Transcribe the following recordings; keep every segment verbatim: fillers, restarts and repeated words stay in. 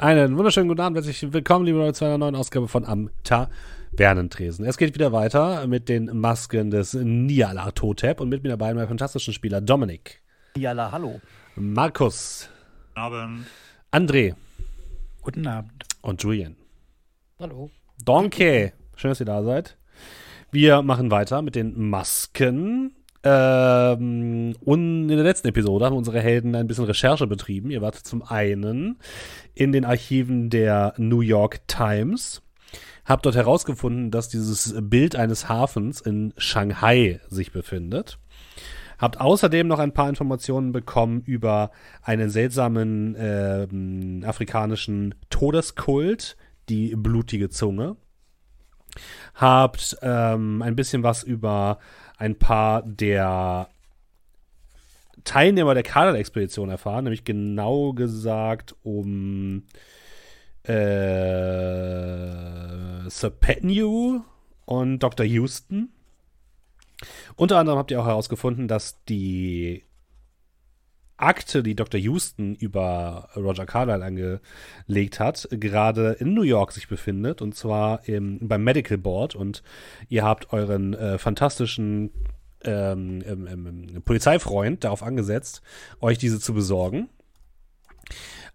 Einen wunderschönen guten Abend, herzlich willkommen, liebe Leute, zu einer neuen Ausgabe von Am Tavernentresen. Es geht wieder weiter mit den Masken des Nyarlathotep und mit mir dabei mein fantastischen Spieler Dominik. Nyarla, hallo. Markus. Guten Abend. André. Guten Abend. Und Julian. Hallo. Donkey. Schön, dass ihr da seid. Wir machen weiter mit den Masken. Ähm, und in der letzten Episode haben unsere Helden ein bisschen Recherche betrieben. Ihr wart zum einen in den Archiven der New York Times, habt dort herausgefunden, dass dieses Bild eines Hafens in Shanghai sich befindet. Habt außerdem noch ein paar Informationen bekommen über einen seltsamen äh, afrikanischen Todeskult, die blutige Zunge. Habt ähm, ein bisschen was über ein paar der Teilnehmer der Kaderexpedition erfahren, nämlich genau gesagt um äh, Sir Penhew und Doktor Houston. Unter anderem habt ihr auch herausgefunden, dass die Akte, die Doktor Houston über Roger Carlyle angelegt hat, gerade in New York sich befindet, und zwar im, beim Medical Board, und ihr habt euren äh, fantastischen ähm, ähm, ähm, Polizeifreund darauf angesetzt, euch diese zu besorgen.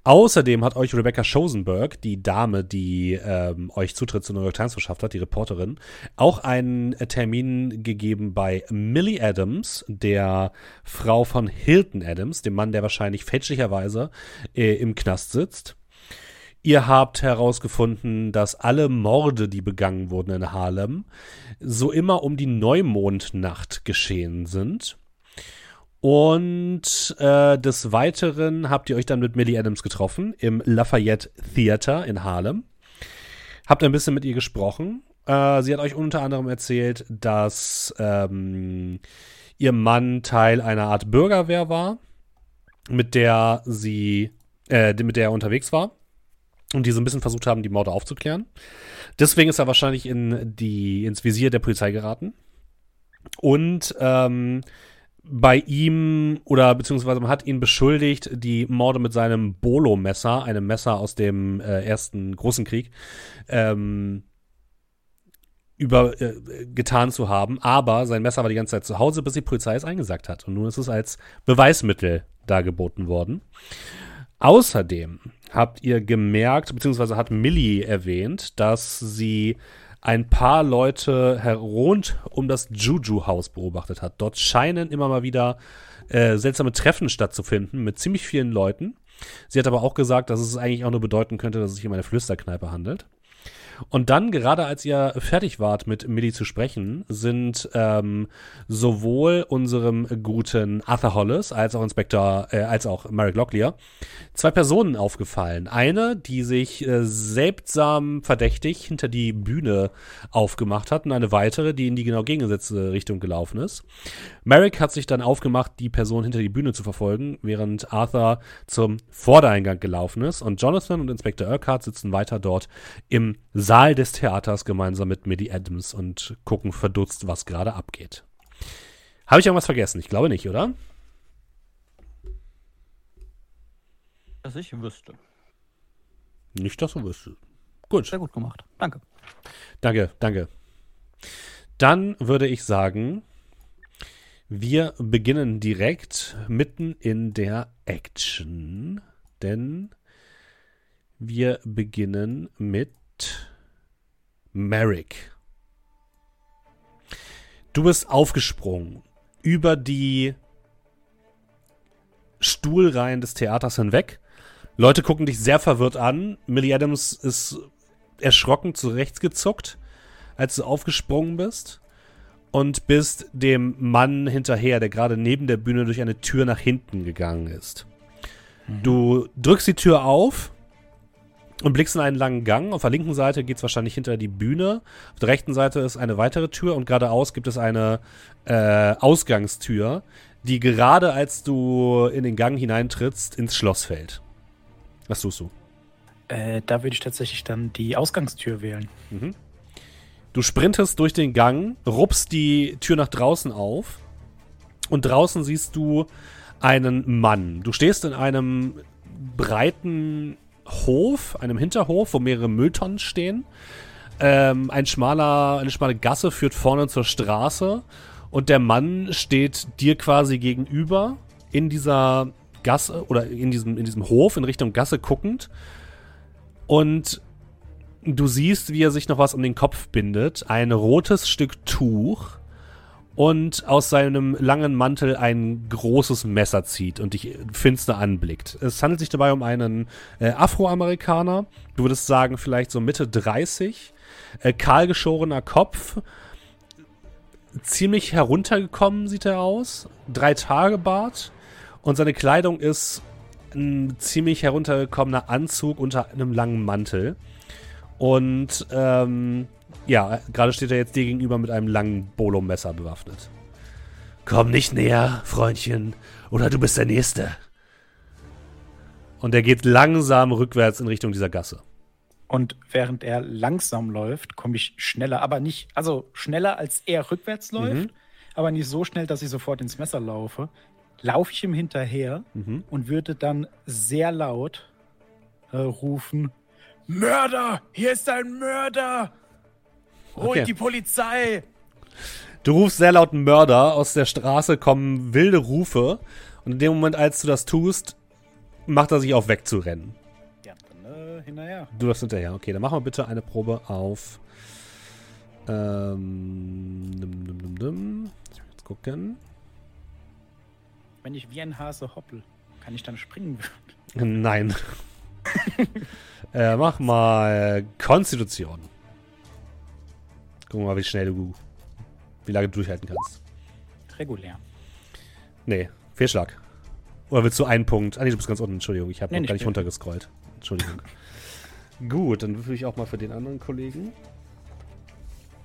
Außerdem hat euch Rebecca Shosenberg, die Dame, die ähm, euch Zutritt zu New York Times verschafft hat, die Reporterin, auch einen Termin gegeben bei Millie Adams, der Frau von Hilton Adams, dem Mann, der wahrscheinlich fälschlicherweise äh, im Knast sitzt. Ihr habt herausgefunden, dass alle Morde, die begangen wurden in Harlem, so immer um die Neumondnacht geschehen sind. Und äh, des Weiteren habt ihr euch dann mit Millie Adams getroffen im Lafayette Theater in Harlem. Habt ein bisschen mit ihr gesprochen. Äh, sie hat euch unter anderem erzählt, dass ähm, ihr Mann Teil einer Art Bürgerwehr war, mit der sie, äh, mit der er unterwegs war. Und die so ein bisschen versucht haben, die Morde aufzuklären. Deswegen ist er wahrscheinlich in die, ins Visier der Polizei geraten. Und ähm, bei ihm, oder beziehungsweise man hat ihn beschuldigt, die Morde mit seinem Bolo-Messer, einem Messer aus dem äh, ersten großen Krieg, ähm, über, äh, getan zu haben. Aber sein Messer war die ganze Zeit zu Hause, bis die Polizei es eingesackt hat. Und nun ist es als Beweismittel dargeboten worden. Außerdem habt ihr gemerkt, beziehungsweise hat Millie erwähnt, dass sie ein paar Leute rund um das Juju-Haus beobachtet hat. Dort scheinen immer mal wieder äh, seltsame Treffen stattzufinden mit ziemlich vielen Leuten. Sie hat aber auch gesagt, dass es eigentlich auch nur bedeuten könnte, dass es sich um eine Flüsterkneipe handelt. Und dann, gerade als ihr fertig wart, mit Millie zu sprechen, sind ähm, sowohl unserem guten Arthur Hollis als auch Inspektor, äh, als auch Merrick Locklear, zwei Personen aufgefallen. Eine, die sich äh, seltsam verdächtig hinter die Bühne aufgemacht hat, und eine weitere, die in die genau gegengesetzte Richtung gelaufen ist. Merrick hat sich dann aufgemacht, die Person hinter die Bühne zu verfolgen, während Arthur zum Vordereingang gelaufen ist. Und Jonathan und Inspektor Urquhart sitzen weiter dort im Saal des Theaters gemeinsam mit Millie Adams und gucken verdutzt, was gerade abgeht. Habe ich irgendwas vergessen? Ich glaube nicht, oder? Dass ich wüsste. Nicht, dass du wüsstest. Gut. Sehr gut gemacht. Danke. Danke, danke. Dann würde ich sagen, wir beginnen direkt mitten in der Action, denn wir beginnen mit Merrick. Du bist aufgesprungen über die Stuhlreihen des Theaters hinweg. Leute gucken dich sehr verwirrt an. Millie Adams ist erschrocken zu rechts gezuckt, als du aufgesprungen bist, und bist dem Mann hinterher, der gerade neben der Bühne durch eine Tür nach hinten gegangen ist. Mhm. Du drückst die Tür auf und blickst in einen langen Gang. Auf der linken Seite geht es wahrscheinlich hinter die Bühne. Auf der rechten Seite ist eine weitere Tür, und geradeaus gibt es eine äh, Ausgangstür, die gerade, als du in den Gang hineintrittst, ins Schloss fällt. Was tust du? Äh, da würde ich tatsächlich dann die Ausgangstür wählen. Mhm. Du sprintest durch den Gang, ruppst die Tür nach draußen auf, und draußen siehst du einen Mann. Du stehst in einem breiten Hof, einem Hinterhof, wo mehrere Mülltonnen stehen. Ähm, ein schmaler, eine schmale Gasse führt vorne zur Straße und der Mann steht dir quasi gegenüber in dieser Gasse oder in diesem, in diesem Hof in Richtung Gasse guckend. Und du siehst, wie er sich noch was um den Kopf bindet. Ein rotes Stück Tuch und aus seinem langen Mantel ein großes Messer zieht und dich finster anblickt. Es handelt sich dabei um einen äh, Afroamerikaner. Du würdest sagen, vielleicht so Mitte dreißig. Äh, kahlgeschorener Kopf. Ziemlich heruntergekommen sieht er aus. Drei Tage Bart. Und seine Kleidung ist ein ziemlich heruntergekommener Anzug unter einem langen Mantel. Und, ähm, ja, gerade steht er jetzt dir gegenüber mit einem langen Bolo-Messer bewaffnet. Komm nicht näher, Freundchen, oder du bist der Nächste. Und er geht langsam rückwärts in Richtung dieser Gasse. Und während er langsam läuft, komme ich schneller, aber nicht, also schneller als er rückwärts läuft, mhm. aber nicht so schnell, dass ich sofort ins Messer laufe. Laufe ich ihm hinterher mhm. und würde dann sehr laut äh, rufen, Mörder! Hier ist ein Mörder! Holt okay. die Polizei! Du rufst sehr laut Mörder, aus der Straße kommen wilde Rufe und in dem Moment, als du das tust, macht er sich auf wegzurennen. Ja, dann äh, hinterher. Du läufst hinterher, okay, dann machen wir bitte eine Probe auf ähm, dum, dum, dum, dum. Jetzt gucken. Wenn ich wie ein Hase hoppel, kann ich dann springen? Nein. äh, mach mal Konstitution. Gucken wir mal, wie schnell du, wie lange du durchhalten kannst. Regulär. Nee, Fehlschlag. Oder willst du einen Punkt? Ah, nee, du bist ganz unten, Entschuldigung. Ich habe nee, noch gar nicht runtergescrollt. Entschuldigung. Gut, dann würfel ich auch mal für den anderen Kollegen.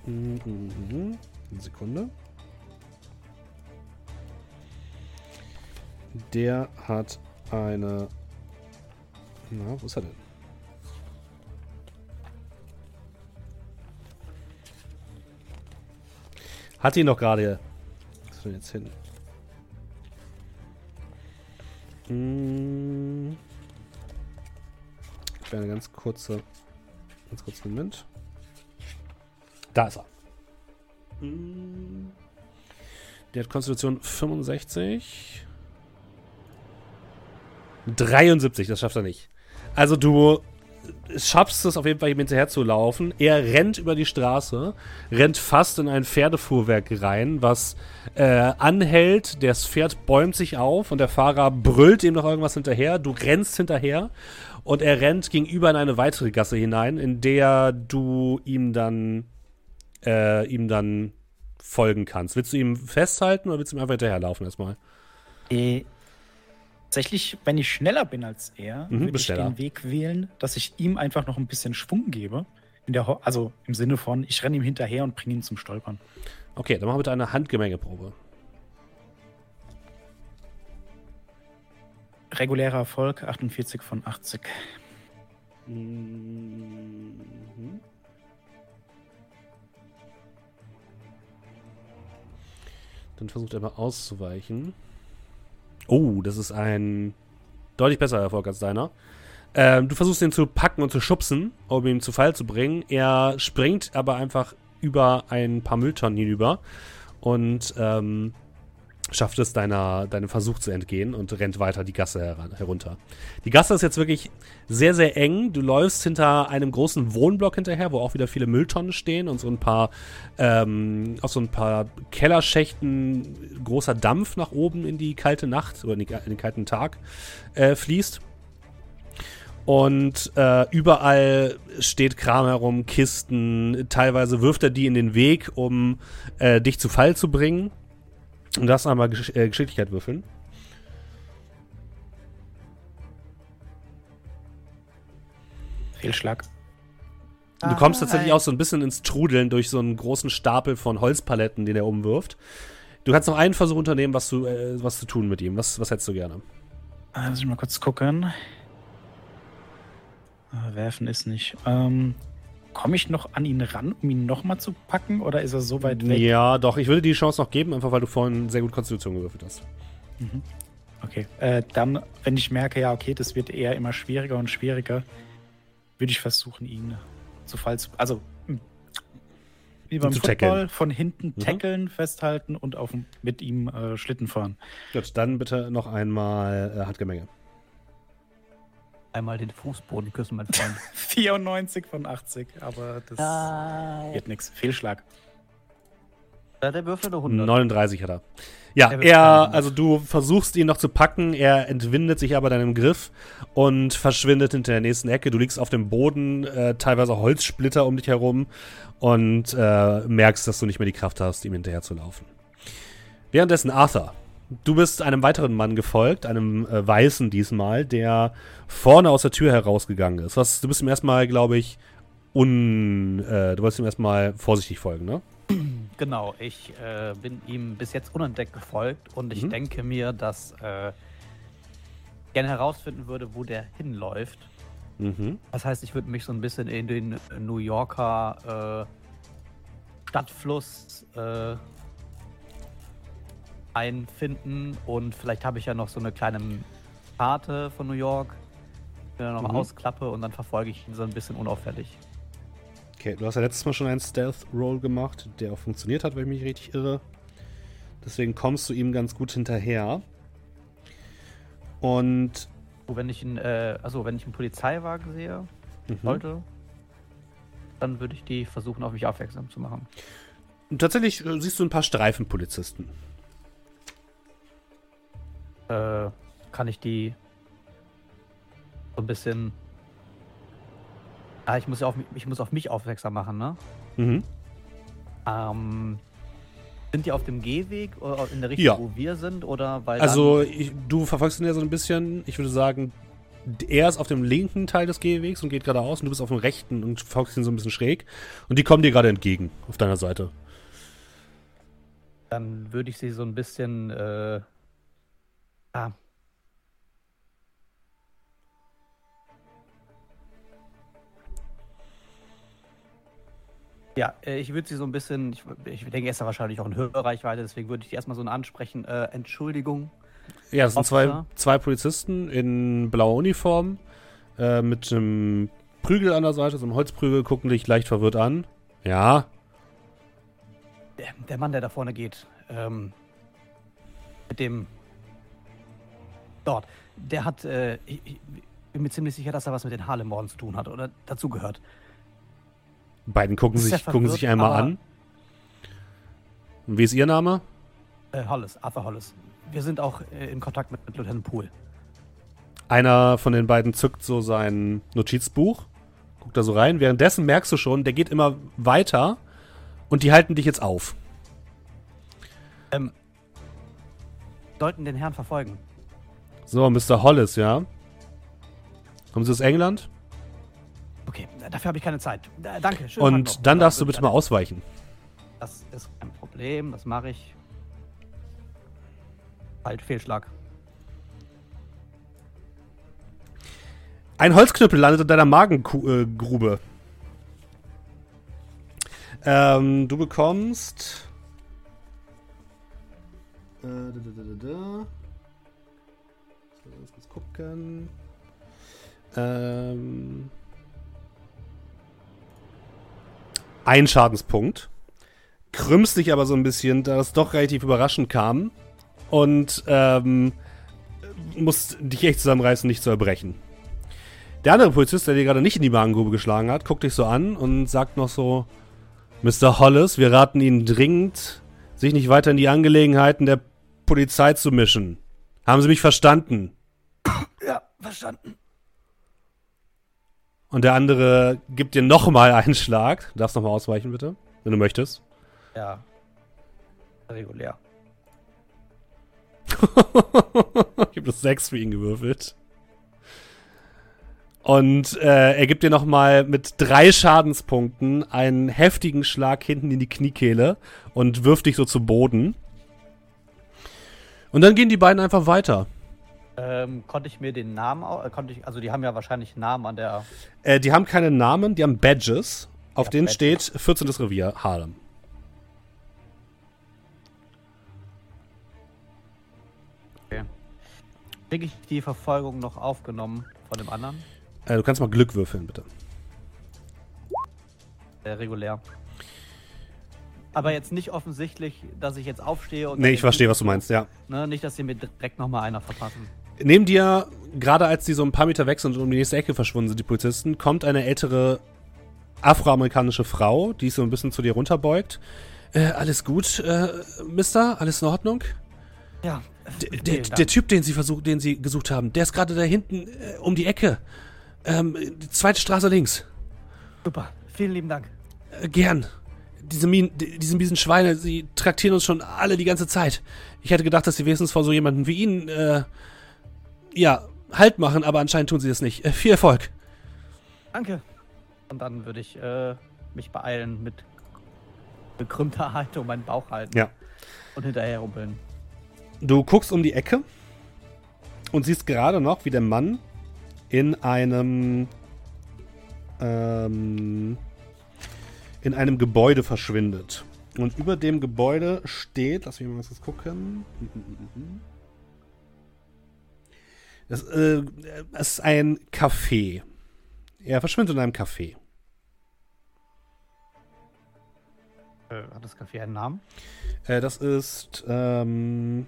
Mhm, eine Sekunde. Der hat eine... Na, wo ist er denn? Hat ihn doch gerade. Was ist denn jetzt hin? Hm. Ich werde eine ganz kurze. Ganz kurzen Moment. Da ist er. Hm. Der hat Konstitution fünfundsechzig. dreiundsiebzig, das schafft er nicht. Also du schaffst es auf jeden Fall, ihm hinterher zu laufen. Er rennt über die Straße, rennt fast in ein Pferdefuhrwerk rein, was äh, anhält, das Pferd bäumt sich auf und der Fahrer brüllt ihm noch irgendwas hinterher. Du rennst hinterher und er rennt gegenüber in eine weitere Gasse hinein, in der du ihm dann äh, ihm dann folgen kannst. Willst du ihm festhalten oder willst du ihm einfach hinterherlaufen erstmal? Äh. Tatsächlich, wenn ich schneller bin als er, mhm, würde ich den Weg wählen, dass ich ihm einfach noch ein bisschen Schwung gebe. In der Ho- also im Sinne von, ich renne ihm hinterher und bringe ihn zum Stolpern. Okay, dann machen wir bitte eine Handgemengeprobe. Regulärer Erfolg, achtundvierzig von achtzig. Mhm. Dann versucht er mal auszuweichen. Oh, das ist ein deutlich besserer Erfolg als deiner. Ähm, du versuchst ihn zu packen und zu schubsen, um ihn zu Fall zu bringen. Er springt aber einfach über ein paar Mülltonnen hinüber und ähm, schafft es, deiner, deinem Versuch zu entgehen und rennt weiter die Gasse her- herunter. Die Gasse ist jetzt wirklich sehr, sehr eng. Du läufst hinter einem großen Wohnblock hinterher, wo auch wieder viele Mülltonnen stehen und so ein paar, ähm, aus so ein paar Kellerschächten großer Dampf nach oben in die kalte Nacht oder in, die, in den kalten Tag äh, fließt. Und äh, überall steht Kram herum, Kisten. Teilweise wirft er die in den Weg, um äh, dich zu Fall zu bringen. Und das einmal Gesch- äh, Geschicklichkeit würfeln. Fehlschlag. Du ah, kommst tatsächlich nein. auch so ein bisschen ins Trudeln durch so einen großen Stapel von Holzpaletten, den er umwirft. Du kannst noch einen Versuch unternehmen, was zu äh, was zu tun mit ihm. Was, was hättest du gerne? Also muss ich mal kurz gucken. Ah, werfen ist nicht. Ähm... Komme ich noch an ihn ran, um ihn nochmal zu packen? Oder ist er so weit weg? Ja, doch. Ich würde die Chance noch geben, einfach weil du vorhin sehr gut Konstitution gewürfelt hast. Mhm. Okay. Äh, dann, wenn ich merke, ja, okay, das wird eher immer schwieriger und schwieriger, würde ich versuchen, ihn zu Fall zu... Also, wie beim Football, tackeln. Von hinten tackeln, mhm. festhalten und auf, mit ihm äh, Schlitten fahren. Gut, dann bitte noch einmal äh, Handgemenge. Einmal den Fußboden küssen, mein Freund. vierundneunzig von achtzig, aber das Nein. wird nichts. Fehlschlag. Ja, der Würfel noch hundert. neununddreißig hat er. Ja, er, also du versuchst ihn noch zu packen, er entwindet sich aber deinem Griff und verschwindet hinter der nächsten Ecke. Du liegst auf dem Boden, äh, teilweise Holzsplitter um dich herum und äh, merkst, dass du nicht mehr die Kraft hast, ihm hinterher zu laufen. Währenddessen Arthur, du bist einem weiteren Mann gefolgt, einem äh, Weißen diesmal, der vorne aus der Tür herausgegangen ist. Was, du bist ihm erstmal, glaube ich, un... Äh, du wolltest ihm erstmal vorsichtig folgen, ne? Genau, ich äh, bin ihm bis jetzt unentdeckt gefolgt und ich mhm. denke mir, dass ich äh, gerne herausfinden würde, wo der hinläuft. Mhm. Das heißt, ich würde mich so ein bisschen in den New Yorker äh, Stadtfluss äh, einfinden und vielleicht habe ich ja noch so eine kleine Karte von New York, die dann noch mhm. ausklappe und dann verfolge ich ihn so ein bisschen unauffällig. Okay, du hast ja letztes Mal schon einen Stealth-Roll gemacht, der auch funktioniert hat, wenn ich mich richtig irre. Deswegen kommst du ihm ganz gut hinterher. Und wenn ich einen, äh, also wenn ich einen Polizeiwagen sehe, mhm. heute, dann würde ich die versuchen, auf mich aufmerksam zu machen. Und tatsächlich äh, siehst du ein paar Streifenpolizisten. Äh, kann ich die so ein bisschen... Ah, ich muss ja auf, ich muss auf mich aufmerksam machen, ne? Mhm. Ähm, sind die auf dem Gehweg oder in der Richtung, ja. wo wir sind? Oder weil also, ich, du verfolgst ihn ja so ein bisschen. Ich würde sagen, er ist auf dem linken Teil des Gehwegs und geht geradeaus und du bist auf dem rechten und verfolgst ihn so ein bisschen schräg. Und die kommen dir gerade entgegen, auf deiner Seite. Dann würde ich sie so ein bisschen, äh, ah, ja, ich würde sie so ein bisschen, ich, ich denke, er ist ja wahrscheinlich auch in Hörreichweite, deswegen würde ich die erstmal so ansprechen. Äh, Entschuldigung. Ja, es sind zwei, zwei Polizisten in blauer Uniform äh, mit einem Prügel an der Seite, so einem Holzprügel, gucken dich leicht verwirrt an. Ja. Der, der Mann, der da vorne geht, ähm, mit dem dort, der hat, äh, ich, ich bin mir ziemlich sicher, dass er was mit den Harlem-Morden zu tun hat oder dazugehört. Beiden gucken sich, verwirrt, gucken sich einmal an. Und wie ist Ihr Name? Äh, Hollis, Arthur Hollis. Wir sind auch äh, in Kontakt mit, mit Lieutenant Poole. Einer von den beiden zückt so sein Notizbuch, guckt da so rein. Währenddessen merkst du schon, der geht immer weiter und die halten dich jetzt auf. Ähm, sollten den Herrn verfolgen. So, Mister Hollis, ja? Kommen Sie aus England? Okay, dafür habe ich keine Zeit. Danke, schön. Und dann darfst du bitte mal ausweichen. Das ist kein Problem, das mache ich. Halt, Fehlschlag. Ein Holzknüppel landet in deiner Magengrube. Ähm, du bekommst... Äh, da, da, da, da, da. So, lass uns gucken. Ähm... Ein Schadenspunkt, krümmst dich aber so ein bisschen, da es doch relativ überraschend kam und ähm, musst dich echt zusammenreißen, nicht zu erbrechen. Der andere Polizist, der dir gerade nicht in die Magengrube geschlagen hat, guckt dich so an und sagt noch so, Mister Hollis, wir raten Ihnen dringend, sich nicht weiter in die Angelegenheiten der Polizei zu mischen. Haben Sie mich verstanden? Ja, verstanden. Und der andere gibt dir nochmal einen Schlag. Du darfst nochmal ausweichen, bitte. Wenn du möchtest. Ja. Regulär. Ich habe das sechs für ihn gewürfelt. Und äh, er gibt dir nochmal mit drei Schadenspunkten einen heftigen Schlag hinten in die Kniekehle und wirft dich so zu Boden. Und dann gehen die beiden einfach weiter. Ähm, konnte ich mir den Namen, konnte ich, also die haben ja wahrscheinlich Namen an der... Äh, die haben keine Namen, die haben Badges. Auf ja, denen Badges. Steht vierzehntes Revier, Harlem. Okay. Denke ich, die Verfolgung noch aufgenommen von dem anderen? Äh, du kannst mal Glück würfeln, bitte. Äh, regulär. Aber jetzt nicht offensichtlich, dass ich jetzt aufstehe und... Nee, ich verstehe, was du meinst, ja. Ne, nicht, dass sie mir direkt nochmal einer verpassen. Neben dir, gerade als die so ein paar Meter weg sind und um die nächste Ecke verschwunden sind, die Polizisten, kommt eine ältere afroamerikanische Frau, die so ein bisschen zu dir runterbeugt. Äh, alles gut, äh, Mister? Alles in Ordnung? Ja. D- der, der Typ, den sie versucht, den sie gesucht haben, der ist gerade da hinten äh, um die Ecke. Ähm, die zweite Straße links. Super, vielen lieben Dank. Äh, gern. Diese, Mien, diese miesen Schweine, sie traktieren uns schon alle die ganze Zeit. Ich hätte gedacht, dass sie wenigstens vor so jemanden wie Ihnen, äh, ja, Halt machen, aber anscheinend tun sie das nicht. Äh, viel Erfolg. Danke. Und dann würde ich äh, mich beeilen, mit gekrümmter Haltung meinen Bauch halten. Ja. Und hinterher rumpeln. Du guckst um die Ecke und siehst gerade noch, wie der Mann in einem ähm, in einem Gebäude verschwindet. Und über dem Gebäude steht, lass mich mal kurz gucken. Das äh, es ist ein Café. Er verschwindet in einem Café. Äh, hat das Café einen Namen? Äh, das ist ähm,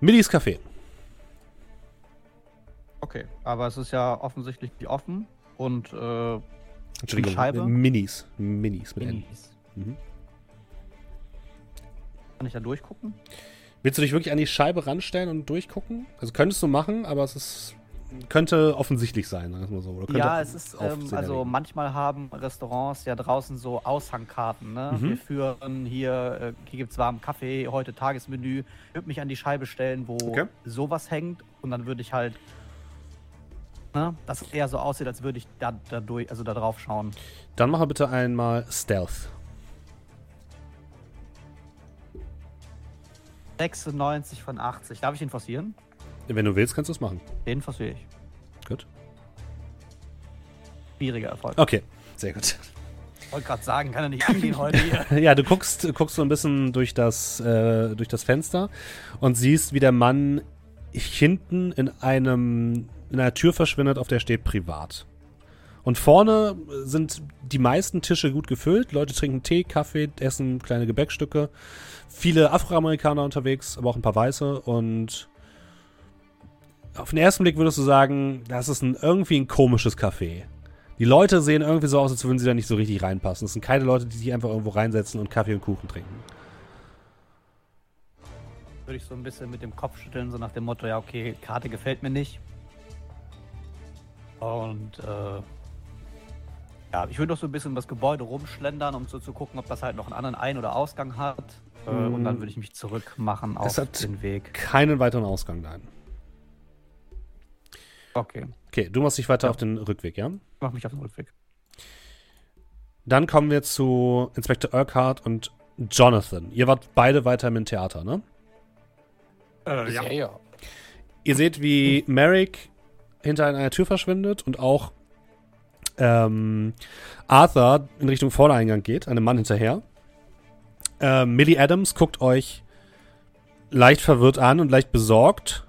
Minnie's Café. Okay, aber es ist ja offensichtlich offen und äh, Entschuldigung, Scheibe. Minnie's. Minnie's mit Minnie's. Mhm. Kann ich da durchgucken? Willst du dich wirklich an die Scheibe ranstellen und durchgucken? Also könntest du machen, aber es ist, könnte offensichtlich sein, sagen wir mal so. Oder könnte ja, es ist, ähm, also manchmal haben Restaurants ja draußen so Aushangkarten, ne? Mhm. Wir führen hier, hier gibt's warmen Kaffee, heute Tagesmenü. Ich würde mich an die Scheibe stellen, wo okay. sowas hängt und dann würde ich halt, ne, dass es eher so aussieht, als würde ich da, da, durch, also da drauf schauen. Dann mach bitte einmal Stealth. sechsundneunzig von achtzig. Darf ich ihn forcieren? Wenn du willst, kannst du es machen. Den forciere ich. Gut. Schwieriger Erfolg. Okay, sehr gut. Ich wollte gerade sagen, kann er nicht angehen heute hier. Ja, du guckst, guckst so ein bisschen durch das, äh, durch das Fenster und siehst, wie der Mann hinten in, einem, in einer Tür verschwindet, auf der steht privat. Und vorne sind die meisten Tische gut gefüllt. Leute trinken Tee, Kaffee, essen kleine Gebäckstücke. Viele Afroamerikaner unterwegs, aber auch ein paar Weiße. Und auf den ersten Blick würdest du sagen, das ist ein, irgendwie ein komisches Café. Die Leute sehen irgendwie so aus, als würden sie da nicht so richtig reinpassen. Das sind keine Leute, die sich einfach irgendwo reinsetzen und Kaffee und Kuchen trinken. Würde ich so ein bisschen mit dem Kopf schütteln, so nach dem Motto, ja okay, Karte gefällt mir nicht. Und äh... ja, ich würde noch so ein bisschen um das Gebäude rumschlendern, um so zu gucken, ob das halt noch einen anderen Ein- oder Ausgang hat. Äh, mm. Und dann würde ich mich zurückmachen auf den Weg. Es hat keinen weiteren Ausgang, nein. Okay. Okay, du machst dich weiter ja. auf den Rückweg, ja? Ich mach mich auf den Rückweg. Dann kommen wir zu Inspektor Urquhart und Jonathan. Ihr wart beide weiter im Theater, ne? Äh, ja. ja. Ihr seht, wie hm. Merrick hinter einer Tür verschwindet und auch Ähm, Arthur in Richtung Vordereingang geht, einem Mann hinterher. Ähm, Millie Adams guckt euch leicht verwirrt an und leicht besorgt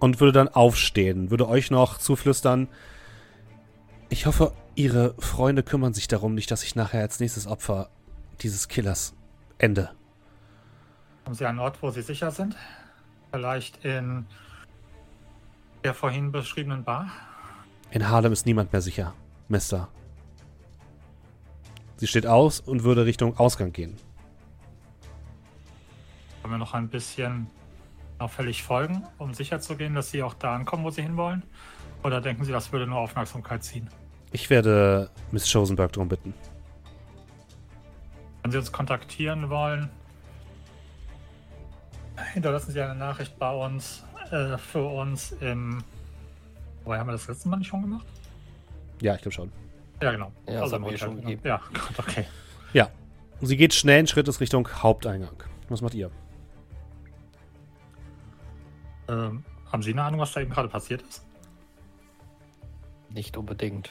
und würde dann aufstehen, würde euch noch zuflüstern: Ich hoffe, ihre Freunde kümmern sich darum, nicht, dass ich nachher als nächstes Opfer dieses Killers ende. Haben Sie einen Ort, wo Sie sicher sind? Vielleicht in der vorhin beschriebenen Bar? In Harlem ist niemand mehr sicher, Mister. Sie steht aus und würde Richtung Ausgang gehen. Können wir noch ein bisschen auffällig folgen, um sicher zu gehen, dass sie auch da ankommen, wo sie hinwollen? Oder denken Sie, das würde nur Aufmerksamkeit ziehen? Ich werde Miss Shosenberg darum bitten. Wenn Sie uns kontaktieren wollen, hinterlassen Sie eine Nachricht bei uns, äh, für uns im... Wobei, haben wir das letzte Mal nicht schon gemacht? Ja, ich glaube schon. Ja, genau. Ja, also haben wir schon gegeben. Ja, Gott, okay. Ja, sie geht schnell in Schrittes Richtung Haupteingang. Was macht ihr? Ähm, haben Sie eine Ahnung, was da eben gerade passiert ist? Nicht unbedingt.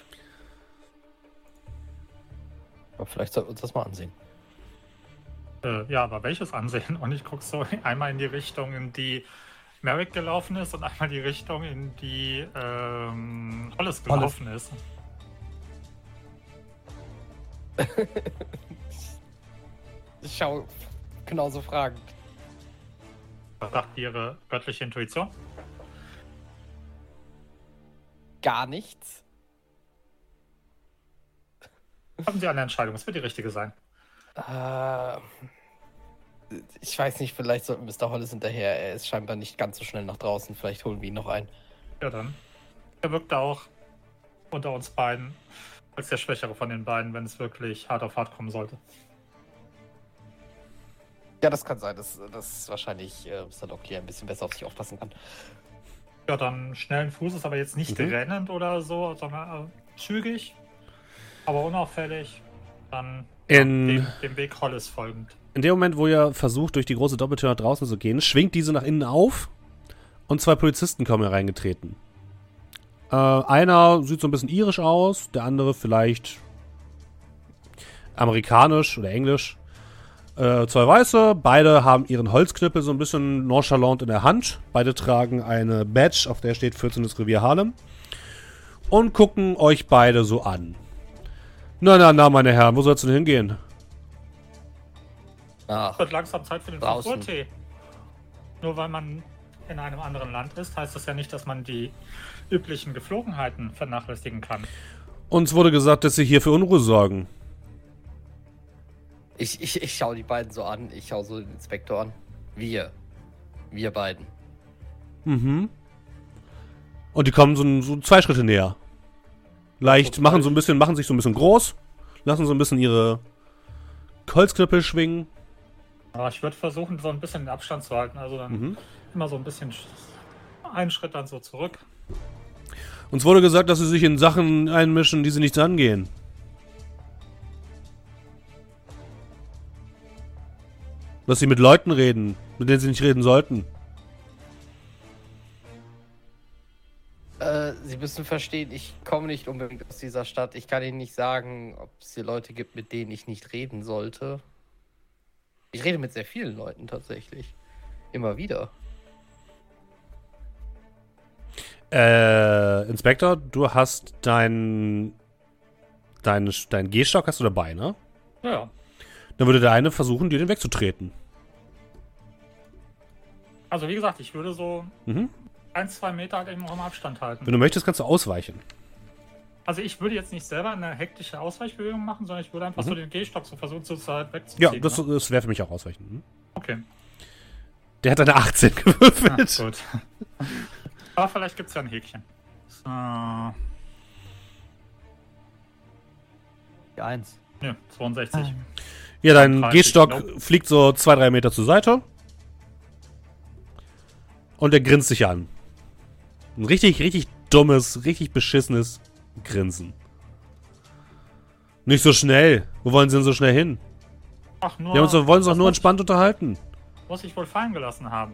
Aber vielleicht sollten wir uns das mal ansehen. Äh, ja, aber welches ansehen? Und ich gucke so einmal in die Richtung, in die Merrick gelaufen ist und einmal die Richtung, in die ähm, Hollis gelaufen Hollis. ist. Ich schaue genauso fragend. Was sagt Ihre göttliche Intuition? Gar nichts. Haben Sie eine Entscheidung? Es wird die richtige sein. Äh, ich weiß nicht, vielleicht sollten Mister Hollis hinterher. Er ist scheinbar nicht ganz so schnell nach draußen. Vielleicht holen wir ihn noch ein. Ja, dann. Er wirkt auch unter uns beiden als der Schwächere von den beiden, wenn es wirklich hart auf hart kommen sollte. Ja, das kann sein, dass, dass wahrscheinlich äh, Mister Locklear ein bisschen besser auf sich aufpassen kann. Ja, dann schnellen Fußes, aber jetzt nicht mhm. rennend oder so, sondern äh, zügig, aber unauffällig. Dann in, dem, dem Weg Hollis folgend. In dem Moment, wo ihr versucht, durch die große Doppeltür nach draußen zu gehen, schwingt diese nach innen auf und zwei Polizisten kommen hereingetreten. Äh, einer sieht so ein bisschen irisch aus, der andere vielleicht amerikanisch oder englisch. Äh, zwei Weiße, beide haben ihren Holzknüppel so ein bisschen nonchalant in der Hand. Beide tragen eine Badge, auf der steht vierzehntes Revier Harlem. Und gucken euch beide so an. Na, na, na, meine Herren, wo soll's denn hingehen? Ach, es wird langsam Zeit für den fünf Uhr Tee. Nur weil man in einem anderen Land ist, heißt das ja nicht, dass man die üblichen Geflogenheiten vernachlässigen kann. Uns wurde gesagt, dass Sie hier für Unruhe sorgen. Ich, ich, ich schaue die beiden so an. Ich schaue so den Inspektor an. Wir. Wir beiden. Mhm. Und die kommen so, so zwei Schritte näher. Leicht, machen so ein bisschen, machen sich so ein bisschen groß. Lassen so ein bisschen ihre Holzknüppel schwingen. Aber ich würde versuchen, so ein bisschen den Abstand zu halten. Also dann mhm. immer so ein bisschen einen Schritt dann so zurück. Uns wurde gesagt, dass sie sich in Sachen einmischen, die sie nichts angehen. Dass sie mit Leuten reden, mit denen sie nicht reden sollten. Äh, Sie müssen verstehen, ich komme nicht unbedingt aus dieser Stadt. Ich kann Ihnen nicht sagen, ob es hier Leute gibt, mit denen ich nicht reden sollte. Ich rede mit sehr vielen Leuten tatsächlich. Immer wieder. Äh, Inspektor, du hast deinen dein, dein Gehstock hast du dabei, ne? Ja. Dann würde der eine versuchen, dir den wegzutreten. Also wie gesagt, ich würde so mhm. ein, zwei Meter halt eben auch im Abstand halten. Wenn du möchtest, kannst du ausweichen. Also ich würde jetzt nicht selber eine hektische Ausweichbewegung machen, sondern ich würde einfach mhm. so den Gehstock so versuchen, zur Zeit wegzuziehen. Ja, das, ne? das wäre für mich auch ausweichen. Mhm. Okay. Der hat eine achtzehn gewürfelt. Ah, gut. Aber vielleicht gibt es ja ein Häkchen. So. Die eins. Ja, zweiundsechzig. Ja, dein dreißig, Gehstock nope. fliegt so zwei, drei Meter zur Seite. Und er grinst dich an. Ein richtig, richtig dummes, richtig beschissenes Grinsen. Nicht so schnell. Wo wollen sie denn so schnell hin? Ach, nur. Wir uns, wollen uns doch nur entspannt ich, unterhalten. Muss ich wohl fallen gelassen haben.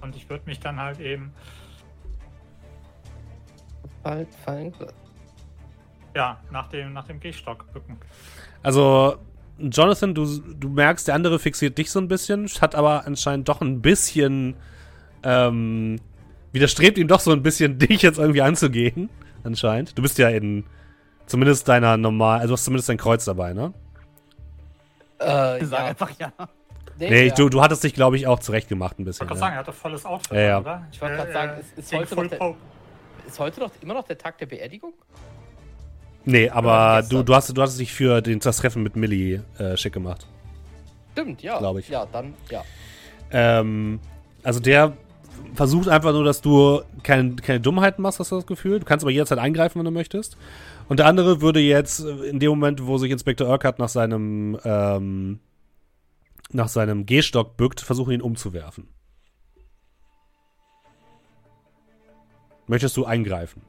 Und ich würde mich dann halt eben. Bald fallen gelassen. Ja, nach dem, nach dem Gehstock bücken. Also, Jonathan, du, du merkst, der andere fixiert dich so ein bisschen, hat aber anscheinend doch ein bisschen, ähm, widerstrebt ihm doch so ein bisschen, dich jetzt irgendwie anzugehen, anscheinend. Du bist ja in, zumindest deiner normal, also hast zumindest dein Kreuz dabei, ne? Äh, ich sag ja. einfach ja. Nee, nee ja. Du, du hattest dich, glaube ich, auch zurechtgemacht ein bisschen. Ich wollte gerade ja. sagen, er hat doch volles Outfit, ja, ja. oder? Ich wollte gerade äh, sagen, ist, ist, heute noch der, ist heute noch immer noch der Tag der Beerdigung? Nee, aber du, du, hast, du hast dich für den, das Treffen mit Millie äh, schick gemacht. Stimmt, ja. Glaube ich. Ja, dann, ja. Ähm, also der versucht einfach nur, dass du keine, keine Dummheiten machst, hast du das Gefühl. Du kannst aber jederzeit eingreifen, wenn du möchtest. Und der andere würde jetzt, in dem Moment, wo sich Inspektor Urquhart nach seinem, ähm, nach seinem Gehstock bückt, versuchen, ihn umzuwerfen. Möchtest du eingreifen?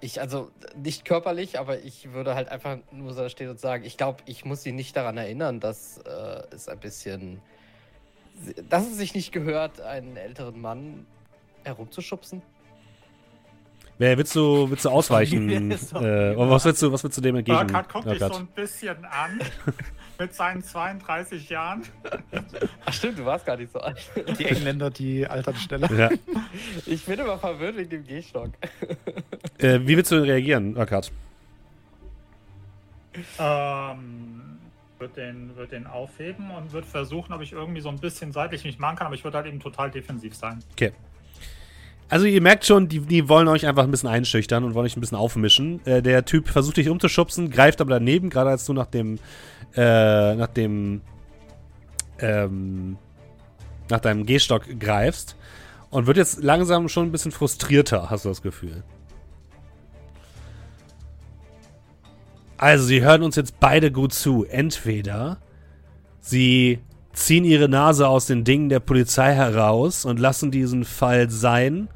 Ich, also nicht körperlich, aber ich würde halt einfach nur so da stehen und sagen, ich glaube, ich muss sie nicht daran erinnern, dass äh, es ein bisschen, dass es sich nicht gehört, einen älteren Mann herumzuschubsen. Ja, willst du, willst du ausweichen? äh, was, willst du, was willst du dem entgegen? Burkhardt guckt dich so ein bisschen an Mit seinen zweiunddreißig Jahren. Ach stimmt, du warst gar nicht so alt. Die Engländer, die altern schneller. Ja. Ich bin immer verwirrt wegen dem Gehstock. Äh, wie willst du reagieren, Urquhart? Ähm, wird den, wird den aufheben und wird versuchen, ob ich irgendwie so ein bisschen seitlich mich machen kann, aber ich würde halt eben total defensiv sein. Okay. Also ihr merkt schon, die, die wollen euch einfach ein bisschen einschüchtern und wollen euch ein bisschen aufmischen. Äh, der Typ versucht dich umzuschubsen, greift aber daneben, gerade als du nach dem, äh, nach dem, ähm, nach deinem Gehstock greifst und wird jetzt langsam schon ein bisschen frustrierter, hast du das Gefühl. Also sie hören uns jetzt beide gut zu. Entweder sie ziehen ihre Nase aus den Dingen der Polizei heraus und lassen diesen Fall sein.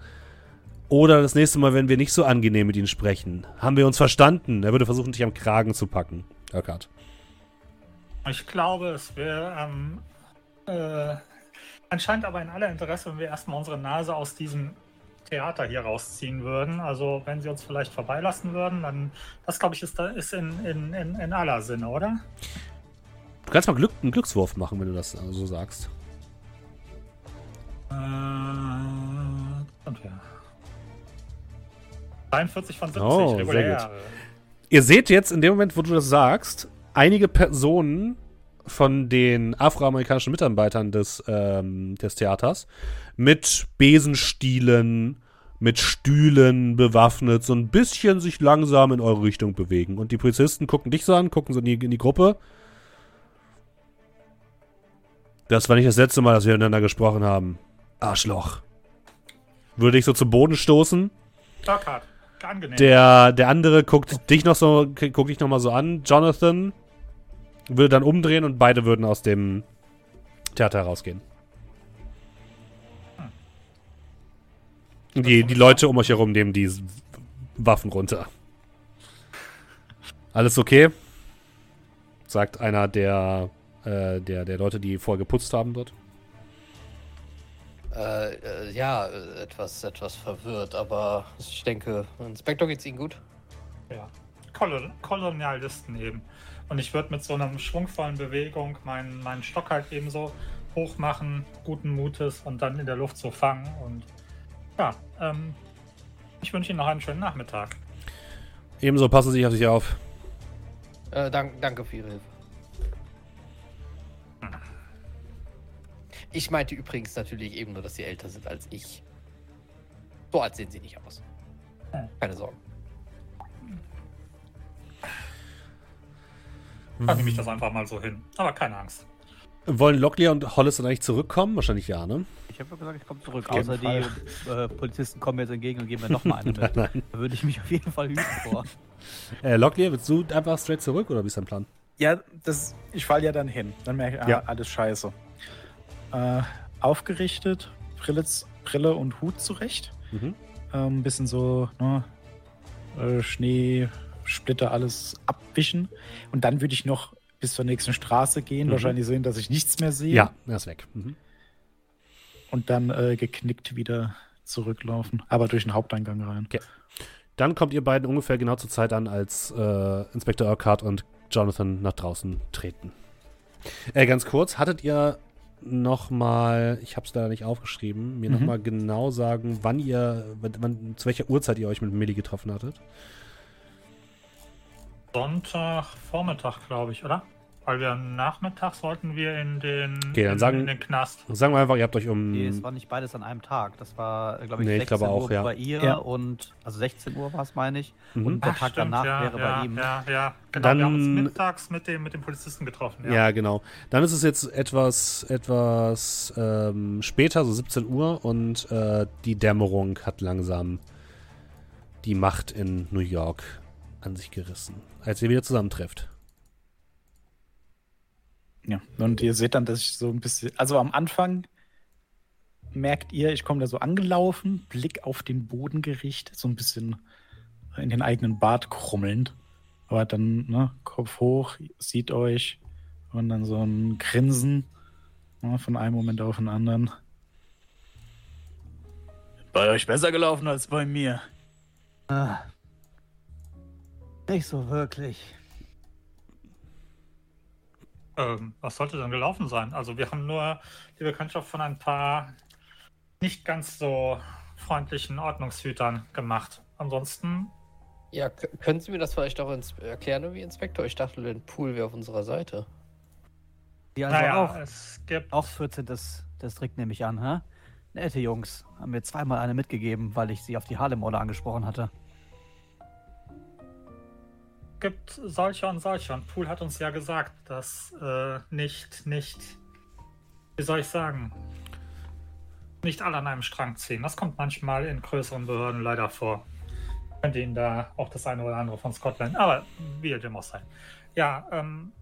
Oder das nächste Mal, wenn wir nicht so angenehm mit ihnen sprechen. Haben wir uns verstanden? Er würde versuchen, dich am Kragen zu packen. Urquhart. Ich glaube, es wäre ähm, äh, anscheinend aber in aller Interesse, wenn wir erstmal unsere Nase aus diesem Theater hier rausziehen würden. Also wenn sie uns vielleicht vorbeilassen würden, dann, das glaube ich, ist, ist in, in, in, in aller Sinne, oder? Du kannst mal Glück, einen Glückswurf machen, wenn du das so sagst. Äh, und ja. dreiundvierzig von siebzig, oh, regulär. Sehr gut. Ihr seht jetzt in dem Moment, wo du das sagst, einige Personen von den afroamerikanischen Mitarbeitern des, ähm, des Theaters mit Besenstielen, mit Stühlen bewaffnet, so ein bisschen sich langsam in eure Richtung bewegen. Und die Polizisten gucken dich so an, gucken so in die, in die Gruppe. Das war nicht das letzte Mal, dass wir miteinander gesprochen haben. Arschloch. Würde ich so zu Boden stoßen. Urquhart, angenehm. Der, der andere guckt dich noch so, guckt dich noch mal so an. Jonathan würde dann umdrehen und beide würden aus dem Theater rausgehen. Hm. Die, die Leute um euch herum nehmen die Waffen runter. Alles okay? Sagt einer der... Äh, der, der Leute, die vorher geputzt haben dort? Äh, äh, ja, etwas, etwas verwirrt, aber ich denke, Inspektor, geht's Ihnen gut? Ja, Kolon- Kolonialisten eben. Und ich würde mit so einer schwungvollen Bewegung meinen, meinen Stock halt eben so hoch machen, guten Mutes und dann in der Luft so fangen. Und ja, ähm, ich wünsche Ihnen noch einen schönen Nachmittag. Ebenso, passen Sie auf sich auf. Äh, dank, danke für Ihre Hilfe. Ich meinte übrigens natürlich eben nur, dass sie älter sind als ich. So alt sehen sie nicht aus. Keine Sorgen. Dann nehme ich das einfach mal so hin. Aber keine Angst. Wollen Locklear und Hollis dann eigentlich zurückkommen? Wahrscheinlich ja, ne? Ich habe ja gesagt, ich komme zurück. Außer Fall. die äh, Polizisten kommen jetzt entgegen und geben mir nochmal eine mit. Nein, nein. Da würde ich mich auf jeden Fall hüten vor. äh, Locklear, willst du einfach straight zurück oder wie ist dein Plan? Ja, das, ich falle ja dann hin. Dann merke ich, ah, ja. alles scheiße. Äh, aufgerichtet, Brille, Brille und Hut zurecht. Mhm. Ähm, ein bisschen so, ne, äh, Schnee, Splitter, alles abwischen. Und dann würde ich noch bis zur nächsten Straße gehen, mhm. wahrscheinlich sehen, dass ich nichts mehr sehe. Ja, er ist weg. Mhm. Und dann äh, geknickt wieder zurücklaufen, aber durch den Haupteingang rein. Okay. Dann kommt ihr beiden ungefähr genau zur Zeit an, als äh, Inspektor Urquhart und Jonathan nach draußen treten. Äh, ganz kurz, hattet ihr nochmal, ich hab's leider nicht aufgeschrieben, mir mhm. nochmal genau sagen, wann ihr, wann, zu welcher Uhrzeit ihr euch mit Millie getroffen hattet? Sonntagvormittag, glaube ich, oder? Weil wir am Nachmittag sollten wir in den, okay, dann in, sagen, in den Knast. Sagen wir einfach, ihr habt euch um... Nee, es war nicht beides an einem Tag. Das war, glaube ich, nee, sechzehn ich glaube auch, Uhr ja. bei ihr ja. und, also sechzehn Uhr war es, meine ich. Mhm. Und der Ach, Tag stimmt, danach ja, wäre ja, bei ihm. Ja, ja, genau. Dann, wir haben uns mittags mit dem, mit dem Polizisten getroffen. Ja. ja, genau. Dann ist es jetzt etwas, etwas ähm, später, so siebzehn Uhr und äh, die Dämmerung hat langsam die Macht in New York an sich gerissen. Als ihr wieder zusammentrefft. Ja, und ihr seht dann, dass ich so ein bisschen, also am Anfang merkt ihr, ich komme da so angelaufen, Blick auf den Boden gerichtet, so ein bisschen in den eigenen Bart krummelnd, aber dann, ne, Kopf hoch, sieht euch und dann so ein Grinsen, ne, von einem Moment auf den anderen. Bei euch besser gelaufen als bei mir. Ah, nicht so wirklich. Ähm, was sollte denn gelaufen sein? Also wir haben nur die Bekanntschaft von ein paar nicht ganz so freundlichen Ordnungshütern gemacht. Ansonsten... Ja, können Sie mir das vielleicht auch ins- erklären, wie Inspektor? Ich dachte, der Poole wäre auf unserer Seite. Ja, also naja, auch, es gibt... Auch vierzehnten Distrikt nehme ich an, hä? Nette Jungs, haben mir zweimal eine mitgegeben, weil ich sie auf die Harlem-Morde angesprochen hatte. Gibt solche und solche. Und Poole hat uns ja gesagt, dass äh, nicht, nicht, wie soll ich sagen, nicht alle an einem Strang ziehen. Das kommt manchmal in größeren Behörden leider vor. Ich könnte Ihnen da auch das eine oder andere von Scotland, aber wie dem auch sein. Ja, ähm,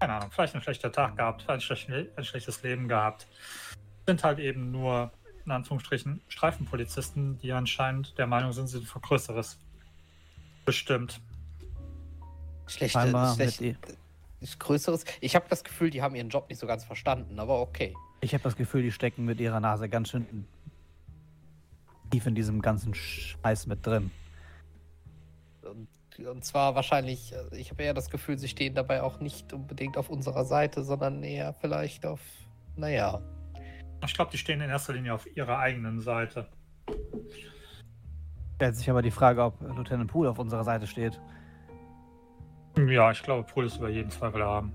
keine Ahnung, vielleicht einen schlechten Tag gehabt, vielleicht ein schlechtes Leben gehabt. Sind halt eben nur, in Anführungsstrichen, Streifenpolizisten, die anscheinend der Meinung sind, sie sind für Größeres bestimmt. Schlechte, schlechte, Größeres. Ich habe das Gefühl, die haben ihren Job nicht so ganz verstanden, aber okay. Ich habe das Gefühl, die stecken mit ihrer Nase ganz schön tief in diesem ganzen Scheiß mit drin. Und, und zwar wahrscheinlich, ich habe eher das Gefühl, sie stehen dabei auch nicht unbedingt auf unserer Seite, sondern eher vielleicht auf, naja. Ich glaube, die stehen in erster Linie auf ihrer eigenen Seite. Stellt sich aber die Frage, ob Lieutenant Poole auf unserer Seite steht. Ja, ich glaube, Poole ist über jeden Zweifel haben.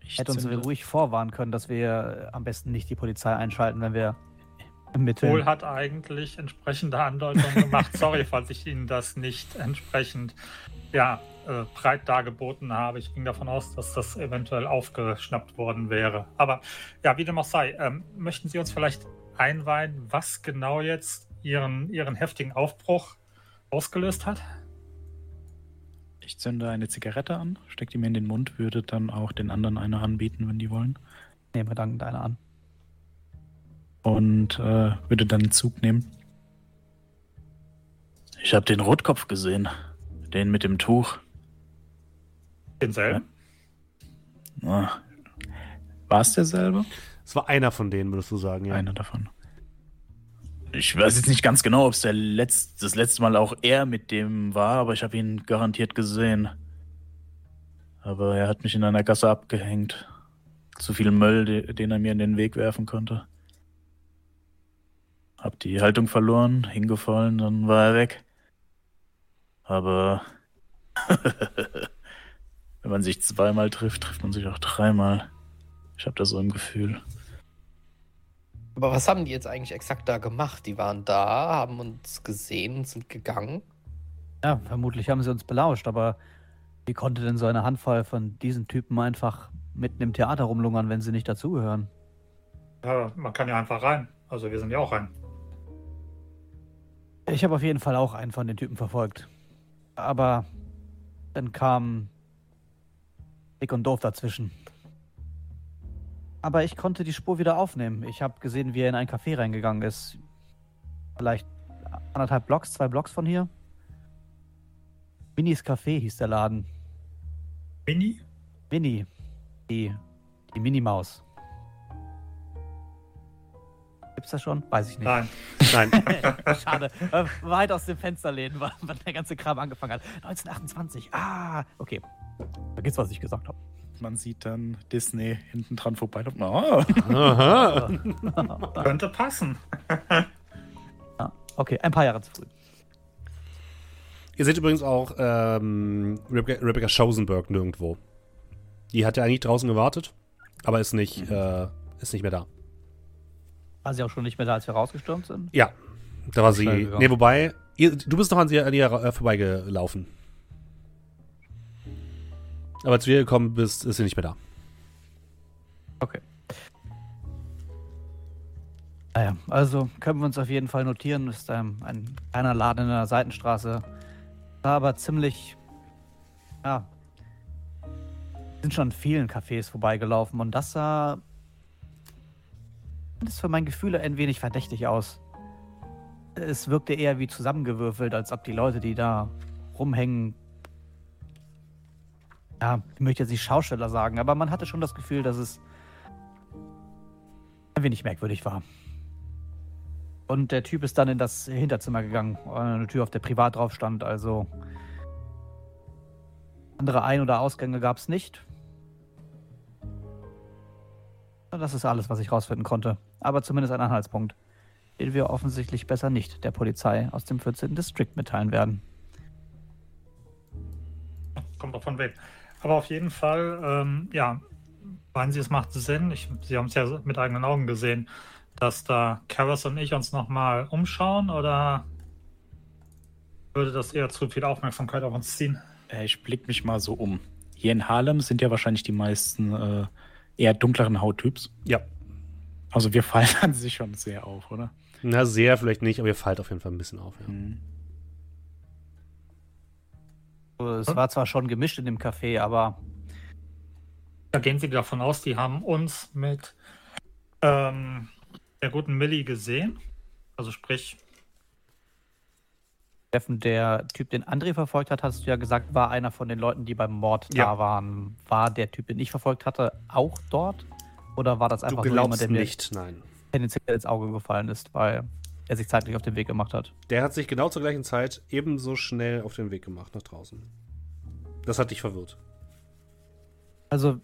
Ich hätte uns ruhig vorwarnen können, dass wir am besten nicht die Polizei einschalten, wenn wir ermitteln. Poole hat eigentlich entsprechende Andeutungen gemacht. Sorry, falls ich Ihnen das nicht entsprechend ja, äh, breit dargeboten habe. Ich ging davon aus, dass das eventuell aufgeschnappt worden wäre. Aber ja, wie dem auch sei, ähm, möchten Sie uns vielleicht einweihen, was genau jetzt ihren, ihren heftigen Aufbruch ausgelöst hat? Ich zünde eine Zigarette an, stecke die mir in den Mund, würde dann auch den anderen eine anbieten, wenn die wollen. Nehmen wir dankend eine an. Und äh, würde dann einen Zug nehmen. Ich habe den Rotkopf gesehen. Den mit dem Tuch. Denselben? Ja. War es derselbe? Es war einer von denen, würdest du sagen, ja. Einer davon. Ich weiß jetzt nicht ganz genau, ob es der Letz- das letzte Mal auch er mit dem war, aber ich habe ihn garantiert gesehen. Aber er hat mich in einer Gasse abgehängt. Zu viel Müll, de- den er mir in den Weg werfen konnte. Hab die Haltung verloren, hingefallen, dann war er weg. Aber wenn man sich zweimal trifft, trifft man sich auch dreimal. Ich habe da so ein Gefühl. Aber was haben die jetzt eigentlich exakt da gemacht? Die waren da, haben uns gesehen und sind gegangen. Ja, vermutlich haben sie uns belauscht, aber wie konnte denn so eine Handvoll von diesen Typen einfach mitten im Theater rumlungern, wenn sie nicht dazugehören? Ja, man kann ja einfach rein. Also wir sind ja auch rein. Ich habe auf jeden Fall auch einen von den Typen verfolgt. Aber dann kam Dick und Doof dazwischen. Aber ich konnte die Spur wieder aufnehmen. Ich habe gesehen, wie er in ein Café reingegangen ist. Vielleicht anderthalb Blocks, zwei Blocks von hier. Minnie's Café hieß der Laden. Minnie? Minnie. Die, die Minimaus. Gibt's das schon? Weiß ich nicht. Nein. Nein. Schade. Weit aus dem Fenster lehnen, wann der ganze Kram angefangen hat. neunzehnhundertachtundzwanzig. Ah, okay. Vergiss, was ich gesagt habe. Man sieht dann Disney hinten dran vorbei. Oh. Aha. Könnte passen. Ah, okay, ein paar Jahre zu früh. Ihr seht übrigens auch ähm, Rebecca, Rebecca Shosenberg nirgendwo. Die hat ja eigentlich draußen gewartet, aber ist nicht, mhm. äh, ist nicht mehr da. War sie auch schon nicht mehr da, als wir rausgestürmt sind? Ja, da war sie. Ne, wobei, ihr, du bist noch an ihr, an ihr äh, vorbeigelaufen. Aber als du hier gekommen bist, ist sie nicht mehr da. Okay. Naja, also können wir uns auf jeden Fall notieren. Ist ähm, ein kleiner Laden in der Seitenstraße. War aber ziemlich... Ja. Sind schon an vielen Cafés vorbeigelaufen. Und das sah... Das für mein Gefühl ein wenig verdächtig aus. Es wirkte eher wie zusammengewürfelt, als ob die Leute, die da rumhängen... Ja, ich möchte jetzt nicht Schausteller sagen, aber man hatte schon das Gefühl, dass es ein wenig merkwürdig war. Und der Typ ist dann in das Hinterzimmer gegangen, eine Tür, auf der privat drauf stand, also Andere Ein- oder Ausgänge gab es nicht. Das ist alles, was ich rausfinden konnte. Aber zumindest ein Anhaltspunkt, den wir offensichtlich besser nicht der Polizei aus dem vierzehnten Distrikt mitteilen werden. Kommt davon weg. Aber auf jeden Fall, ähm, ja, meinen Sie, es macht Sinn? Ich, Sie haben es ja mit eigenen Augen gesehen, dass da Carras und ich uns nochmal umschauen, oder würde das eher zu viel Aufmerksamkeit auf uns ziehen? Ich blick mich mal so um. Hier in Harlem sind ja wahrscheinlich die meisten äh, eher dunkleren Hauttyps. Ja. Also wir fallen an sich schon sehr auf, oder? Na, sehr vielleicht nicht, aber ihr fallt auf jeden Fall ein bisschen auf, ja. Mhm. Es hm? war zwar schon gemischt in dem Café, aber... Da gehen sie davon aus, die haben uns mit ähm, der guten Millie gesehen. Also sprich... Der Typ, den André verfolgt hat, hast du ja gesagt, war einer von den Leuten, die beim Mord ja. da waren. War der Typ, den ich verfolgt hatte, auch dort? Oder war das einfach nur jemand, der mir tendenziell ins Auge gefallen ist, weil er sich zeitlich auf den Weg gemacht hat? Der hat sich genau zur gleichen Zeit ebenso schnell auf den Weg gemacht nach draußen. Das hat dich verwirrt. Also,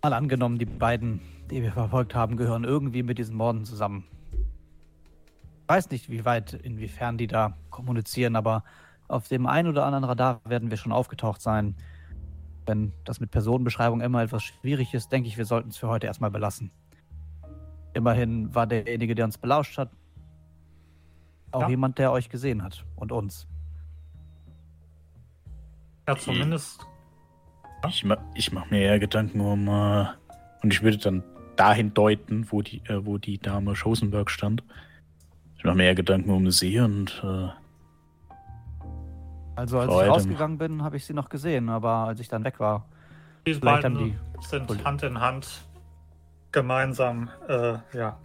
mal angenommen, die beiden, die wir verfolgt haben, gehören irgendwie mit diesen Morden zusammen. Ich weiß nicht, wie weit, inwiefern die da kommunizieren, aber auf dem einen oder anderen Radar werden wir schon aufgetaucht sein. Wenn das mit Personenbeschreibung immer etwas schwierig ist, denke ich, wir sollten es für heute erstmal belassen. Immerhin war derjenige, der uns belauscht hat, auch ja. jemand, der euch gesehen hat und uns. Ja, zumindest. Ich, ich mache mir eher Gedanken um, äh, und ich würde dann dahin deuten, wo die, äh, wo die Dame Shosenberg stand. Ich mache mir eher Gedanken um sie und... Äh, also als ich rausgegangen bin, habe ich sie noch gesehen, aber als ich dann weg war... Diese beiden haben die sind Poli- Hand in Hand gemeinsam äh, ja,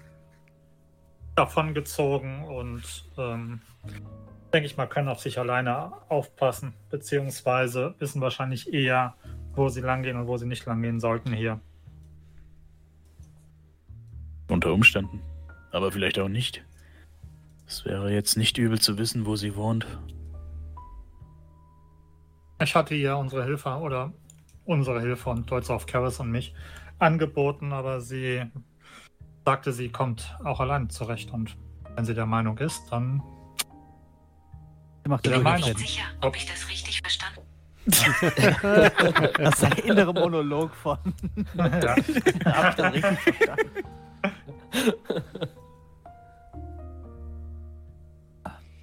davongezogen und ähm, denke ich mal, können auf sich alleine aufpassen, beziehungsweise wissen wahrscheinlich eher, wo sie langgehen und wo sie nicht langgehen sollten hier. Unter Umständen, aber vielleicht auch nicht. Es wäre jetzt nicht übel zu wissen, wo sie wohnt. Ich hatte ihr unsere Hilfe oder unsere Hilfe und deutlich auf Carras und mich angeboten, aber sie sagte, sie kommt auch allein zurecht. Und wenn sie der Meinung ist, dann... Sie macht ihre Meinung. Ich bin nicht sicher, ob ich das richtig verstanden habe. Das ist der innere Monolog von... Ja. Habe ich das richtig verstanden?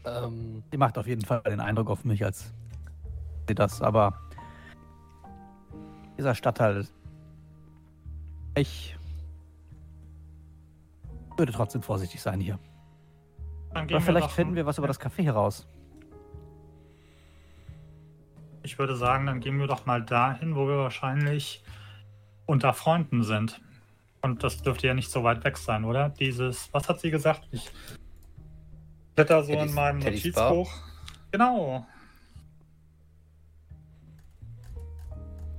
Ähm, die macht auf jeden Fall den Eindruck auf mich, als sie das, aber dieser Stadtteil, ich würde trotzdem vorsichtig sein hier. Aber vielleicht finden wir was über das Café heraus. Ich würde sagen, dann gehen wir doch mal dahin, wo wir wahrscheinlich unter Freunden sind. Und das dürfte ja nicht so weit weg sein, oder? Dieses, was hat sie gesagt? Ich... Blätter so Teddy's, in meinem Teddy's Notizbuch. Bar. Genau.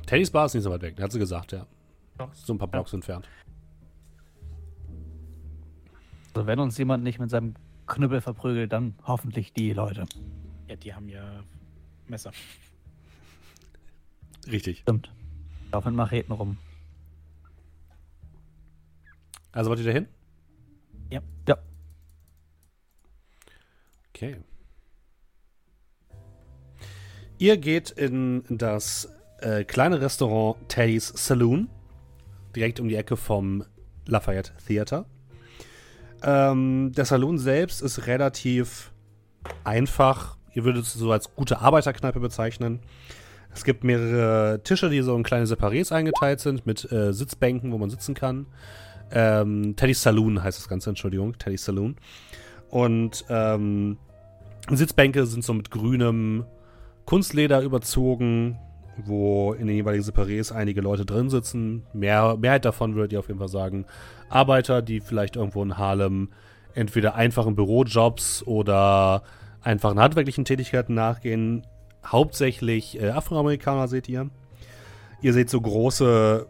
Teddy's Bar ist nicht so weit weg, hat sie gesagt, ja. ja. So ein paar Blocks ja. entfernt. Also wenn uns jemand nicht mit seinem Knüppel verprügelt, dann hoffentlich die Leute. Ja, die haben ja Messer. Richtig. Stimmt. Laufen mit Macheten rum. Also wollt ihr da hin? Ja. Ja. Okay. Ihr geht in das äh, kleine Restaurant Teddy's Saloon, direkt um die Ecke vom Lafayette Theater. Ähm, der Saloon selbst ist relativ einfach. Ihr würdet es so als gute Arbeiterkneipe bezeichnen. Es gibt mehrere Tische, die so in kleine Separés eingeteilt sind, mit äh, Sitzbänken, wo man sitzen kann. Ähm, Teddy's Saloon heißt das Ganze, Entschuldigung, Teddy's Saloon. Und ähm, Sitzbänke sind so mit grünem Kunstleder überzogen, wo in den jeweiligen Separés einige Leute drin sitzen. Mehr, Mehrheit davon würdet ihr auf jeden Fall sagen, Arbeiter, die vielleicht irgendwo in Harlem entweder einfachen Bürojobs oder einfachen handwerklichen Tätigkeiten nachgehen. Hauptsächlich äh, Afroamerikaner seht ihr. Ihr seht so große,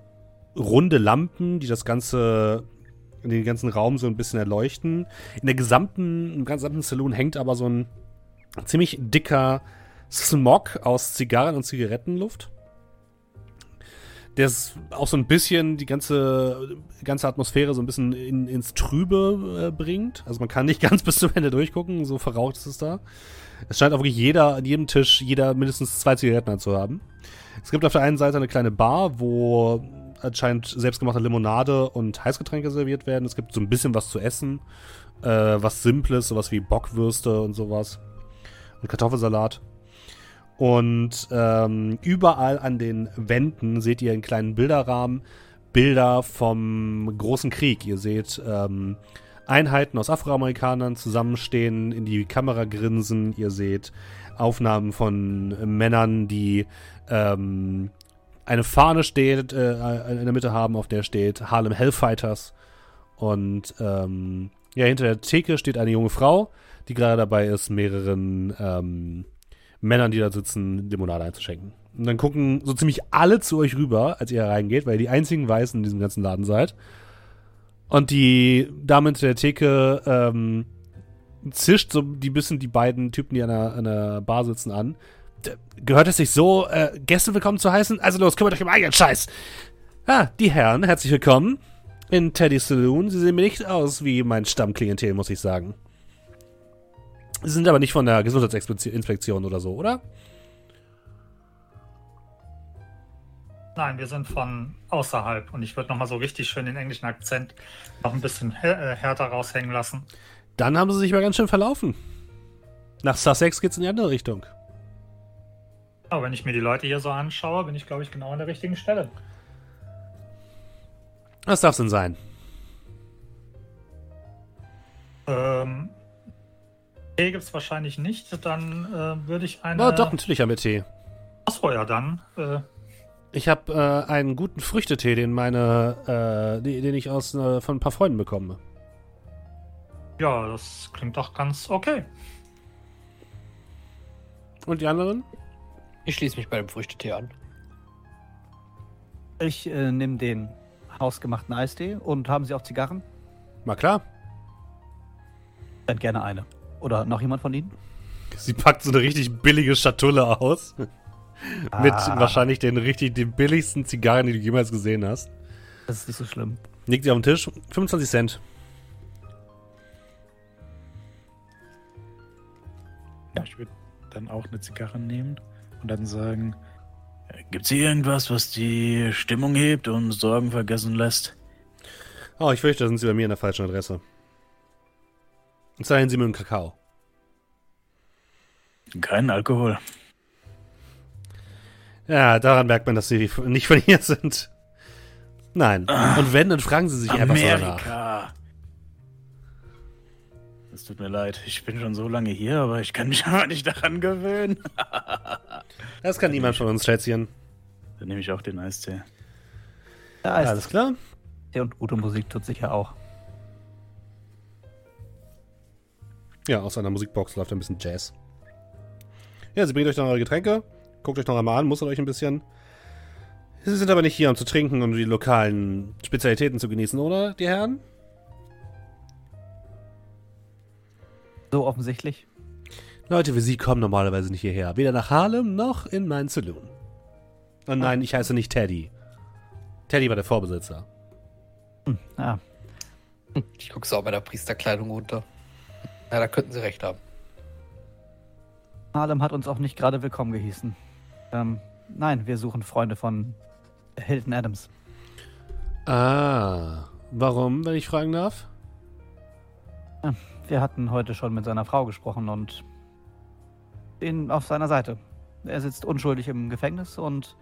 runde Lampen, die das Ganze... in den ganzen Raum so ein bisschen erleuchten. In der gesamten, im gesamten Saloon hängt aber so ein ziemlich dicker Smog aus Zigarren und Zigarettenluft. der ist auch so ein bisschen die ganze ganze Atmosphäre so ein bisschen in, ins Trübe äh, bringt. Also man kann nicht ganz bis zum Ende durchgucken, so verraucht ist es da. Es scheint auch wirklich jeder, an jedem Tisch, jeder mindestens zwei Zigaretten zu haben. Es gibt auf der einen Seite eine kleine Bar, wo anscheinend selbstgemachte Limonade und Heißgetränke serviert werden. Es gibt so ein bisschen was zu essen, äh, was Simples, sowas wie Bockwürste und sowas und Kartoffelsalat. Und ähm, überall an den Wänden seht ihr in kleinen Bilderrahmen Bilder vom großen Krieg. Ihr seht ähm, Einheiten aus Afroamerikanern zusammenstehen, in die Kamera grinsen. Ihr seht Aufnahmen von Männern, die ähm, eine Fahne steht, äh, in der Mitte haben, auf der steht Harlem Hellfighters. Und ähm, ja, hinter der Theke steht eine junge Frau, die gerade dabei ist, mehreren ähm, Männern, die da sitzen, Limonade einzuschenken. Und dann gucken so ziemlich alle zu euch rüber, als ihr hereingeht, weil ihr die einzigen Weißen in diesem ganzen Laden seid. Und die Dame hinter der Theke ähm, zischt so die bisschen die beiden Typen, die an der, an der Bar sitzen, an. D- gehört es sich so, äh, Gäste willkommen zu heißen? Also los, kümmert euch um eigenen Scheiß! Ah, die Herren, herzlich willkommen in Teddy's Saloon. Sie sehen mir nicht aus wie mein Stammklientel, muss ich sagen. Sie sind aber nicht von der Gesundheitsinspektion oder so, oder? Nein, wir sind von außerhalb. Und ich würde nochmal so richtig schön den englischen Akzent noch ein bisschen här- härter raushängen lassen. Dann haben sie sich mal ganz schön verlaufen. Nach Sussex geht's in die andere Richtung. Aber wenn ich mir die Leute hier so anschaue, bin ich, glaube ich, genau an der richtigen Stelle. Was darf's denn sein? Ähm... Tee gibt's wahrscheinlich nicht, dann äh, würde ich eine... Na doch, natürlich haben wir Tee. Achso, ja, dann. Äh. Ich habe äh, einen guten Früchtetee, den meine, äh, den ich aus äh, von ein paar Freunden bekomme. Ja, das klingt doch ganz okay. Und die anderen? Ich schließe mich bei dem Früchtetee an. Ich äh, nehme den hausgemachten Eistee. Und haben Sie auch Zigarren? Na klar. Dann gerne eine. Oder noch jemand von Ihnen? Sie packt so eine richtig billige Schatulle aus. Ah. Mit wahrscheinlich den richtig den billigsten Zigarren, die du jemals gesehen hast. Das ist nicht so schlimm. Liegt sie auf dem Tisch. fünfundzwanzig Cent. Ja, ich würde dann auch eine Zigarre nehmen und dann sagen, gibt's hier irgendwas, was die Stimmung hebt und Sorgen vergessen lässt? Oh, ich fürchte, da sind Sie bei mir an der falschen Adresse. Und seien Sie mit dem Kakao. Keinen Alkohol. Ja, daran merkt man, dass Sie nicht von hier sind. Nein. Ach, und wenn, dann fragen Sie sich Amerika. Einfach so danach. Es tut mir leid, ich bin schon so lange hier, aber ich kann mich einfach nicht daran gewöhnen. Das kann dann niemand von uns, Schätzchen. Dann nehme ich auch den Eistee. Ja, alles klar. Tee und gute Musik tut sicher auch. Ja, aus einer Musikbox läuft ein bisschen Jazz. Ja, sie bringt euch noch eure Getränke. Guckt euch noch einmal an, mustert euch ein bisschen. Sie sind aber nicht hier, um zu trinken und um die lokalen Spezialitäten zu genießen, oder, die Herren? So offensichtlich. Leute wie Sie kommen normalerweise nicht hierher. Weder nach Harlem, noch in meinen Saloon. Und nein, ich heiße nicht Teddy. Teddy war der Vorbesitzer. Hm, ja. Ich gucke so bei der Priesterkleidung runter. Ja, da könnten Sie recht haben. Harlem hat uns auch nicht gerade willkommen gehießen. Ähm, nein, wir suchen Freunde von Hilton Adams. Ah, warum, wenn ich fragen darf? Wir hatten heute schon mit seiner Frau gesprochen und ihn auf seiner Seite. Er sitzt unschuldig im Gefängnis und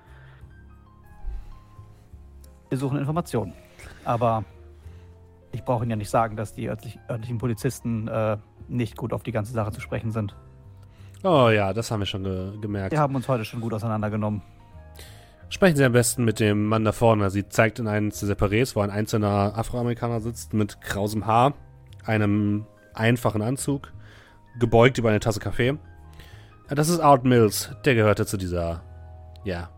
wir suchen Informationen. Aber ich brauche Ihnen ja nicht sagen, dass die örtlichen Polizisten äh, nicht gut auf die ganze Sache zu sprechen sind. Oh ja, das haben wir schon ge- gemerkt. Wir haben uns heute schon gut auseinandergenommen. Sprechen Sie am besten mit dem Mann da vorne. Sie zeigt in eines der Separés, wo ein einzelner Afroamerikaner sitzt, mit krausem Haar, einem einfachen Anzug, gebeugt über eine Tasse Kaffee. Das ist Art Mills, der gehörte zu dieser, ja,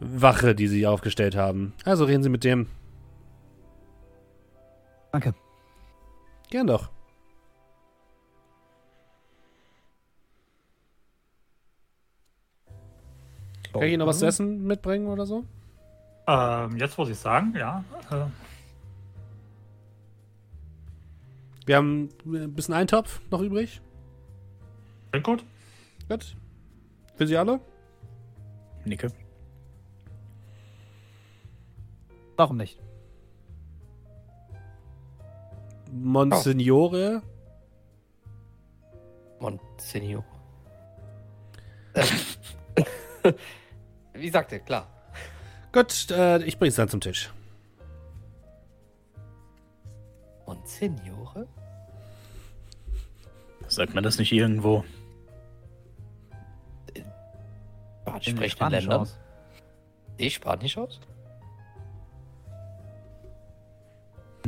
Wache, die Sie aufgestellt haben. Also reden Sie mit dem. Danke. Gern doch. Kann ich Ihnen noch was zu essen mitbringen oder so? Ähm, jetzt muss ich sagen, ja. Äh. Wir haben ein bisschen Eintopf noch übrig. Klingt gut. Gut. Für Sie alle? Nicke. Warum nicht? Monsignore. Oh. Monsignore. Wie sagte, klar. Gut, äh, ich bring's dann zum Tisch. Monsignore? Sagt man das nicht irgendwo? Ich spreche den Ländern aus. Ich sprach nicht aus.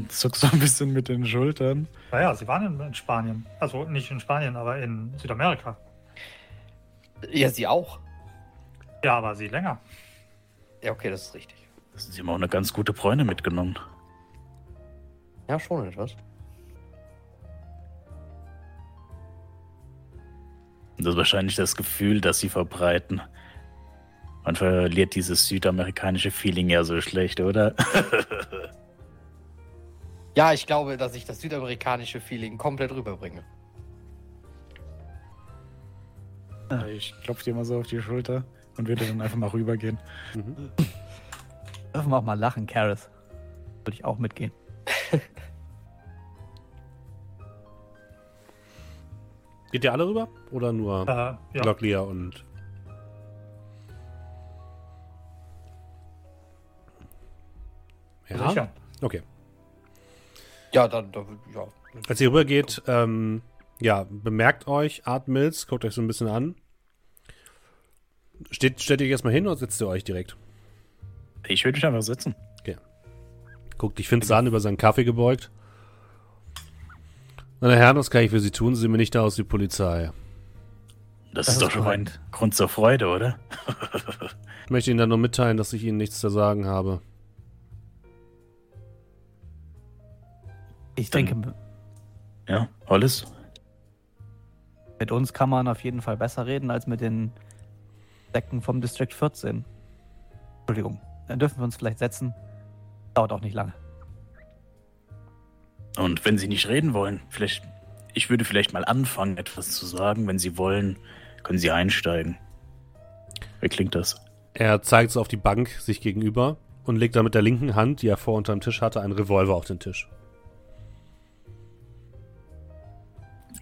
Zuck so ein bisschen mit den Schultern. Naja, sie waren in Spanien. Also nicht in Spanien, aber in Südamerika. Ja, sie auch. Ja, aber sie länger. Ja, okay, das ist richtig. Sie haben auch eine ganz gute Bräune mitgenommen. Ja, schon etwas. Das ist wahrscheinlich das Gefühl, das sie verbreiten. Man verliert dieses südamerikanische Feeling ja so schlecht, oder? Ja, ich glaube, dass ich das südamerikanische Feeling komplett rüberbringe. Ich klopfe dir mal so auf die Schulter und würde dann einfach mal rübergehen. Mhm. Dürfen wir auch mal lachen, Carras. Würde ich auch mitgehen. Geht ihr alle rüber? Oder nur äh, ja. Locklear und... Ja? Sicher. Okay. Ja, dann, dann ja. Als ihr rübergeht, ähm, ja, bemerkt euch Art Mills, guckt euch so ein bisschen an. Steht, stellt ihr euch erstmal hin oder setzt ihr euch direkt? Ich würde mich einfach setzen. Okay. Guckt dich finster an, über seinen Kaffee gebeugt. Meine Herren, was kann ich für Sie tun? Sie sind mir nicht da aus die Polizei. Das, das ist doch schon ein Grund zur Freude, oder? Ich möchte Ihnen dann nur mitteilen, dass ich Ihnen nichts zu sagen habe. Ich denke... Dann, ja, Hollis? Mit uns kann man auf jeden Fall besser reden, als mit den Decken vom District vierzehn. Entschuldigung, dann dürfen wir uns vielleicht setzen. Dauert auch nicht lange. Und wenn Sie nicht reden wollen, vielleicht... Ich würde vielleicht mal anfangen, etwas zu sagen. Wenn Sie wollen, können Sie einsteigen. Wie klingt das? Er zeigt so auf die Bank sich gegenüber und legt dann mit der linken Hand, die er vor unterm Tisch hatte, einen Revolver auf den Tisch.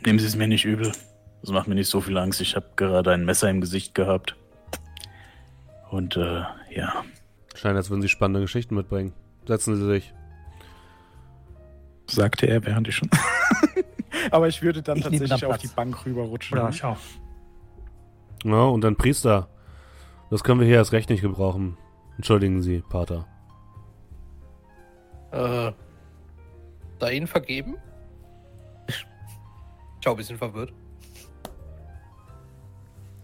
Nehmen Sie es mir nicht übel. Das macht mir nicht so viel Angst. Ich habe gerade ein Messer im Gesicht gehabt. Und, äh, ja. Scheint, als würden Sie spannende Geschichten mitbringen. Setzen Sie sich. Sagte er, während ich schon... Aber ich würde dann ich tatsächlich auf die Bank rüberrutschen. Ja, ich auch. Ja, und ein Priester. Das können wir hier erst recht nicht gebrauchen. Entschuldigen Sie, Pater. Äh, da Ihnen vergeben? Ich war ein bisschen verwirrt.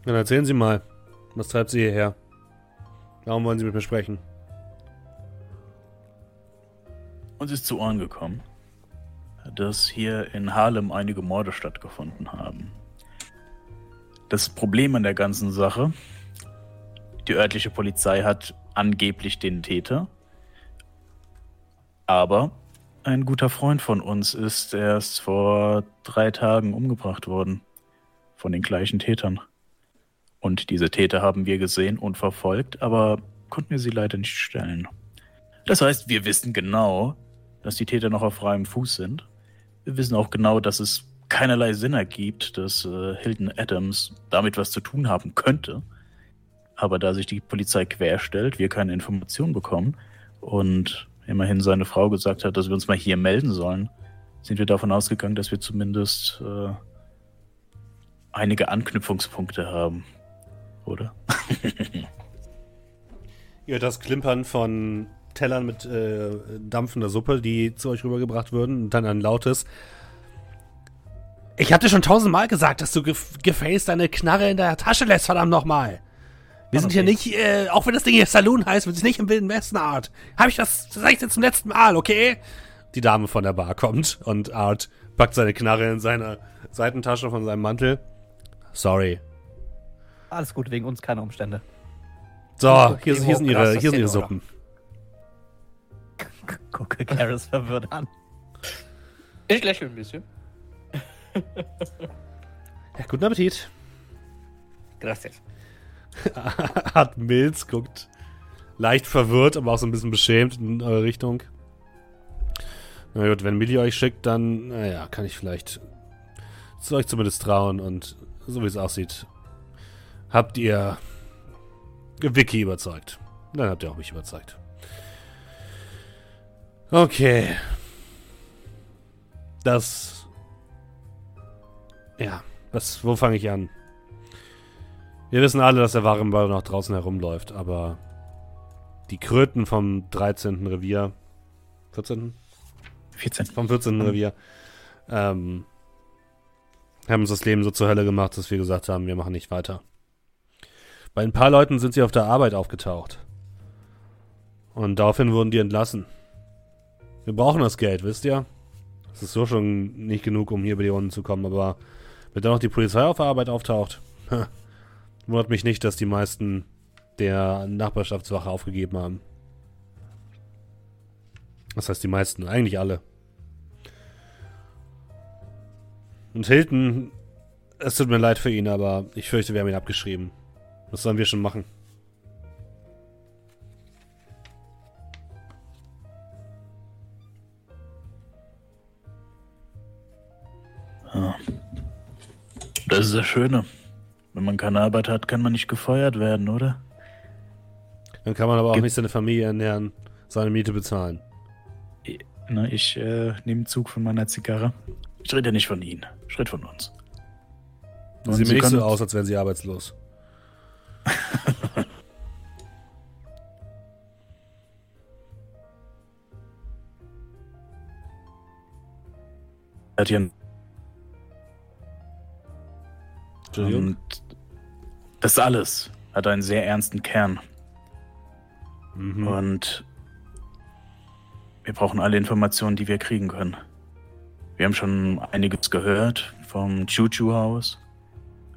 Dann erzählen Sie mal. Was treibt Sie hierher? Warum wollen Sie mit mir sprechen? Uns ist zu Ohren gekommen, dass hier in Harlem einige Morde stattgefunden haben. Das Problem an der ganzen Sache: die örtliche Polizei hat angeblich den Täter, aber ein guter Freund von uns ist erst vor drei Tagen umgebracht worden. Von den gleichen Tätern. Und diese Täter haben wir gesehen und verfolgt, aber konnten wir sie leider nicht stellen. Das heißt, wir wissen genau, dass die Täter noch auf freiem Fuß sind. Wir wissen auch genau, dass es keinerlei Sinn ergibt, dass äh, Hilton Adams damit was zu tun haben könnte. Aber da sich die Polizei querstellt, wir keine Informationen bekommen und... immerhin seine Frau gesagt hat, dass wir uns mal hier melden sollen, sind wir davon ausgegangen, dass wir zumindest äh, einige Anknüpfungspunkte haben, oder? Ja, das Klimpern von Tellern mit äh, dampfender Suppe, die zu euch rübergebracht würden, und dann ein lautes: Ich hab dir schon tausendmal gesagt, dass du gef- gefaced deine Knarre in der Tasche lässt, verdammt nochmal! Wir sind hier nicht, äh, auch wenn das Ding hier Saloon heißt, wir sind nicht im Wilden Westen, Art. Hab ich das, das sag ich dir zum letzten Mal, okay? Die Dame von der Bar kommt und Art packt seine Knarre in seine Seitentasche von seinem Mantel. Sorry. Alles gut, wegen uns keine Umstände. So, hier, hier, sind, ihre, hier sind ihre Suppen. Gucke Carras verwirrt an. Ich lächle ein bisschen. Ja, guten Appetit. Gracias. Art Mills guckt leicht verwirrt, aber auch so ein bisschen beschämt in eure Richtung. Na gut, wenn Millie euch schickt, dann, naja, kann ich vielleicht zu euch zumindest trauen. Und so wie es aussieht, habt ihr Vicky überzeugt. Dann habt ihr auch mich überzeugt. Okay. Das... Ja, was, wo fange ich an? Wir wissen alle, dass der wahre Mörder noch draußen herumläuft, aber die Kröten vom dreizehnten Revier... vierzehnten? vierzehn. Vom vierzehnten Mhm. Revier. Ähm, haben uns das Leben so zur Hölle gemacht, dass wir gesagt haben, wir machen nicht weiter. Bei ein paar Leuten sind sie auf der Arbeit aufgetaucht. Und daraufhin wurden die entlassen. Wir brauchen das Geld, wisst ihr? Es ist so schon nicht genug, um hier über die Runden zu kommen, aber wenn dann noch die Polizei auf der Arbeit auftaucht, wundert mich nicht, dass die meisten der Nachbarschaftswache aufgegeben haben. Das heißt die meisten, eigentlich alle. Und Hilton, es tut mir leid für ihn, aber ich fürchte, wir haben ihn abgeschrieben. Was sollen wir schon machen? Ja. Das ist das Schöne. Wenn man keine Arbeit hat, kann man nicht gefeuert werden, oder? Dann kann man aber auch Ge- nicht seine Familie ernähren, seine Miete bezahlen. Na, ich äh, nehme einen Zug von meiner Zigarre. Ich rede ja nicht von Ihnen. Ich rede von uns. Und Sie sehen nicht so aus, als wären Sie arbeitslos. Hat hier und das alles hat einen sehr ernsten Kern. Mhm. Und wir brauchen alle Informationen, die wir kriegen können. Wir haben schon einiges gehört vom Juju-Haus.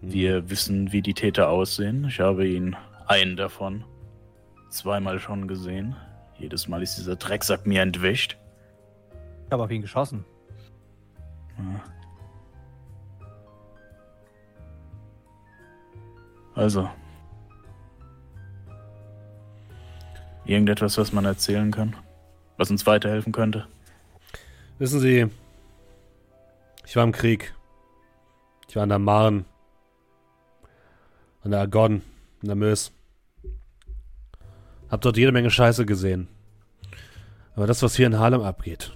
Wir wissen, wie die Täter aussehen. Ich habe ihn, einen davon, zweimal schon gesehen. Jedes Mal ist dieser Drecksack mir entwischt. Ich habe auf ihn geschossen. Ja. Also. Irgendetwas, was man erzählen kann? Was uns weiterhelfen könnte? Wissen Sie, ich war im Krieg. Ich war an der Marne, an der Argonne, an der Meuse. Hab dort jede Menge Scheiße gesehen. Aber das, was hier in Harlem abgeht,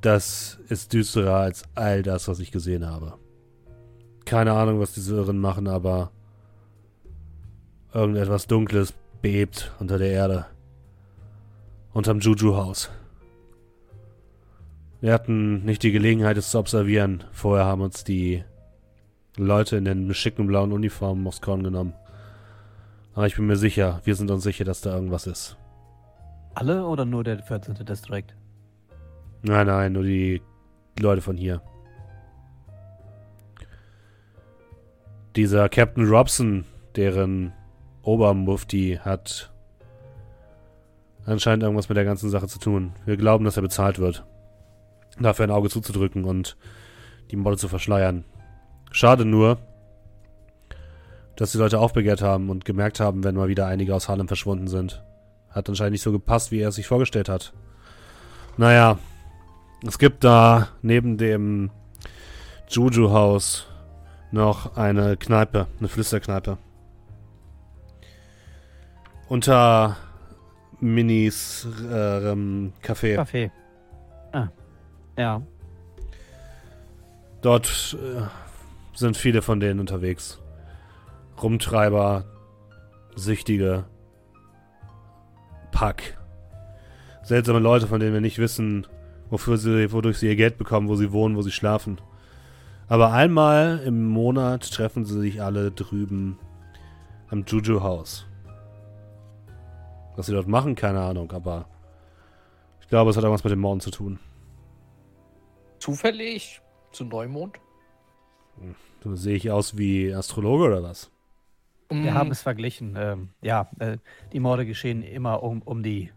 das ist düsterer als all das, was ich gesehen habe. Keine Ahnung, was diese Irren machen, aber irgendetwas Dunkles bebt unter der Erde. Unterm Juju-Haus. Wir hatten nicht die Gelegenheit, es zu observieren. Vorher haben uns die Leute in den schicken blauen Uniformen aufs Korn genommen. Aber ich bin mir sicher, wir sind uns sicher, dass da irgendwas ist. Alle oder nur der vierzehnte Distrikt? Nein, nein, nur die Leute von hier. Dieser Captain Robson, deren Obermufti, hat anscheinend irgendwas mit der ganzen Sache zu tun. Wir glauben, dass er bezahlt wird. Dafür ein Auge zuzudrücken und die Morde zu verschleiern. Schade nur, dass die Leute aufbegehrt haben und gemerkt haben, wenn mal wieder einige aus Harlem verschwunden sind. Hat anscheinend nicht so gepasst, wie er es sich vorgestellt hat. Naja, es gibt da neben dem Juju-Haus noch eine Kneipe, eine Flüsterkneipe. Unter Minnie's äh, ähm, Café. Café. Ah, ja. Dort äh, sind viele von denen unterwegs. Rumtreiber, Süchtige, Pack. Seltsame Leute, von denen wir nicht wissen, wofür sie, wodurch sie ihr Geld bekommen, wo sie wohnen, wo sie schlafen. Aber einmal im Monat treffen sie sich alle drüben am Juju-Haus. Was sie dort machen, keine Ahnung, aber ich glaube, es hat irgendwas mit dem Morden zu tun. Zufällig? Zu Neumond? So, sehe ich aus wie Astrologe oder was? Wir haben es verglichen. Ähm, ja, äh, die Morde geschehen immer um, um die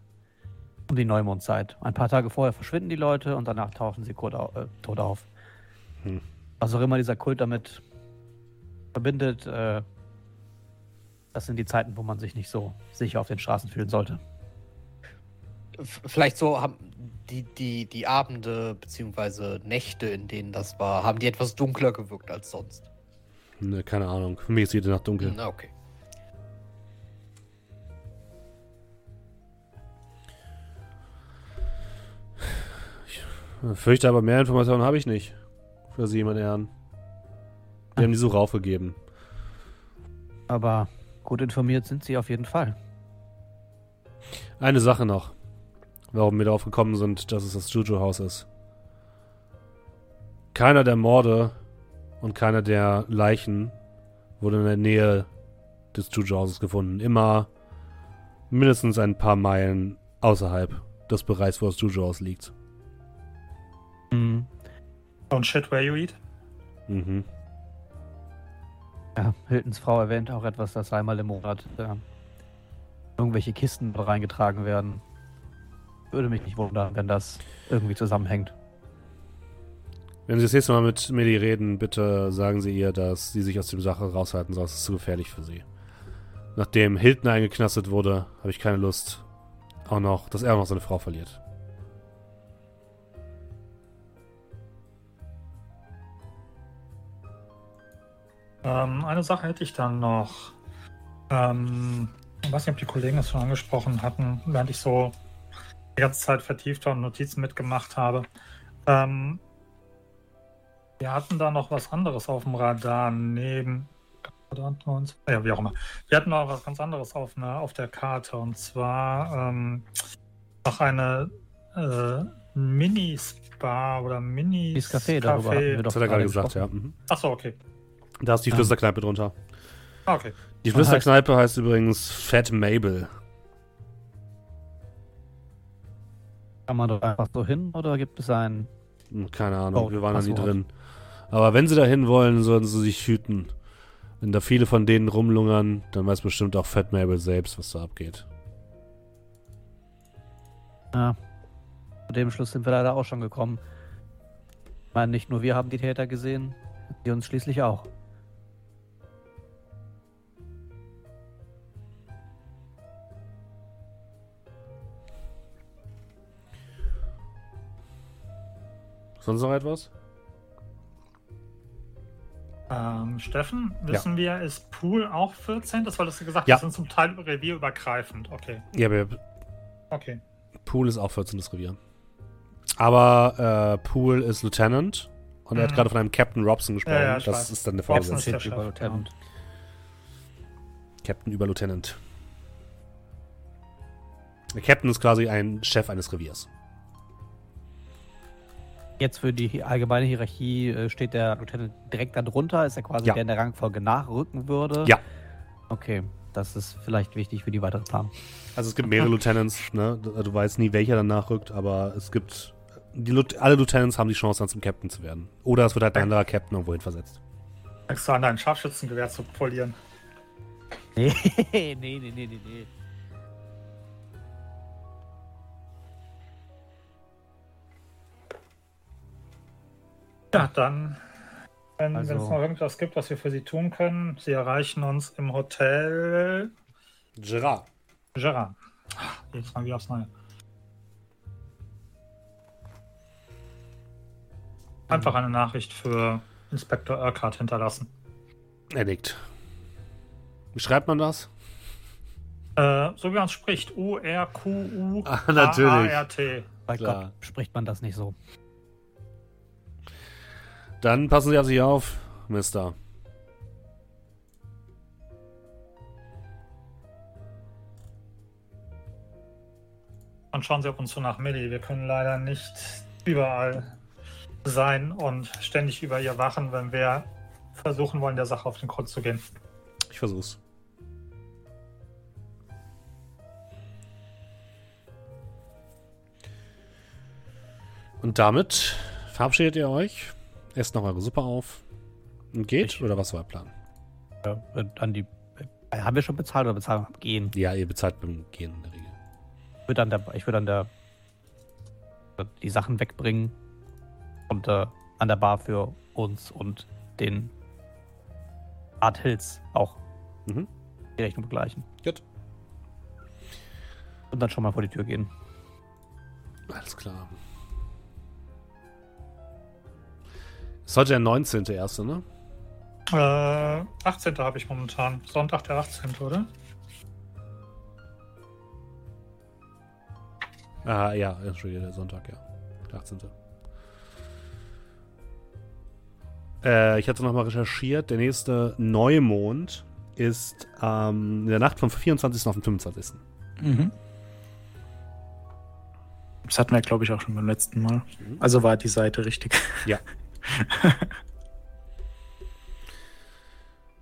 um die Neumondzeit. Ein paar Tage vorher verschwinden die Leute und danach tauchen sie tot auf. Hm. Was auch immer dieser Kult damit verbindet, äh, das sind die Zeiten, wo man sich nicht so sicher auf den Straßen fühlen sollte. Vielleicht so haben die, die, die Abende bzw. Nächte, in denen das war, haben die etwas dunkler gewirkt als sonst? Ne, keine Ahnung. Für mich ist jede Nacht dunkel. Na, okay. Ich fürchte aber, mehr Informationen habe ich nicht. Für Sie, meine Herren. Wir haben die Suche aufgegeben. Aber gut informiert sind Sie auf jeden Fall. Eine Sache noch. Warum wir darauf gekommen sind, dass es das Juju-Haus ist. Keiner der Morde und keiner der Leichen wurde in der Nähe des Juju-Hauses gefunden. Immer mindestens ein paar Meilen außerhalb des Bereichs, wo das Juju-Haus liegt. Mhm. Don't shit where you eat. Mhm. Ja, Hiltons Frau erwähnt auch etwas, dass einmal im Monat äh, irgendwelche Kisten reingetragen werden. Würde mich nicht wundern, wenn das irgendwie zusammenhängt. Wenn Sie das nächste Mal mit Millie reden, bitte sagen Sie ihr, dass sie sich aus dem Sache raushalten soll. Es ist zu gefährlich für sie. Nachdem Hilton eingeknastet wurde, habe ich keine Lust, auch noch, dass er noch seine Frau verliert. Ähm, eine Sache hätte ich dann noch. Ähm, ich weiß nicht, ob die Kollegen das schon angesprochen hatten, während ich so die ganze Zeit vertieft und Notizen mitgemacht habe. Ähm, wir hatten da noch was anderes auf dem Radar neben... Ja, wie auch immer. Wir hatten noch was ganz anderes auf, ne, auf der Karte, und zwar ähm, noch eine äh, Mini-Spa oder Minnie's Café. Darüber hatten wir doch, das hat er gerade gesagt, ja. Mhm. Achso, okay. Da ist die Flüsterkneipe drunter. Okay. Die Flüsterkneipe heißt, heißt übrigens Fat Mabel. Kann man da einfach so hin, oder gibt es einen... Keine Ahnung, oh, wir waren da nie drin. Aber wenn sie da hin wollen, sollen sie sich hüten. Wenn da viele von denen rumlungern, dann weiß bestimmt auch Fat Mabel selbst, was da abgeht. Ja, zu dem Schluss sind wir leider auch schon gekommen. Ich meine, nicht nur wir haben die Täter gesehen, die uns schließlich auch. Sonst noch etwas? Ähm, Steffen, wissen ja. wir, ist Poole auch vierzehn? Das war das gesagt, ja. Das sind zum Teil revierübergreifend. Okay. Ja, wir. Okay. Poole ist auch vierzehn, das Revier. Aber äh, Poole ist Lieutenant und mhm. er hat gerade von einem Captain Robson gesprochen. Ja, ja, das weiß. Ist dann eine Vorgesetzte. Über Lieutenant. Captain über Lieutenant. Der Captain ist quasi ein Chef eines Reviers. Jetzt für die allgemeine Hierarchie steht der Lieutenant direkt darunter. Ist er quasi, ja. der in der Rangfolge nachrücken würde? Ja. Okay, das ist vielleicht wichtig für die weitere Planung. Also es gibt mehrere Lieutenants, ne? Du weißt nie, welcher dann nachrückt, aber es gibt... Die, alle Lieutenants haben die Chance, dann zum Captain zu werden. Oder es wird halt ein anderer Captain irgendwohin versetzt. Extra an dein Scharfschützengewehr zu polieren. Nee, nee, nee, nee, nee, nee. Ja, dann, wenn, also, wenn es noch irgendwas gibt, was wir für Sie tun können, Sie erreichen uns im Hotel... Gerard. Gerard. Jetzt mal wieder aufs Neue. Einfach eine Nachricht für Inspektor Urquhart hinterlassen. Er nickt. Wie schreibt man das? Äh, so wie man es spricht. U R Q U A R T. Bei Gott spricht man das nicht so. Dann passen Sie auf sich auf, Mister. Und schauen Sie ab und zu nach Millie. Wir können leider nicht überall sein und ständig über ihr wachen, wenn wir versuchen wollen, der Sache auf den Grund zu gehen. Ich versuch's. Und damit verabschiedet ihr euch. Esst noch eure Suppe auf und geht? Ich, oder was war der Plan? Ja, an die, haben wir schon bezahlt oder bezahlen beim Gehen? Ja, ihr bezahlt beim Gehen in der Regel. Ich würde dann, der, ich würde dann der, die Sachen wegbringen und äh, an der Bar für uns und den Art Hills auch mhm. die Rechnung begleichen. Gut. Und dann schon mal vor die Tür gehen. Alles klar. Ist heute der neunzehnte erste, ne? Äh, achtzehnten habe ich momentan. Sonntag der achtzehnte, oder? Ah, ja, Entschuldige, der Sonntag, ja. Der achtzehnte Äh, ich hatte nochmal recherchiert. Der nächste Neumond ist ähm, in der Nacht vom vierundzwanzigsten auf den fünfundzwanzigsten Mhm. Das hatten wir, glaube ich, auch schon beim letzten Mal. Mhm. Also war die Seite richtig. Ja.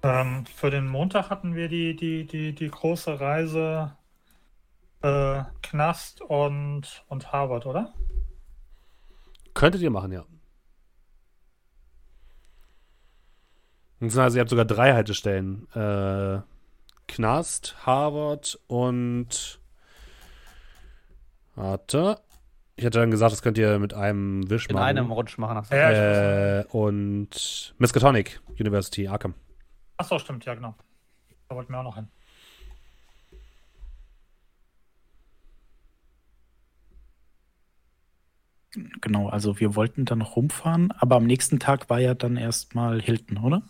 ähm, für den Montag hatten wir die, die, die, die große Reise äh, Knast und, und Harvard, oder? Könntet ihr machen, ja. Also ihr habt sogar drei Haltestellen. Äh, Knast, Harvard und warte. Ich hatte dann gesagt, das könnt ihr mit einem Wisch machen. In einem Rutsch machen. Nach ja, äh, und Miskatonic University, Arkham. Achso, stimmt, ja, genau. Da wollten wir auch noch hin. Genau, also wir wollten dann noch rumfahren, aber am nächsten Tag war ja dann erstmal Hilton, oder?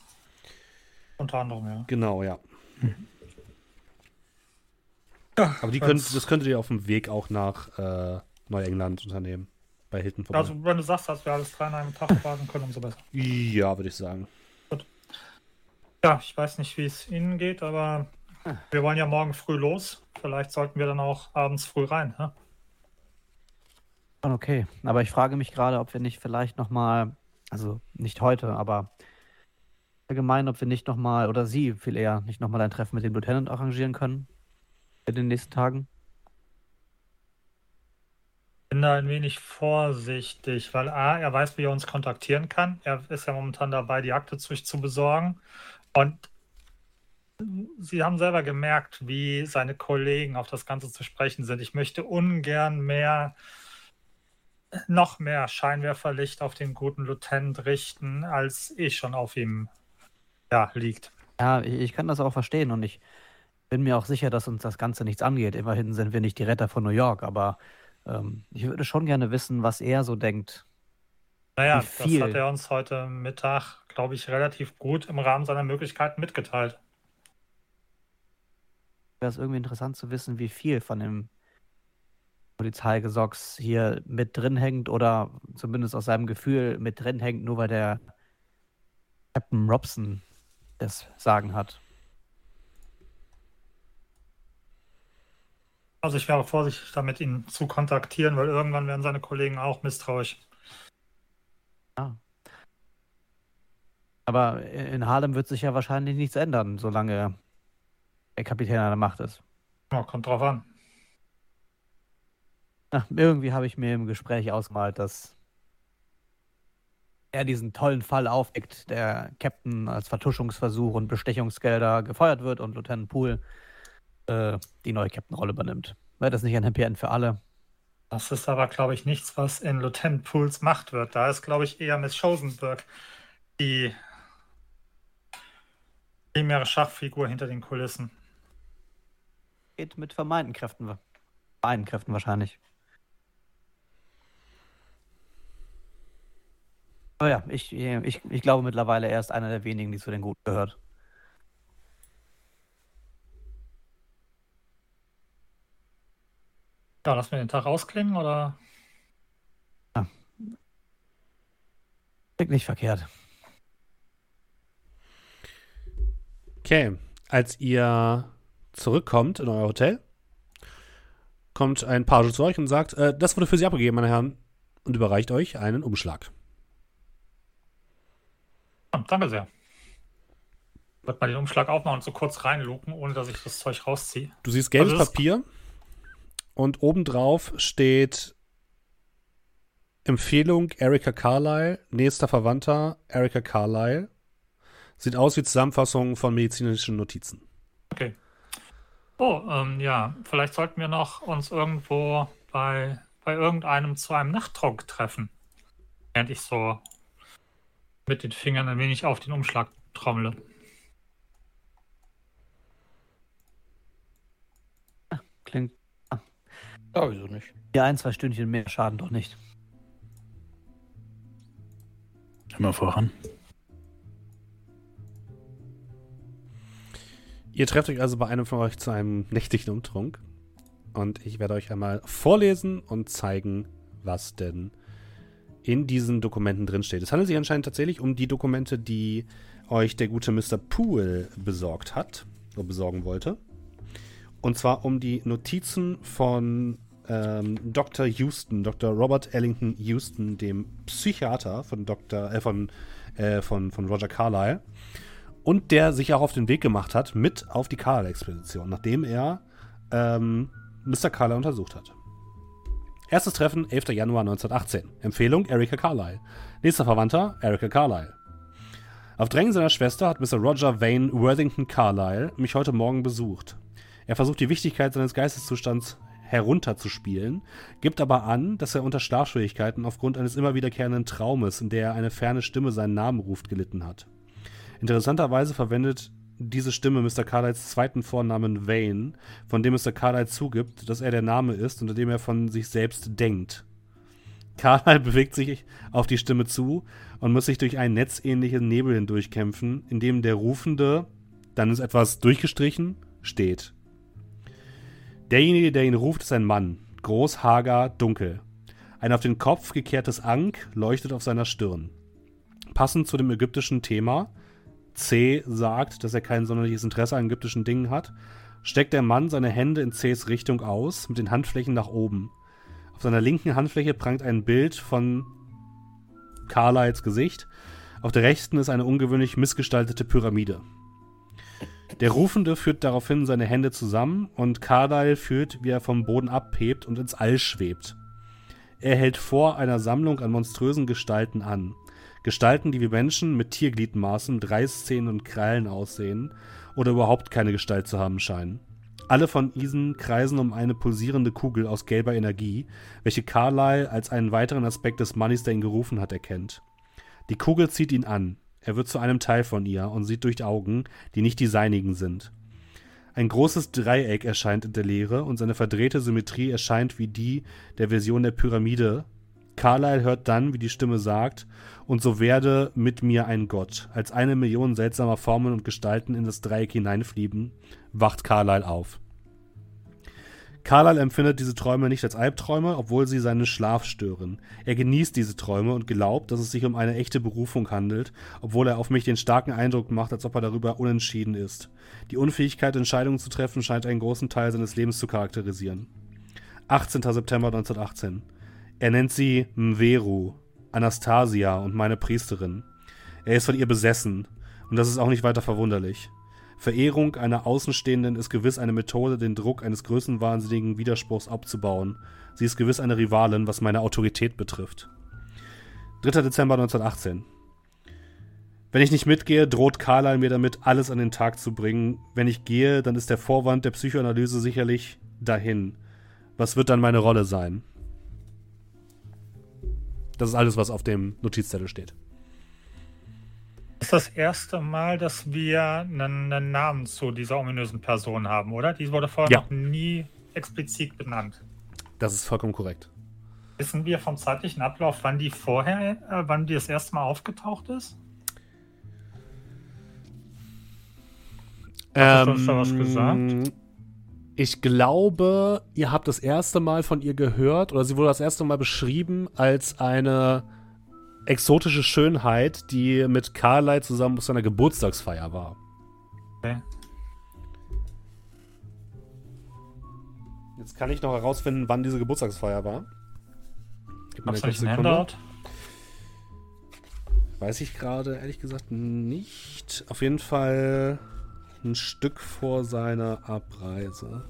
Unter anderem, ja. Genau, ja. Hm. Ja, aber die könnt, das könntet ihr auf dem Weg auch nach äh, Neuengland unternehmen. Bei Hilton vorbei. Also, wenn du sagst, dass wir alles drei an einem Tag fahren können, umso besser. Ja, würde ich sagen. Gut. Ja, ich weiß nicht, wie es Ihnen geht, aber ah. wir wollen ja morgen früh los. Vielleicht sollten wir dann auch abends früh rein. Ja? Okay, aber ich frage mich gerade, ob wir nicht vielleicht nochmal, also nicht heute, aber allgemein, ob wir nicht nochmal, oder Sie viel eher, nicht nochmal ein Treffen mit dem Lieutenant arrangieren können. In den nächsten Tagen? Ich bin da ein wenig vorsichtig, weil A, er weiß, wie er uns kontaktieren kann. Er ist ja momentan dabei, die Akte zu, zu besorgen. Und Sie haben selber gemerkt, wie seine Kollegen auf das Ganze zu sprechen sind. Ich möchte ungern mehr, noch mehr Scheinwerferlicht auf den guten Lieutenant richten, als eh schon auf ihm ja, liegt. Ja, ich, ich kann das auch verstehen und ich bin mir auch sicher, dass uns das Ganze nichts angeht. Immerhin sind wir nicht die Retter von New York, aber ähm, ich würde schon gerne wissen, was er so denkt. Naja, das hat er uns heute Mittag, glaube ich, relativ gut im Rahmen seiner Möglichkeiten mitgeteilt. Wäre es irgendwie interessant zu wissen, wie viel von dem Polizeigesocks hier mit drin hängt oder zumindest aus seinem Gefühl mit drin hängt, nur weil der Captain Robson das Sagen hat. Also ich wäre vorsichtig damit, ihn zu kontaktieren, weil irgendwann werden seine Kollegen auch misstrauisch. Ja. Aber in Harlem wird sich ja wahrscheinlich nichts ändern, solange der Kapitän an der Macht ist. Ja, kommt drauf an. Ach, irgendwie habe ich mir im Gespräch ausgemalt, dass er diesen tollen Fall aufdeckt, der Captain als Vertuschungsversuch und Bestechungsgelder gefeuert wird und Lieutenant Poole die neue Captain-Rolle übernimmt. Wäre das nicht ein Happy End für alle? Das ist aber, glaube ich, nichts, was in Lieutenant Pooles Macht wird. Da ist, glaube ich, eher Miss Shosenberg die primäre Schachfigur hinter den Kulissen. Geht mit vermeinten Kräften. Vereinten Kräften wahrscheinlich. Aber ja, ich, ich, ich glaube mittlerweile, er ist einer der wenigen, die zu den Guten gehört. Ja, lassen wir den Tag ausklingen, oder? Ja. Klingt nicht verkehrt. Okay, als ihr zurückkommt in euer Hotel, kommt ein Page zu euch und sagt, äh, das wurde für Sie abgegeben, meine Herren, und überreicht euch einen Umschlag. Ja, danke sehr. Ich würde mal den Umschlag aufmachen und so kurz reinluken, ohne dass ich das Zeug rausziehe. Du siehst gelbes also Papier. Und obendrauf steht Empfehlung Erica Carlyle, nächster Verwandter Erica Carlyle. Sieht aus wie Zusammenfassung von medizinischen Notizen. Okay. Oh, ähm, ja, vielleicht sollten wir noch uns irgendwo bei, bei irgendeinem zu einem Nachttrunk treffen. Während ich so mit den Fingern ein wenig auf den Umschlag trommle. Ja, klingt... Ja, ja, wieso nicht? Ja, ein, zwei Stündchen mehr schaden doch nicht. Immer voran. Ihr trefft euch also bei einem von euch zu einem nächtlichen Umtrunk. Und ich werde euch einmal vorlesen und zeigen, was denn in diesen Dokumenten drinsteht. Es handelt sich anscheinend tatsächlich um die Dokumente, die euch der gute Mister Poole besorgt hat, oder besorgen wollte. Und zwar um die Notizen von ähm, Doktor Houston, Doktor Robert Ellington Houston, dem Psychiater von Doktor Äh, von, äh, von, von Roger Carlyle. Und der sich auch auf den Weg gemacht hat mit auf die Carlyle-Expedition, nachdem er ähm, Mister Carlyle untersucht hat. Erstes Treffen, elfter Januar neunzehnhundertachtzehn. Empfehlung, Erica Carlyle. Nächster Verwandter, Erica Carlyle. Auf Drängen seiner Schwester hat Mister Roger Vane Worthington Carlyle mich heute Morgen besucht. Er versucht, die Wichtigkeit seines Geisteszustands herunterzuspielen, gibt aber an, dass er unter Schlafschwierigkeiten aufgrund eines immer wiederkehrenden Traumes, in der eine ferne Stimme seinen Namen ruft, gelitten hat. Interessanterweise verwendet diese Stimme Mister Carlyles zweiten Vornamen Vane, von dem Mister Carlyle zugibt, dass er der Name ist, unter dem er von sich selbst denkt. Carlyle bewegt sich auf die Stimme zu und muss sich durch einen netzähnlichen Nebel hindurchkämpfen, in dem der Rufende, dann ist etwas durchgestrichen, steht. Derjenige, der ihn ruft, ist ein Mann. Groß, hager, dunkel. Ein auf den Kopf gekehrtes Ank leuchtet auf seiner Stirn. Passend zu dem ägyptischen Thema, C sagt, dass er kein sonderliches Interesse an ägyptischen Dingen hat, steckt der Mann seine Hände in Cs Richtung aus, mit den Handflächen nach oben. Auf seiner linken Handfläche prangt ein Bild von Carlyles Gesicht, auf der rechten ist eine ungewöhnlich missgestaltete Pyramide. Der Rufende führt daraufhin seine Hände zusammen und Carlyle fühlt, wie er vom Boden abhebt und ins All schwebt. Er hält vor einer Sammlung an monströsen Gestalten an. Gestalten, die wie Menschen mit Tiergliedmaßen, mit Reißzähnen und Krallen aussehen oder überhaupt keine Gestalt zu haben scheinen. Alle von diesen kreisen um eine pulsierende Kugel aus gelber Energie, welche Carlyle als einen weiteren Aspekt des Mannes, der ihn gerufen hat, erkennt. Die Kugel zieht ihn an. Er wird zu einem Teil von ihr und sieht durch Augen, die nicht die seinigen sind. Ein großes Dreieck erscheint in der Leere und seine verdrehte Symmetrie erscheint wie die der Version der Pyramide. Carlyle hört dann, wie die Stimme sagt, und so werde mit mir ein Gott. Als eine Million seltsamer Formen und Gestalten in das Dreieck hineinfliegen, wacht Carlyle auf. Carlyle empfindet diese Träume nicht als Albträume, obwohl sie seinen Schlaf stören. Er genießt diese Träume und glaubt, dass es sich um eine echte Berufung handelt, obwohl er auf mich den starken Eindruck macht, als ob er darüber unentschieden ist. Die Unfähigkeit, Entscheidungen zu treffen, scheint einen großen Teil seines Lebens zu charakterisieren. achtzehnter September neunzehnhundertachtzehn. Er nennt sie Mweru, Anastasia und meine Priesterin. Er ist von ihr besessen, und das ist auch nicht weiter verwunderlich. Verehrung einer Außenstehenden ist gewiss eine Methode, den Druck eines größenwahnsinnigen Widerspruchs abzubauen. Sie ist gewiss eine Rivalin, was meine Autorität betrifft. dritter Dezember neunzehnhundertachtzehn. Wenn ich nicht mitgehe, droht Carlyle mir damit, alles an den Tag zu bringen. Wenn ich gehe, dann ist der Vorwand der Psychoanalyse sicherlich dahin. Was wird dann meine Rolle sein? Das ist alles, was auf dem Notizzettel steht. Das ist das erste Mal, dass wir einen, einen Namen zu dieser ominösen Person haben, oder? Die wurde vorher ja. noch nie explizit benannt. Das ist vollkommen korrekt. Wissen wir vom zeitlichen Ablauf, wann die vorher, äh, wann die das erste Mal aufgetaucht ist? Hast du ähm, uns da was gesagt? Ich glaube, ihr habt das erste Mal von ihr gehört, oder sie wurde das erste Mal beschrieben als eine exotische Schönheit, die mit Carlyle zusammen auf seiner Geburtstagsfeier war. Okay. Jetzt kann ich noch herausfinden, wann diese Geburtstagsfeier war. Gib mir eine kurze Sekunde. Weiß ich gerade ehrlich gesagt nicht. Auf jeden Fall ein Stück vor seiner Abreise.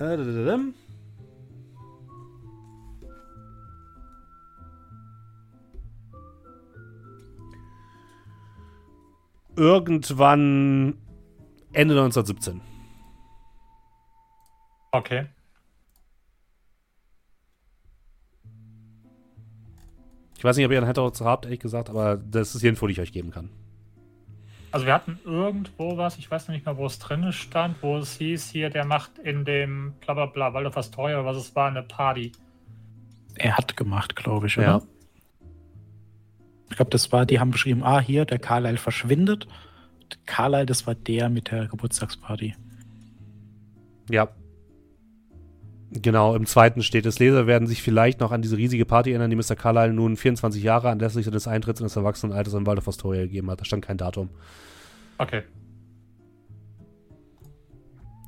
Äh, Irgendwann Ende neunzehnhundertsiebzehn. Okay. Ich weiß nicht, ob ihr einen Headhunter habt, ehrlich gesagt, aber das ist hier eine Info, die ich euch geben kann. Also wir hatten irgendwo was, ich weiß noch nicht mal, wo es drin stand, wo es hieß, hier, der macht in dem blablabla, weil das was teuer, was es war, eine Party. Er hat gemacht, glaube ich, oder? Ja. Ich glaube, das war, die haben beschrieben, ah, hier, der Carlyle verschwindet. Carlyle, das war der mit der Geburtstagsparty. Ja. Genau, im zweiten steht es, Leser werden sich vielleicht noch an diese riesige Party erinnern, die Mister Carlyle nun vierundzwanzig Jahre anlässlich des Eintritts in das Erwachsenenalters in Waldorf Astoria gegeben hat. Da stand kein Datum. Okay.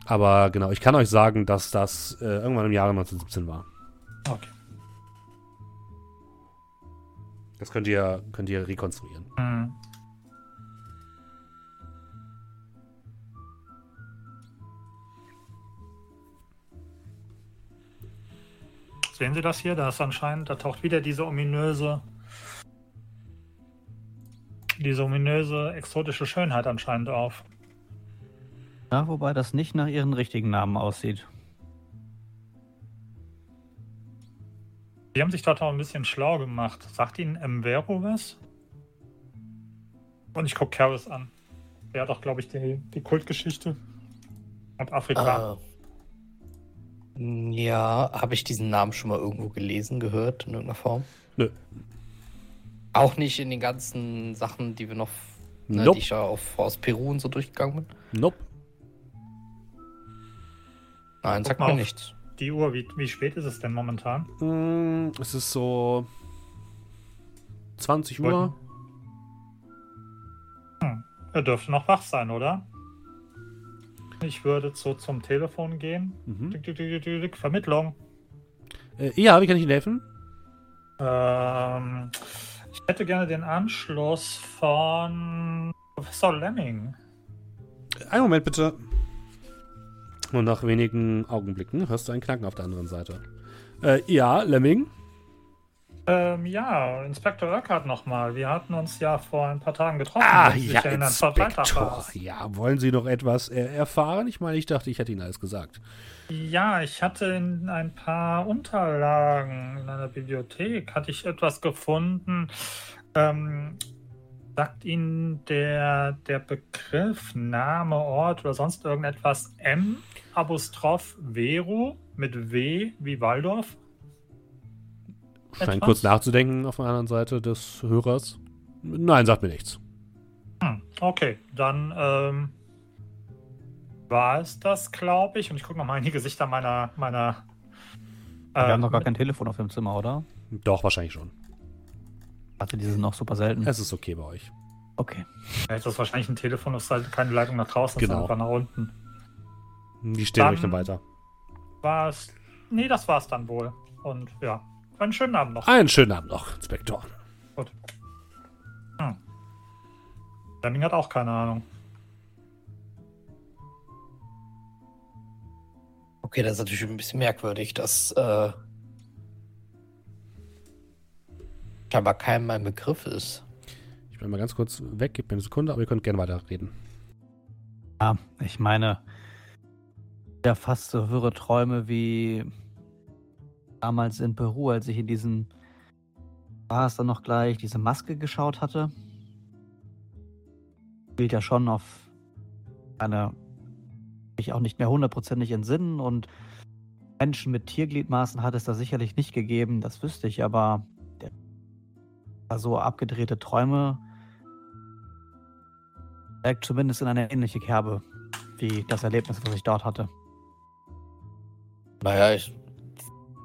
Aber genau, ich kann euch sagen, dass das äh, irgendwann im Jahre neunzehnhundertsiebzehn war. Okay. Das könnt ihr, könnt ihr rekonstruieren. Mhm. Sehen Sie das hier? Da ist anscheinend, da taucht wieder diese ominöse, diese ominöse exotische Schönheit anscheinend auf. Ja, wobei das nicht nach ihren richtigen Namen aussieht. Die haben sich dort auch ein bisschen schlau gemacht. Sagt Ihnen Mvero was? Und ich gucke Carras an. Der hat auch, glaube ich, die, die Kultgeschichte und Afrika. Ah. Ja, habe ich diesen Namen schon mal irgendwo gelesen, gehört, in irgendeiner Form? Nö. Auch nicht in den ganzen Sachen, die wir noch, nope. ne, die ich ja auf, aus Peru und so durchgegangen bin? Nope. Nein, sag mal nichts. Die Uhr, wie, wie spät ist es denn momentan? Mm, es ist so zwanzig Uhr. Hm. Er dürfte noch wach sein, oder? Ich würde so zum Telefon gehen. Mhm. Dick, dick, dick, dick, dick. Vermittlung. Äh, ja, wie kann ich Ihnen helfen? Ähm, ich hätte gerne den Anschluss von Professor Lemming. Einen Moment bitte. Und nach wenigen Augenblicken hörst du einen Knacken auf der anderen Seite. Äh, ja, Lemming? Ähm, ja, Inspektor Urquhart nochmal. Wir hatten uns ja vor ein paar Tagen getroffen. Ah, ja, Inspektor. Ja, wollen Sie noch etwas äh, erfahren? Ich meine, ich dachte, ich hätte Ihnen alles gesagt. Ja, ich hatte in ein paar Unterlagen in einer Bibliothek, hatte ich etwas gefunden. Ähm, sagt Ihnen der, der Begriff, Name, Ort oder sonst irgendetwas M, Apostroph, Vero mit W wie Waldorf? Scheint etwas? Kurz nachzudenken auf der anderen Seite des Hörers. Nein, sagt mir nichts. Hm, okay, dann ähm, war es das, glaube ich. Und ich gucke nochmal in die Gesichter meiner... meiner äh, Wir haben doch gar kein Telefon auf dem Zimmer, oder? Doch, wahrscheinlich schon. Hatte dieses noch super selten? Es ist okay bei euch. Okay. Ja, jetzt ist wahrscheinlich ein Telefon, es ist halt keine Leitung nach draußen, es genau. Ist einfach nach unten. Die stehen euch dann weiter. War es... Nee, das war's dann wohl. Und ja... Einen schönen Abend noch. Einen schönen Abend noch, Inspektor. Gut. Hm. Lemming hat auch keine Ahnung. Okay, das ist natürlich ein bisschen merkwürdig, dass äh, scheinbar keinem mein Begriff ist. Ich bin mal ganz kurz weg, gib mir eine Sekunde, aber ihr könnt gerne weiterreden. Ja, ich meine, ja, fast so wirre Träume wie damals in Peru, als ich in diesen, war es dann noch gleich, diese Maske geschaut hatte. Spielt ja schon auf eine, ich auch nicht mehr hundertprozentig entsinnen, und Menschen mit Tiergliedmaßen hat es da sicherlich nicht gegeben, das wüsste ich, aber so abgedrehte Träume trägt zumindest in eine ähnliche Kerbe, wie das Erlebnis, was ich dort hatte. Naja, ich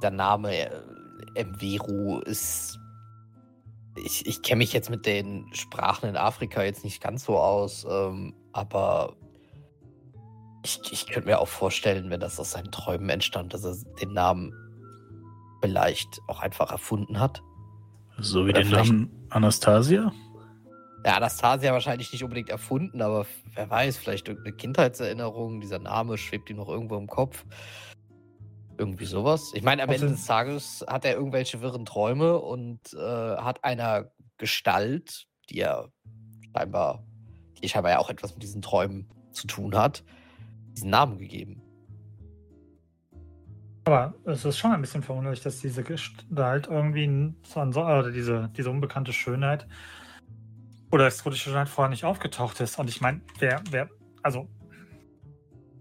Der Name Mvero ist... Ich, ich kenne mich jetzt mit den Sprachen in Afrika jetzt nicht ganz so aus, ähm, aber ich, ich könnte mir auch vorstellen, wenn das aus seinen Träumen entstand, dass er den Namen vielleicht auch einfach erfunden hat. So wie Oder den Namen Anastasia? Ja, Anastasia wahrscheinlich nicht unbedingt erfunden, aber wer weiß, vielleicht irgendeine Kindheitserinnerung, dieser Name schwebt ihm noch irgendwo im Kopf. Irgendwie sowas. Ich meine, am Ende des Tages hat er irgendwelche wirren Träume und äh, hat einer Gestalt, die er scheinbar, die scheinbar ja auch etwas mit diesen Träumen zu tun hat, diesen Namen gegeben. Aber es ist schon ein bisschen verwunderlich, dass diese Gestalt irgendwie, oder diese, diese unbekannte Schönheit oder exotische Schönheit vorher nicht aufgetaucht ist. Und ich meine, wer, wer, also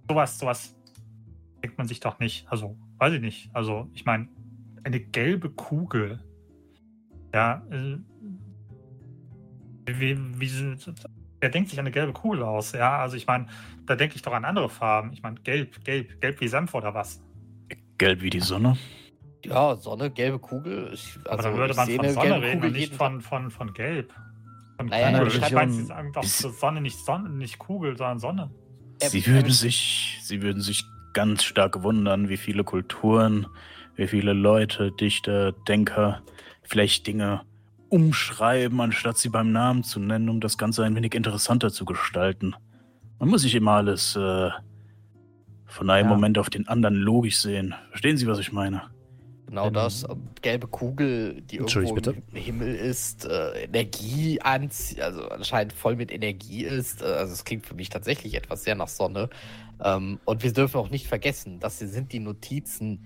sowas, sowas denkt man sich doch nicht. Also, weiß ich nicht. Also, ich meine, eine gelbe Kugel, ja, äh, wie, wie, wer denkt sich eine gelbe Kugel aus? Ja, also ich meine, da denke ich doch an andere Farben. Ich meine, gelb, gelb, gelb wie Senf oder was? Gelb wie die Sonne? Ja, Sonne, gelbe Kugel. Ich, also aber dann würde man von Sonne reden und nicht von, von, von Gelb. Von naja, Kugel. Ich meine, sie sagen doch Sonne nicht, Sonne, nicht Kugel, sondern Sonne. Sie würden, sich, sie würden sich ganz stark wundern, wie viele Kulturen, wie viele Leute, Dichter, Denker vielleicht Dinge umschreiben, anstatt sie beim Namen zu nennen, um das Ganze ein wenig interessanter zu gestalten. Man muss nicht immer alles... Äh, Von einem ja. Moment auf den anderen logisch sehen. Verstehen Sie, was ich meine? Genau das. Gelbe Kugel, die irgendwo im Himmel ist, äh, Energie anzieht, also anscheinend voll mit Energie ist. Also es klingt für mich tatsächlich etwas sehr nach Sonne. Ähm, und wir dürfen auch nicht vergessen, das sind die Notizen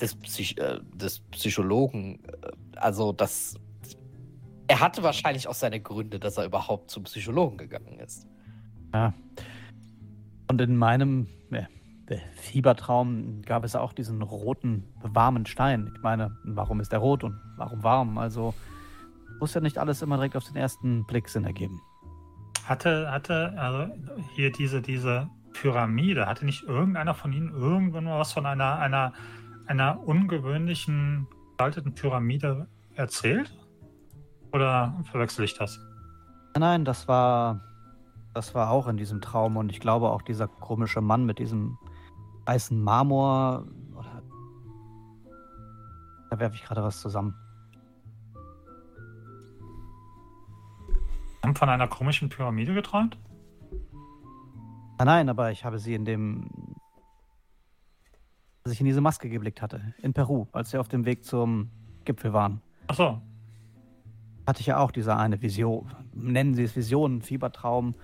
des, Psych- äh, des Psychologen. Also das, er hatte wahrscheinlich auch seine Gründe, dass er überhaupt zum Psychologen gegangen ist. Ja. Und in meinem Fiebertraum gab es auch diesen roten, warmen Stein. Ich meine, warum ist der rot und warum warm? Also muss ja nicht alles immer direkt auf den ersten Blick Sinn ergeben. Hatte, hatte, also hier diese, diese Pyramide, hatte nicht irgendeiner von Ihnen irgendwann mal was von einer, einer, einer ungewöhnlichen gestalteten Pyramide erzählt? Oder verwechsel ich das? Nein, das war... Das war auch in diesem Traum und ich glaube auch dieser komische Mann mit diesem weißen Marmor. Oder da werfe ich gerade was zusammen. Sie haben von einer komischen Pyramide geträumt? Nein, nein, aber ich habe sie in dem, als ich in diese Maske geblickt hatte, in Peru, als wir auf dem Weg zum Gipfel waren. Ach so. Hatte ich ja auch diese eine Vision, nennen Sie es Vision, Fiebertraum,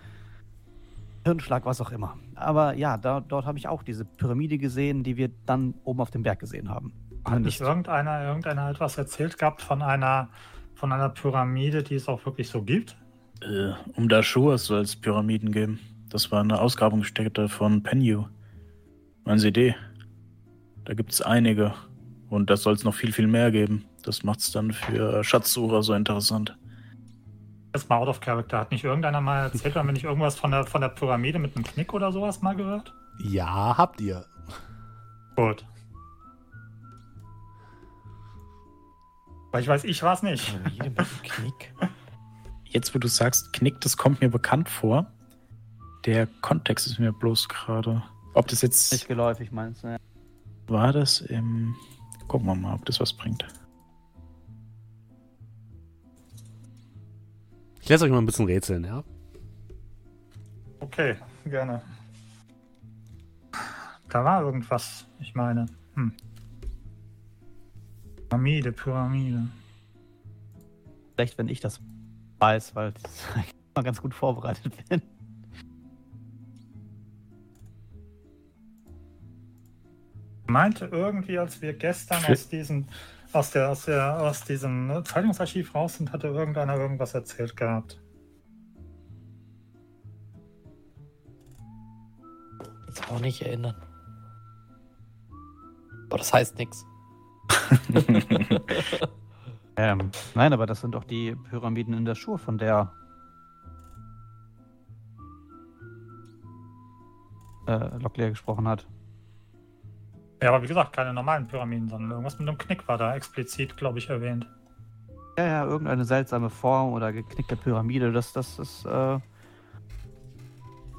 Hirnschlag, was auch immer. Aber ja, da, dort habe ich auch diese Pyramide gesehen, die wir dann oben auf dem Berg gesehen haben. Hat nicht irgendeiner, irgendeiner etwas erzählt gehabt von einer, von einer Pyramide, die es auch wirklich so gibt? Äh, um Dashur soll es Pyramiden geben. Das war eine Ausgrabungsstätte von Penhew. Meinen Sie die? Da gibt es einige. Und das soll es noch viel, viel mehr geben. Das macht es dann für Schatzsucher so interessant. Jetzt mal out of character. Hat nicht irgendeiner mal erzählt, haben wir nicht irgendwas von der, von der Pyramide mit einem Knick oder sowas mal gehört? Ja, habt ihr. Gut. Weil ich weiß, ich war es nicht. Pyramide mit einem Knick? Jetzt, wo du sagst, Knick, das kommt mir bekannt vor. Der Kontext ist mir bloß gerade... Ob das jetzt... Nicht geläufig, meinst du? Ja. War das im... Gucken wir mal, ob das was bringt. Ich lasse euch mal ein bisschen rätseln, ja? Okay, gerne. Da war irgendwas, ich meine. Hm. Pyramide, Pyramide. Vielleicht, wenn ich das weiß, weil ich immer ganz gut vorbereitet bin. Meinte irgendwie, als wir gestern aus diesem, aus der, aus der, aus diesem Zeitungsarchiv raus sind, hatte irgendeiner irgendwas erzählt gehabt. Jetzt auch nicht erinnern. Aber das heißt nichts. ähm, nein, aber das sind doch die Pyramiden in der Schuhe, von der äh, Locklear gesprochen hat. Ja, aber wie gesagt, keine normalen Pyramiden, sondern irgendwas mit einem Knick war da explizit, glaube ich, erwähnt. Ja, ja, irgendeine seltsame Form oder geknickte Pyramide, das, das ist, äh,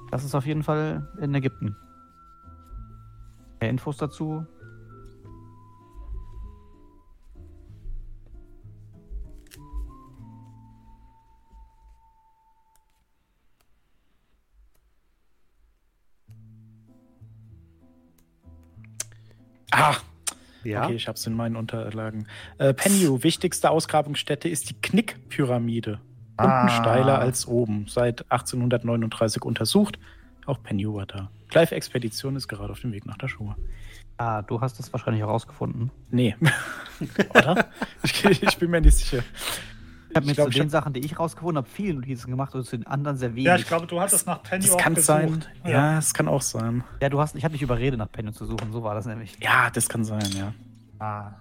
das ist auf jeden Fall in Ägypten. Mehr Infos dazu? Ah, ja. Okay, ich hab's in meinen Unterlagen. Äh, Penhew, wichtigste Ausgrabungsstätte ist die Knickpyramide. Ah. Unten steiler als oben. Seit achtzehnhundertneununddreißig untersucht. Auch Penhew war da. Clive-Expedition ist gerade auf dem Weg nach der Schule. Ah, du hast das wahrscheinlich herausgefunden. Nee. Oder? Ich, ich bin mir nicht sicher. Ich habe mir glaub, zu den Sachen, die ich rausgefunden habe, viele Notizen gemacht und zu den anderen sehr wenig. Ja, ich glaube, du hattest nach Penhew auch gesucht. Sein. Ja, es ja. kann auch sein. Ja, du hast, ich habe dich überredet, nach Penhew zu suchen. So war das nämlich. Ja, das kann sein, ja. Ah.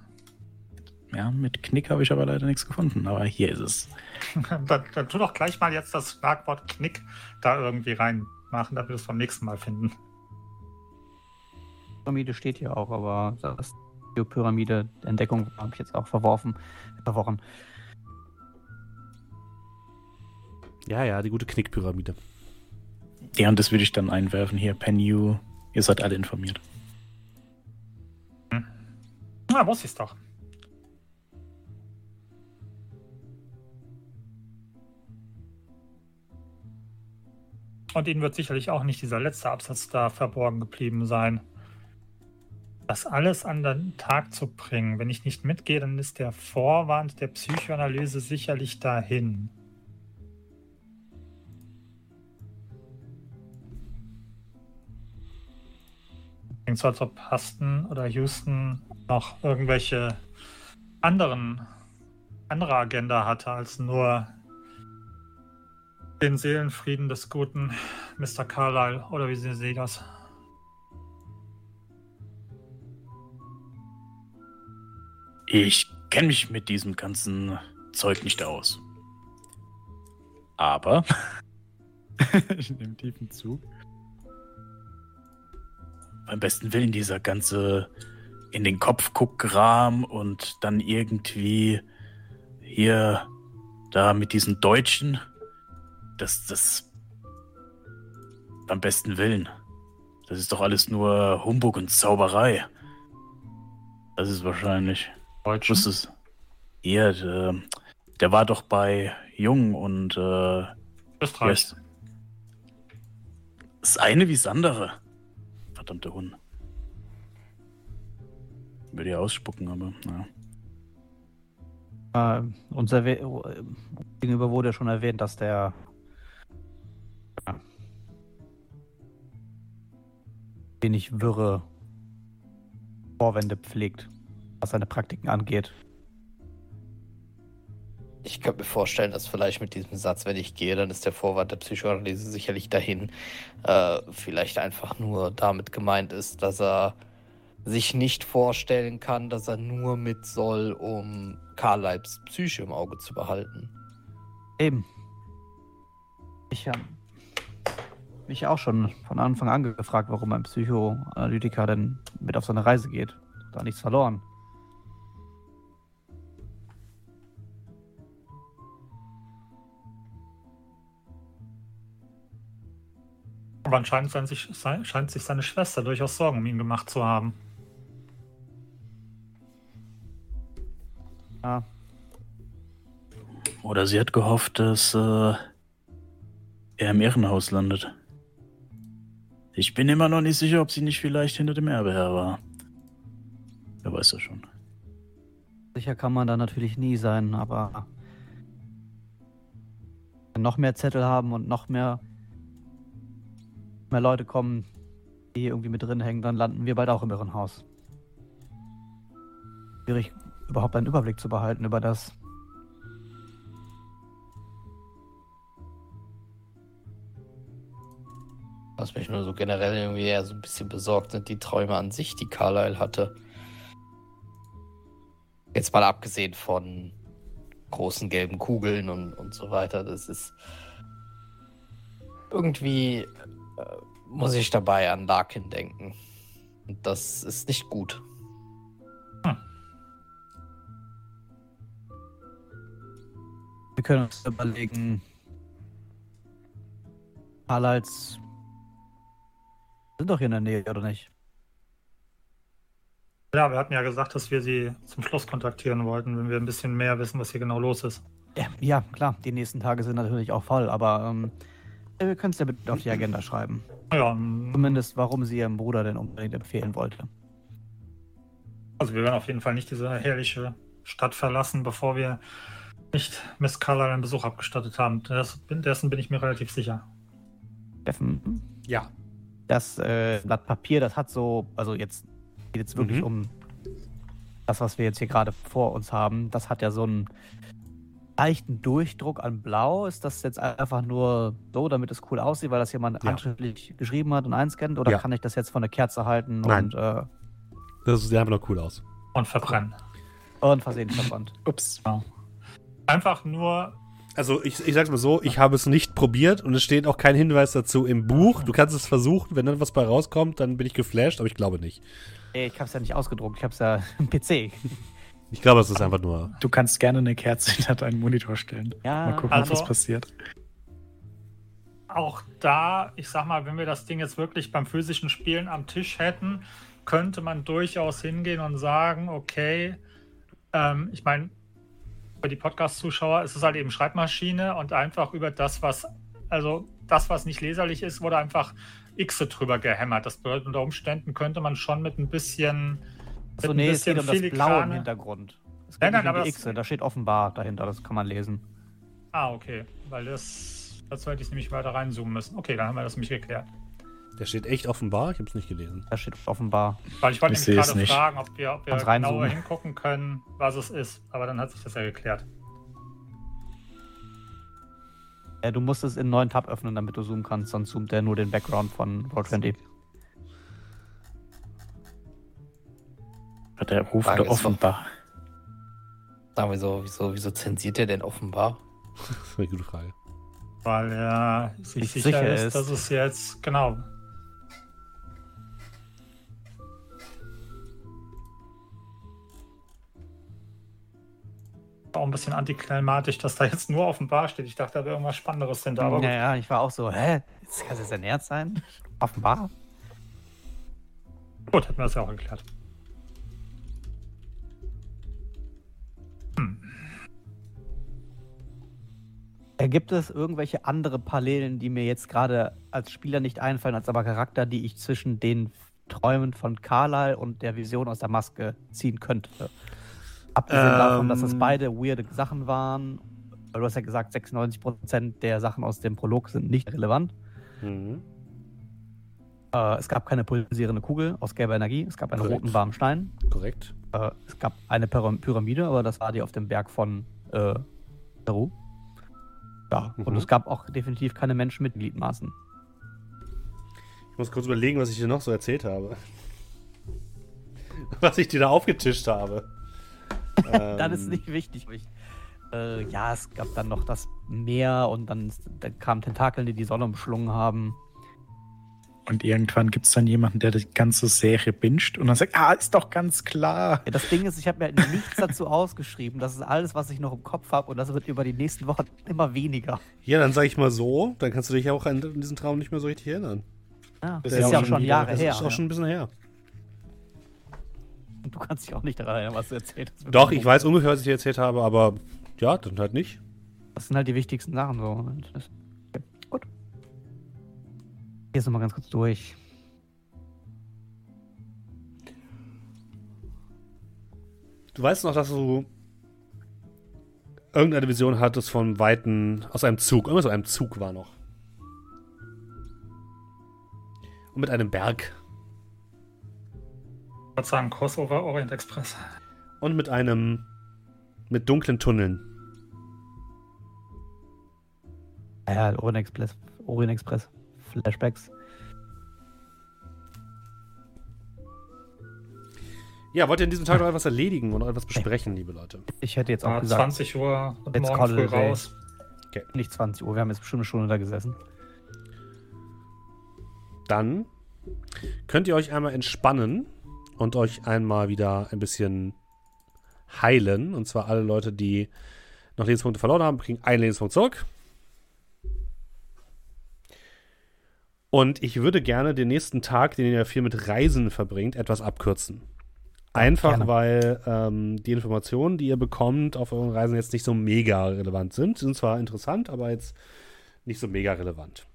Ja, mit Knick habe ich aber leider nichts gefunden, aber hier ist es. dann, dann tu doch gleich mal jetzt das Schlagwort Knick da irgendwie reinmachen, damit wir es beim nächsten Mal finden. Pyramide steht hier auch, aber das Pyramide Entdeckung habe ich jetzt auch verworfen. Verworren. Ja, ja, die gute Knickpyramide. Ja, und das würde ich dann einwerfen hier. Penhew, ihr seid alle informiert. Hm. Na, wusste ich es doch. Und Ihnen wird sicherlich auch nicht dieser letzte Absatz da verborgen geblieben sein. Das alles an den Tag zu bringen, wenn ich nicht mitgehe, dann ist der Vorwand der Psychoanalyse sicherlich dahin. Klingt so, als ob Huston oder Houston noch irgendwelche anderen, andere Agenda hatte, als nur den Seelenfrieden des guten Mister Carlyle, oder wie Sie sehen das? Ich kenne mich mit diesem ganzen Zeug nicht aus. Aber ich nehme einen tiefen Zug. Beim besten Willen dieser ganze in den Kopf guck Rahm und dann irgendwie hier da mit diesen Deutschen, das, das beim besten Willen, das ist doch alles nur Humbug und Zauberei. Das ist wahrscheinlich Deutsch. Wusstest du? Ja, der, der war doch bei Jung und äh, Österreich. Das eine wie das andere. Verdammte Hunde. Würde ja ausspucken, aber naja. Äh, uns erwäh- gegenüber wurde ja schon erwähnt, dass der ja, wenig wirre Vorwände pflegt, was seine Praktiken angeht. Ich könnte mir vorstellen, dass vielleicht mit diesem Satz, wenn ich gehe, dann ist der Vorwand der Psychoanalyse sicherlich dahin, äh, vielleicht einfach nur damit gemeint ist, dass er sich nicht vorstellen kann, dass er nur mit soll, um Carlyles Psyche im Auge zu behalten. Eben. Ich habe mich auch schon von Anfang an gefragt, warum ein Psychoanalytiker denn mit auf seine Reise geht. Da nichts verloren. Aber anscheinend scheint sich seine Schwester durchaus Sorgen um ihn gemacht zu haben. Ja. Oder sie hat gehofft, dass äh, er im Irrenhaus landet. Ich bin immer noch nicht sicher, ob sie nicht vielleicht hinter dem Erbe her war. Wer weiß das schon. Sicher kann man da natürlich nie sein, aber noch mehr Zettel haben und noch mehr mehr Leute kommen, die hier irgendwie mit drin hängen, dann landen wir bald auch im Irrenhaus. Schwierig, überhaupt einen Überblick zu behalten über das. Was mich nur so generell irgendwie eher so ein bisschen besorgt sind, die Träume an sich, die Carlyle hatte. Jetzt mal abgesehen von großen gelben Kugeln und, und so weiter, das ist irgendwie... muss ich dabei an Larkin denken. Und das ist nicht gut. Hm. Wir können uns überlegen, Carlyles sind doch hier in der Nähe, oder nicht? Ja, wir hatten ja gesagt, dass wir sie zum Schluss kontaktieren wollten, wenn wir ein bisschen mehr wissen, was hier genau los ist. Ja, ja klar, die nächsten Tage sind natürlich auch voll, aber... Ähm, wir können es ja bitte auf die Agenda schreiben. Ja. Zumindest, warum sie ihrem Bruder denn unbedingt empfehlen wollte. Also wir werden auf jeden Fall nicht diese herrliche Stadt verlassen, bevor wir nicht Miss Carlyle einen Besuch abgestattet haben. Das, dessen bin ich mir relativ sicher. Steffen, Ja. Das äh, Blatt Papier, das hat so, also jetzt geht es wirklich mhm. um das, was wir jetzt hier gerade vor uns haben. Das hat ja so einen leichten Durchdruck an Blau. Ist das jetzt einfach nur so, damit es cool aussieht, weil das jemand ja. handschriftlich geschrieben hat und einscannt? Oder ja. kann ich das jetzt von der Kerze halten? Nein. Und, äh, das sieht einfach noch cool aus. Und verbrennen. Und versehentlich verbrannt. Ups. Wow. Einfach nur... Also ich, ich sag's mal so, ich habe es nicht probiert und es steht auch kein Hinweis dazu im Buch. Du kannst es versuchen, wenn dann was bei rauskommt, dann bin ich geflasht, aber ich glaube nicht. Ich hab's ja nicht ausgedruckt, ich hab's ja im P C. Ich glaube, es ist einfach nur... Du kannst gerne eine Kerze hinter deinen Monitor stellen. Ja. Mal gucken, also, was passiert. Auch da, ich sag mal, wenn wir das Ding jetzt wirklich beim physischen Spielen am Tisch hätten, könnte man durchaus hingehen und sagen, okay, ähm, ich meine... Für die Podcast-Zuschauer ist es halt eben Schreibmaschine und einfach über das, was also das, was nicht leserlich ist, wurde einfach Xe drüber gehämmert. Das bedeutet, unter Umständen könnte man schon mit ein bisschen so, mit nee, ein bisschen es geht um das Blaue im Hintergrund. Es geht ja, nein, um die Xe, da steht offenbar dahinter, das kann man lesen. Ah, okay, weil das dazu hätte ich nämlich weiter reinzoomen müssen. Okay, dann haben wir das nämlich geklärt. Da steht echt offenbar? Ich habe es nicht gelesen. Da steht offenbar. Weil ich wollte ich nämlich gerade fragen, ob wir, ob wir genauer hingucken können, was es ist. Aber dann hat sich das ja geklärt. Ja, du musst es in einen neuen Tab öffnen, damit du zoomen kannst. Sonst zoomt der nur den Background von Roll zwanzig. Der ruft doch offenbar. Sagen wir so, wieso, wieso zensiert der denn offenbar? Das ist eine gute Frage. Weil er sich sicher, sicher ist, ist, dass es jetzt, genau. War auch ein bisschen antiklimatisch, dass da jetzt nur offenbar steht. Ich dachte, da wäre irgendwas Spannenderes hinter. Aber ja, ja, ich war auch so, hä? Jetzt kann es jetzt ernährt sein? Offenbar? Gut, hätten wir das ja auch geklärt. Hm. Gibt es irgendwelche andere Parallelen, die mir jetzt gerade als Spieler nicht einfallen, als aber Charakter, die ich zwischen den Träumen von Carlyle und der Vision aus der Maske ziehen könnte? Abgesehen ähm, davon, dass das beide weirde Sachen waren, weil du hast ja gesagt, sechsundneunzig Prozent der Sachen aus dem Prolog sind nicht relevant. Mhm. Äh, es gab keine pulsierende Kugel aus gelber Energie, es gab einen Korrekt. roten, warmen Stein. Korrekt. Äh, es gab eine Pyramide, aber das war die auf dem Berg von äh, Peru. Ja, und mhm. es gab auch definitiv keine Menschen mit Gliedmaßen. Ich muss kurz überlegen, was ich dir noch so erzählt habe. Was ich dir da aufgetischt habe. ähm. Das ist nicht wichtig. Äh, ja, es gab dann noch das Meer und dann, dann kamen Tentakeln, die die Sonne umschlungen haben. Und irgendwann gibt es dann jemanden, der die ganze Serie binscht und dann sagt, ah, ist doch ganz klar. Ja, das Ding ist, ich habe mir halt nichts dazu ausgeschrieben. Das ist alles, was ich noch im Kopf habe und das wird über die nächsten Wochen immer weniger. Ja, dann sage ich mal so, dann kannst du dich auch an diesen Traum nicht mehr so richtig erinnern. Ja, das, das ist ja auch schon, schon Jahre her. Das ist auch schon ein bisschen her. Und du kannst dich auch nicht daran erinnern, was du erzählt hast. Doch, ich weiß ungefähr, was ich dir erzählt habe, aber ja, dann halt nicht. Das sind halt die wichtigsten Sachen so. Jetzt nochmal ganz kurz durch. Du weißt noch, dass du irgendeine Vision hattest von Weiten aus einem Zug. Irgendwas aus einem Zug war noch. Und mit einem Berg. Ich würde sagen, Crossover Orient Express. Und mit einem, mit dunklen Tunneln. Ja, ja, Orient Express. Orient Express. Flashbacks. Ja, wollt ihr in diesem Tag noch etwas erledigen und noch etwas besprechen, liebe Leute? Ich hätte jetzt auch ja, gesagt... zwanzig Uhr und jetzt morgen früh raus. Okay. Nicht zwanzig Uhr, wir haben jetzt bestimmt eine Stunde da gesessen. Dann könnt ihr euch einmal entspannen und euch einmal wieder ein bisschen heilen. Und zwar alle Leute, die noch Lebenspunkte verloren haben, kriegen einen Lebenspunkt zurück. Und ich würde gerne den nächsten Tag, den ihr ja viel mit Reisen verbringt, etwas abkürzen. Einfach, gerne. weil ähm, die Informationen, die ihr bekommt auf euren Reisen, jetzt nicht so mega relevant sind. Sind zwar interessant, aber jetzt nicht so mega relevant.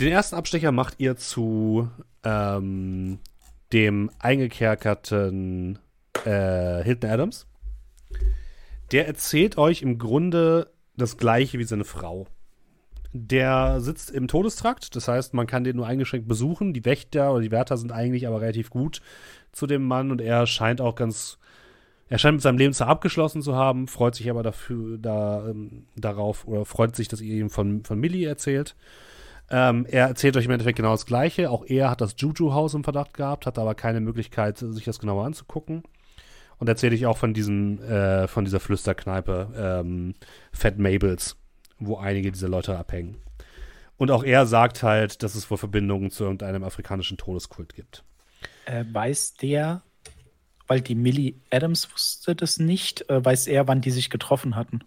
Den ersten Abstecher macht ihr zu ähm, dem eingekerkerten äh, Hilton Adams. Der erzählt euch im Grunde das Gleiche wie seine Frau. Der sitzt im Todestrakt, das heißt, man kann den nur eingeschränkt besuchen. Die Wächter oder die Wärter sind eigentlich aber relativ gut zu dem Mann und er scheint auch ganz, er scheint mit seinem Leben zwar abgeschlossen zu haben, freut sich aber dafür, da, ähm, darauf oder freut sich, dass ihr ihm von, von Millie erzählt. Ähm, er erzählt euch im Endeffekt genau das Gleiche. Auch er hat das Juju-Haus im Verdacht gehabt, hatte aber keine Möglichkeit, sich das genauer anzugucken. Und erzähle ich auch von diesem, äh, von dieser Flüsterkneipe ähm, Fat Mabels, wo einige dieser Leute abhängen. Und auch er sagt halt, dass es wohl Verbindungen zu irgendeinem afrikanischen Todeskult gibt. Äh, weiß der, weil die Millie Adams wusste das nicht, äh, weiß er, wann die sich getroffen hatten?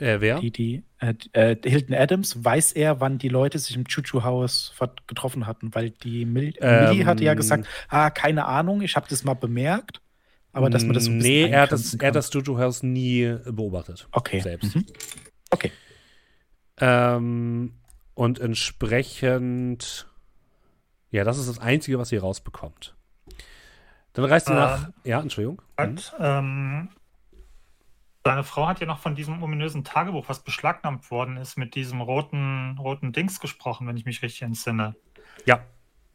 Äh, wer? Die, die, äh, äh, Hilton Adams, weiß er, wann die Leute sich im Juju-Haus getroffen hatten? Weil die Millie ähm, hatte ja gesagt, ah, keine Ahnung, ich habe das mal bemerkt. Aber dass man das so ein bisschen Nee, er hat das, das Juju-Haus nie beobachtet. Okay. Selbst. Mhm. Okay. Ähm, und entsprechend, ja, das ist das Einzige, was ihr rausbekommt. Dann reist ihr äh, nach, ja, Entschuldigung. Sagt, mhm. ähm, seine Frau hat ja noch von diesem ominösen Tagebuch, was beschlagnahmt worden ist, mit diesem roten, roten Dings gesprochen, wenn ich mich richtig entsinne. Ja.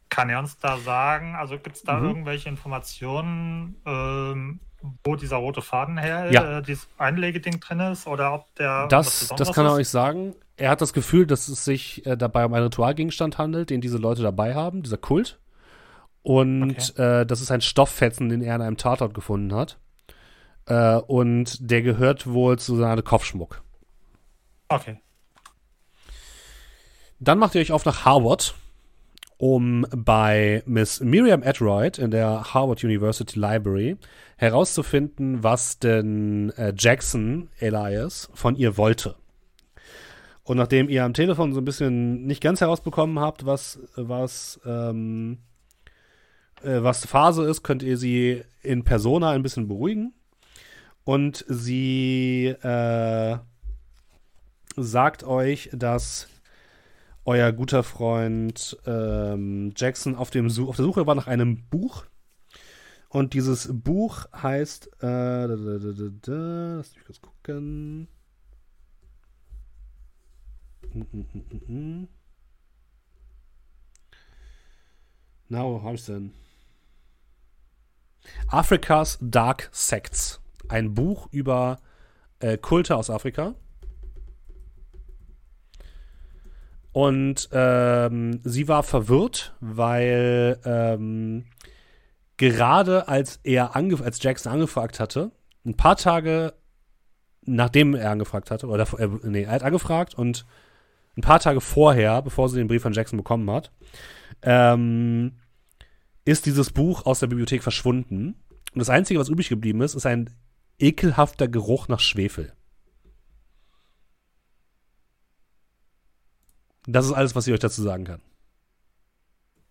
Kann er uns da sagen, also gibt es da mhm. irgendwelche Informationen, ähm, wo dieser rote Faden her, ja. äh, dieses Einlegeding drin ist oder ob der Das, das kann er euch sagen. Er hat das Gefühl, dass es sich äh, dabei um einen Ritualgegenstand handelt, den diese Leute dabei haben, dieser Kult. Und okay. äh, das ist ein Stofffetzen, den er in einem Tatort gefunden hat. Äh, und der gehört wohl zu seinem Kopfschmuck. Okay. Dann macht ihr euch auf nach Harvard, um bei Miss Miriam Adroyd in der Harvard University Library herauszufinden, was denn äh, Jackson Elias von ihr wollte. Und nachdem ihr am Telefon so ein bisschen nicht ganz herausbekommen habt, was, was, ähm, äh, was Phase ist, könnt ihr sie in Persona ein bisschen beruhigen. Und sie äh, sagt euch, dass euer guter Freund ähm, Jackson auf, dem Su- auf der Suche war nach einem Buch. Und dieses Buch heißt äh, da, da, da, da, da, lass mich kurz gucken. Na, wo hab ich's denn? Africa's Dark Sects. Ein Buch über äh, Kulte aus Afrika. Und ähm, sie war verwirrt, weil ähm, gerade als er angef- als Jackson angefragt hatte, ein paar Tage nachdem er angefragt hatte, oder äh, nee, er hat angefragt und ein paar Tage vorher, bevor sie den Brief von Jackson bekommen hat, ähm, ist dieses Buch aus der Bibliothek verschwunden. Und das Einzige, was übrig geblieben ist, ist ein ekelhafter Geruch nach Schwefel. Das ist alles, was ich euch dazu sagen kann.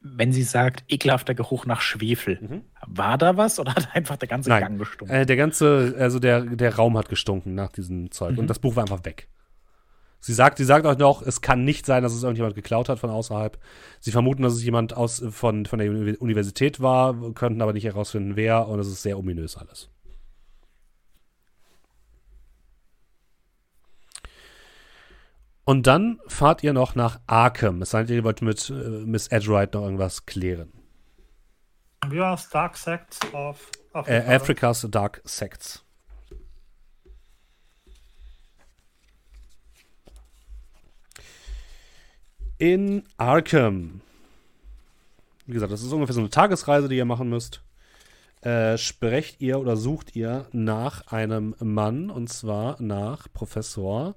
Wenn sie sagt, ekelhafter Geruch nach Schwefel, mhm. war da was oder hat einfach der ganze Nein. Gang gestunken? Äh, der ganze, also der, der Raum hat gestunken nach diesem Zeug mhm. und das Buch war einfach weg. Sie sagt, sie sagt euch noch, es kann nicht sein, dass es irgendjemand geklaut hat von außerhalb. Sie vermuten, dass es jemand aus, von, von der Universität war, könnten aber nicht herausfinden, wer, und es ist sehr ominös alles. Und dann fahrt ihr noch nach Arkham. Es sei denn, ihr wollt mit äh, Miss Adroyd noch irgendwas klären. Wie war das? Dark Sects of Africa? Äh, Africa's Dark Sects. In Arkham. Wie gesagt, das ist ungefähr so eine Tagesreise, die ihr machen müsst. Äh, sprecht ihr oder sucht ihr nach einem Mann, und zwar nach Professor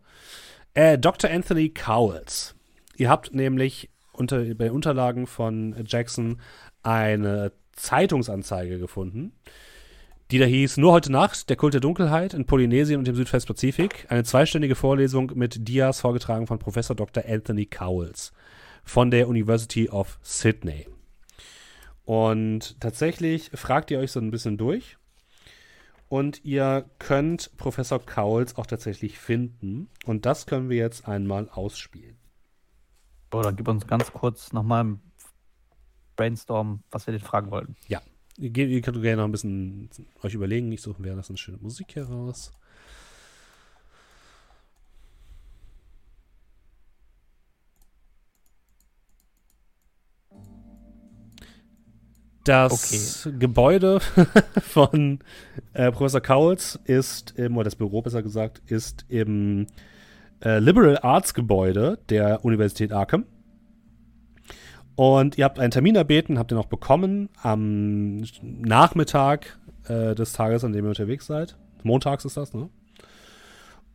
Doktor Anthony Cowles. Ihr habt nämlich unter, bei den Unterlagen von Jackson eine Zeitungsanzeige gefunden, die da hieß: Nur heute Nacht, der Kult der Dunkelheit in Polynesien und dem Südwestpazifik. Eine zweistündige Vorlesung mit Dias, vorgetragen von Professor Doktor Anthony Cowles von der University of Sydney. Und tatsächlich fragt ihr euch so ein bisschen durch und ihr könnt Professor Cowles auch tatsächlich finden. Und das können wir jetzt einmal ausspielen. Boah, dann gib uns ganz kurz nochmal ein Brainstorm, was wir denn fragen wollten. Ja, ihr, ihr könnt gerne noch ein bisschen euch überlegen. Ich suche mir das eine schöne Musik hier raus. Das okay. Gebäude von äh, Professor Cowles ist im, oder das Büro besser gesagt, ist im äh, Liberal Arts Gebäude der Universität Arkham. Und ihr habt einen Termin erbeten, habt ihr noch bekommen am Nachmittag äh, des Tages, an dem ihr unterwegs seid. Montags ist das, ne?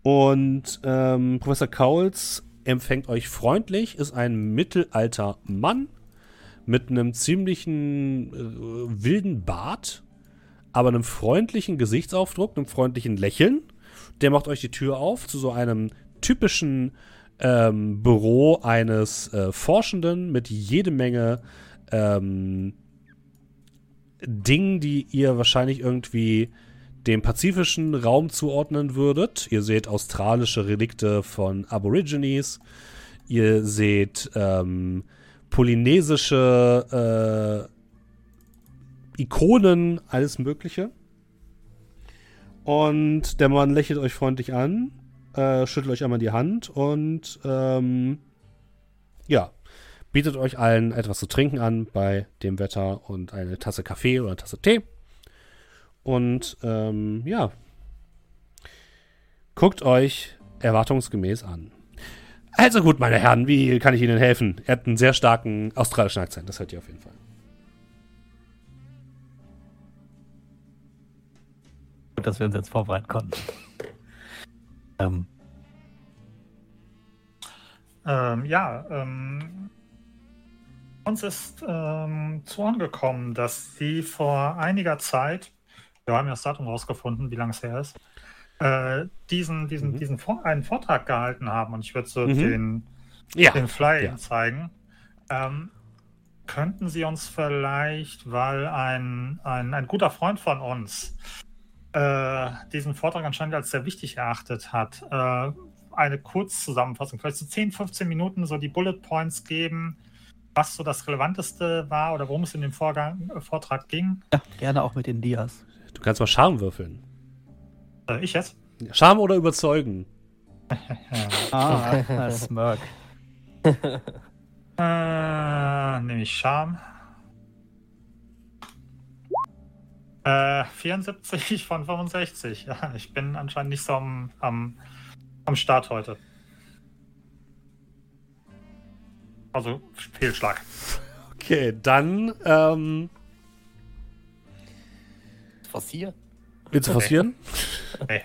Und ähm, Professor Cowles empfängt euch freundlich, ist ein mittelalter Mann mit einem ziemlichen äh, wilden Bart, aber einem freundlichen Gesichtsaufdruck, einem freundlichen Lächeln. Der macht euch die Tür auf zu so einem typischen ähm, Büro eines äh, Forschenden mit jede Menge ähm, Dingen, die ihr wahrscheinlich irgendwie dem pazifischen Raum zuordnen würdet. Ihr seht australische Relikte von Aborigines. Ihr seht ähm, polynesische äh, Ikonen, alles Mögliche. Und der Mann lächelt euch freundlich an, äh, schüttelt euch einmal die Hand und ähm, ja, bietet euch allen etwas zu trinken an bei dem Wetter und eine Tasse Kaffee oder eine Tasse Tee. Und, ähm, ja. Guckt euch erwartungsgemäß an. Also gut, meine Herren, wie kann ich Ihnen helfen? Er hat einen sehr starken australischen Akzent, das hört ihr auf jeden Fall. Gut, dass wir uns jetzt vorbereiten konnten. ähm. Ähm, ja, ähm. Uns ist, ähm, zu Ohren gekommen, dass Sie vor einiger Zeit, wir haben ja das Datum rausgefunden, wie lange es her ist, äh, diesen, diesen, mhm. diesen Vor- einen Vortrag gehalten haben. Und ich würde so mhm. den, ja. den Flyer ja. zeigen. Ähm, könnten Sie uns vielleicht, weil ein, ein, ein guter Freund von uns äh, diesen Vortrag anscheinend als sehr wichtig erachtet hat, äh, eine Kurzzusammenfassung, vielleicht so zehn, fünfzehn Minuten so die Bullet Points geben, was so das Relevanteste war oder worum es in dem Vorgang, äh, Vortrag ging? Ja, gerne auch mit den Dias. Du kannst mal Charme würfeln. Äh, ich jetzt? Charme oder überzeugen? ah, Smirk. äh, nehme ich Charme. Äh, vierundsiebzig von fünfundsechzig. Ja, ich bin anscheinend nicht so am, am, am Start heute. Also Fehlschlag. Okay, dann ähm forcieren. Willst du forcieren? Nee.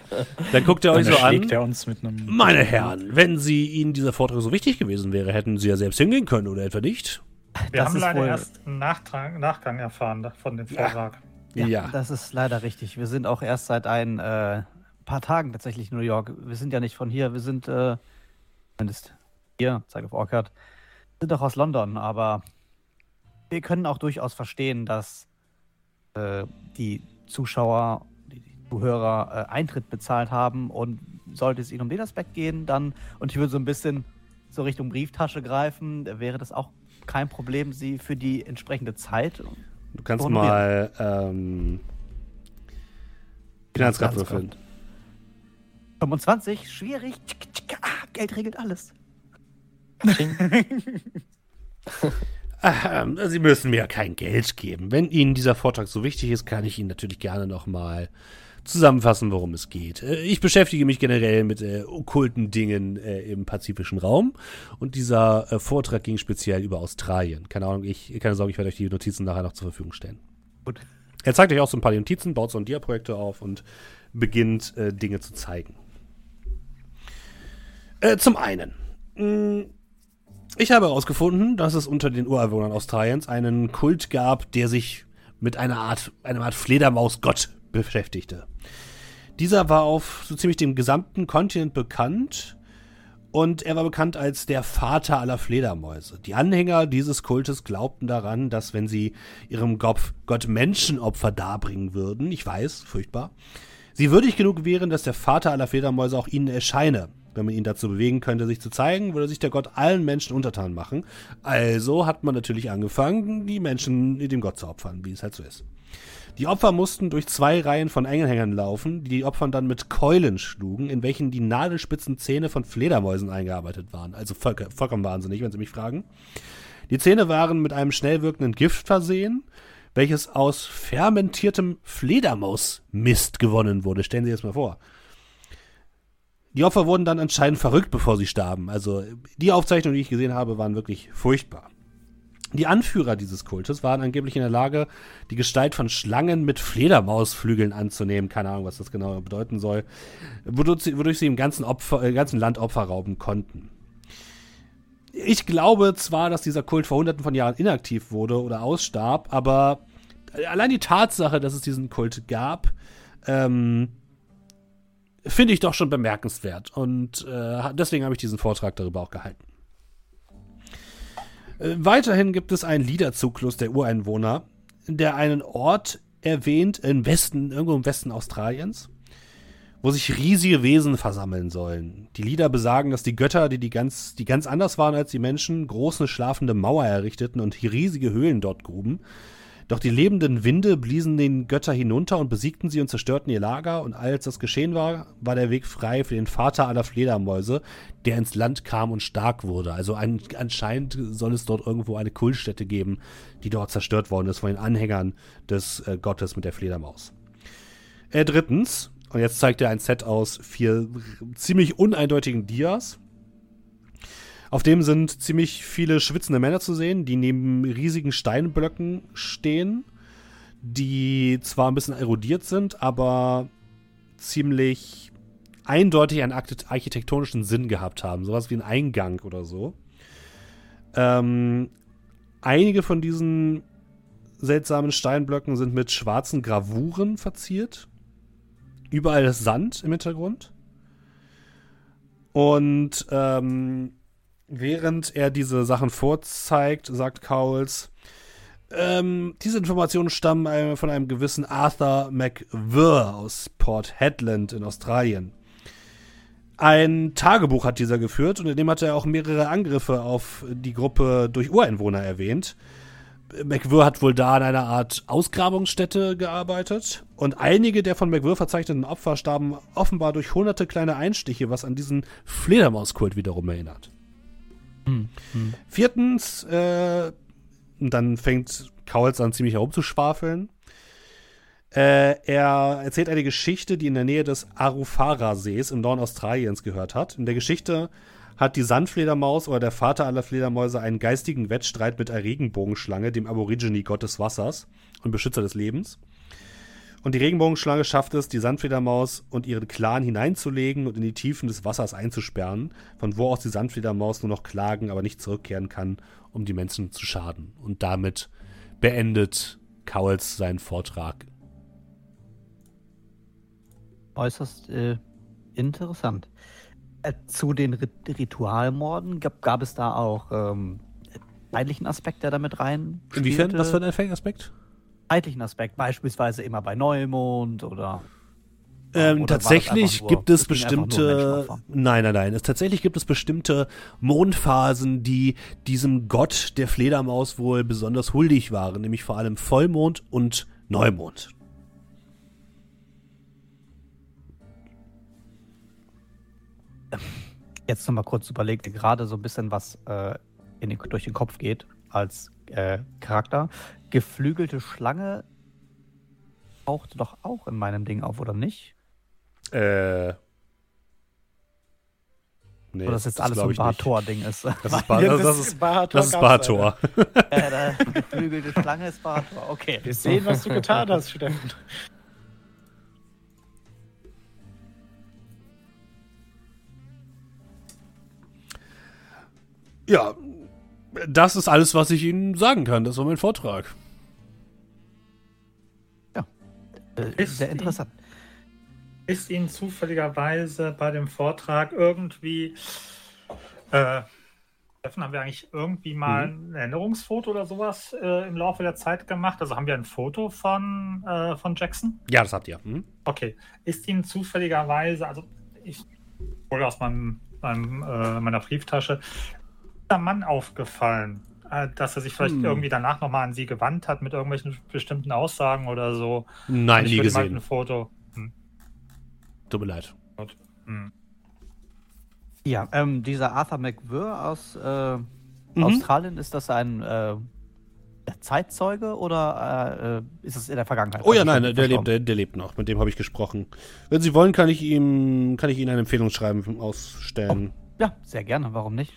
Dann guckt er euch so an. Er uns mit einem Meine Herren, wenn Sie Ihnen dieser Vortrag so wichtig gewesen wäre, hätten Sie ja selbst hingehen können oder etwa nicht? Wir das haben leider wohl... erst einen Nachtrag, Nachgang erfahren von dem Vortrag. Ja, ja, ja, das ist leider richtig. Wir sind auch erst seit ein äh, paar Tagen tatsächlich in New York. Wir sind ja nicht von hier, wir sind äh, zumindest hier, zeige auf Orchard. Sind doch aus London, aber wir können auch durchaus verstehen, dass äh, die Zuschauer, die Zuhörer äh, Eintritt bezahlt haben und sollte es ihnen um den Aspekt gehen, dann, und ich würde so ein bisschen so Richtung Brieftasche greifen, wäre das auch kein Problem, sie für die entsprechende Zeit. Du kannst so mal ähm, Finanzkraft würfeln. fünfundzwanzig, schwierig, ah, Geld regelt alles. Sie müssen mir kein Geld geben. Wenn Ihnen dieser Vortrag so wichtig ist, kann ich Ihnen natürlich gerne nochmal zusammenfassen, worum es geht. Ich beschäftige mich generell mit äh, okkulten Dingen äh, im pazifischen Raum und dieser äh, Vortrag ging speziell über Australien. Keine Ahnung, ich, keine Sorge, ich werde euch die Notizen nachher noch zur Verfügung stellen. Gut. Er zeigt euch auch so ein paar Notizen, baut so einen Dia-Projektor auf und beginnt äh, Dinge zu zeigen. Äh, zum einen mh, ich habe herausgefunden, dass es unter den Ureinwohnern Australiens einen Kult gab, der sich mit einer Art, einer Art Fledermausgott beschäftigte. Dieser war auf so ziemlich dem gesamten Kontinent bekannt und er war bekannt als der Vater aller Fledermäuse. Die Anhänger dieses Kultes glaubten daran, dass wenn sie ihrem Gott Menschenopfer darbringen würden, ich weiß, furchtbar, sie würdig genug wären, dass der Vater aller Fledermäuse auch ihnen erscheine. Wenn man ihn dazu bewegen könnte, sich zu zeigen, würde sich der Gott allen Menschen untertan machen. Also hat man natürlich angefangen, die Menschen dem Gott zu opfern, wie es halt so ist. Die Opfer mussten durch zwei Reihen von Engelhängern laufen, die die Opfer dann mit Keulen schlugen, in welchen die nadelspitzen Zähne von Fledermäusen eingearbeitet waren. Also voll, vollkommen wahnsinnig, wenn Sie mich fragen. Die Zähne waren mit einem schnell wirkenden Gift versehen, welches aus fermentiertem Fledermausmist gewonnen wurde. Stellen Sie sich das mal vor. Die Opfer wurden dann anscheinend verrückt, bevor sie starben. Also die Aufzeichnungen, die ich gesehen habe, waren wirklich furchtbar. Die Anführer dieses Kultes waren angeblich in der Lage, die Gestalt von Schlangen mit Fledermausflügeln anzunehmen. Keine Ahnung, was das genau bedeuten soll. Wodurch sie, wodurch sie im ganzen, Opfer, äh, ganzen Land Opfer rauben konnten. Ich glaube zwar, dass dieser Kult vor hunderten von Jahren inaktiv wurde oder ausstarb, aber allein die Tatsache, dass es diesen Kult gab, ähm, finde ich doch schon bemerkenswert. Und äh, deswegen habe ich diesen Vortrag darüber auch gehalten. Weiterhin gibt es einen Liederzyklus der Ureinwohner, der einen Ort erwähnt, im Westen, irgendwo im Westen Australiens, wo sich riesige Wesen versammeln sollen. Die Lieder besagen, dass die Götter, die, die, ganz, die ganz anders waren als die Menschen, große schlafende Mauer errichteten und riesige Höhlen dort gruben. Doch die lebenden Winde bliesen den Götter hinunter und besiegten sie und zerstörten ihr Lager. Und als das geschehen war, war der Weg frei für den Vater aller Fledermäuse, der ins Land kam und stark wurde. Also an, anscheinend soll es dort irgendwo eine Kultstätte geben, die dort zerstört worden ist von den Anhängern des äh, Gottes mit der Fledermaus. Äh, drittens, und jetzt zeigt er ein Set aus vier ziemlich uneindeutigen Dias. Auf dem sind ziemlich viele schwitzende Männer zu sehen, die neben riesigen Steinblöcken stehen, die zwar ein bisschen erodiert sind, aber ziemlich eindeutig einen architektonischen Sinn gehabt haben. Sowas wie ein Eingang oder so. Ähm, einige von diesen seltsamen Steinblöcken sind mit schwarzen Gravuren verziert. Überall ist Sand im Hintergrund. Und ähm, während er diese Sachen vorzeigt, sagt Cowles, ähm, diese Informationen stammen von einem gewissen Arthur McVirr aus Port Hedland in Australien. Ein Tagebuch hat dieser geführt und in dem hat er auch mehrere Angriffe auf die Gruppe durch Ureinwohner erwähnt. McVirr hat wohl da an einer Art Ausgrabungsstätte gearbeitet und einige der von McVirr verzeichneten Opfer starben offenbar durch hunderte kleine Einstiche, was an diesen Fledermauskult wiederum erinnert. Hm. Viertens, äh, dann fängt Cowles an, ziemlich herumzuschwafeln. Äh, er erzählt eine Geschichte, die in der Nähe des Arufara-Sees im Norden Australiens gehört hat. In der Geschichte hat die Sandfledermaus oder der Vater aller Fledermäuse einen geistigen Wettstreit mit einer Regenbogenschlange, dem Aborigine Gott des Wassers und Beschützer des Lebens. Und die Regenbogenschlange schafft es, die Sandfledermaus und ihren Clan hineinzulegen und in die Tiefen des Wassers einzusperren, von wo aus die Sandfledermaus nur noch klagen, aber nicht zurückkehren kann, um die Menschen zu schaden. Und damit beendet Cowles seinen Vortrag. Äußerst äh, interessant. Äh, zu den Rit- Ritualmorden gab, gab es da auch ähm, zeitlichen Aspekt, der damit rein spielte? Inwiefern? Was für ein Aspekt? Zeitlichen Aspekt, beispielsweise immer bei Neumond oder... Ähm, oder tatsächlich nur, gibt es bestimmte... Nein, nein, nein. Es, tatsächlich gibt es bestimmte Mondphasen, die diesem Gott der Fledermaus wohl besonders huldig waren, nämlich vor allem Vollmond und Neumond. Jetzt nochmal kurz überlegt, gerade so ein bisschen was äh, in den, durch den Kopf geht als äh, Charakter. Geflügelte Schlange tauchte doch auch in meinem Ding auf, oder nicht? Äh. Nee. Oder das jetzt alles so ein Barthor-Ding ist. Das ist Barthor. Das ist Barthor. Das ist Barthor. äh, geflügelte Schlange ist Barthor. Okay. Wir sehen, was du getan hast, Steffen. Ja. Das ist alles, was ich Ihnen sagen kann. Das war mein Vortrag. Ja, äh, ist sehr interessant. Ihnen, ist Ihnen zufälligerweise bei dem Vortrag irgendwie... Äh, haben wir eigentlich irgendwie mal mhm. ein Erinnerungsfoto oder sowas äh, im Laufe der Zeit gemacht? Also haben wir ein Foto von, äh, von Jackson? Ja, das habt ihr. Mhm. Okay. Ist Ihnen zufälligerweise... Also ich hole aus meinem, meinem, äh, meiner Brieftasche... Mann aufgefallen, dass er sich vielleicht hm. irgendwie danach nochmal an Sie gewandt hat mit irgendwelchen bestimmten Aussagen oder so? Nein, nie gesehen. Ein Foto. Hm. Tut mir leid. Hm. Ja, ähm, dieser Arthur McVirr aus äh, mhm. Australien, ist das ein äh, Zeitzeuge oder äh, ist es in der Vergangenheit? Oh ja, nein, der lebt, der, der lebt noch. Mit dem habe ich gesprochen. Wenn Sie wollen, kann ich ihm, kann ich Ihnen ein Empfehlungsschreiben ausstellen. Oh, ja, sehr gerne. Warum nicht?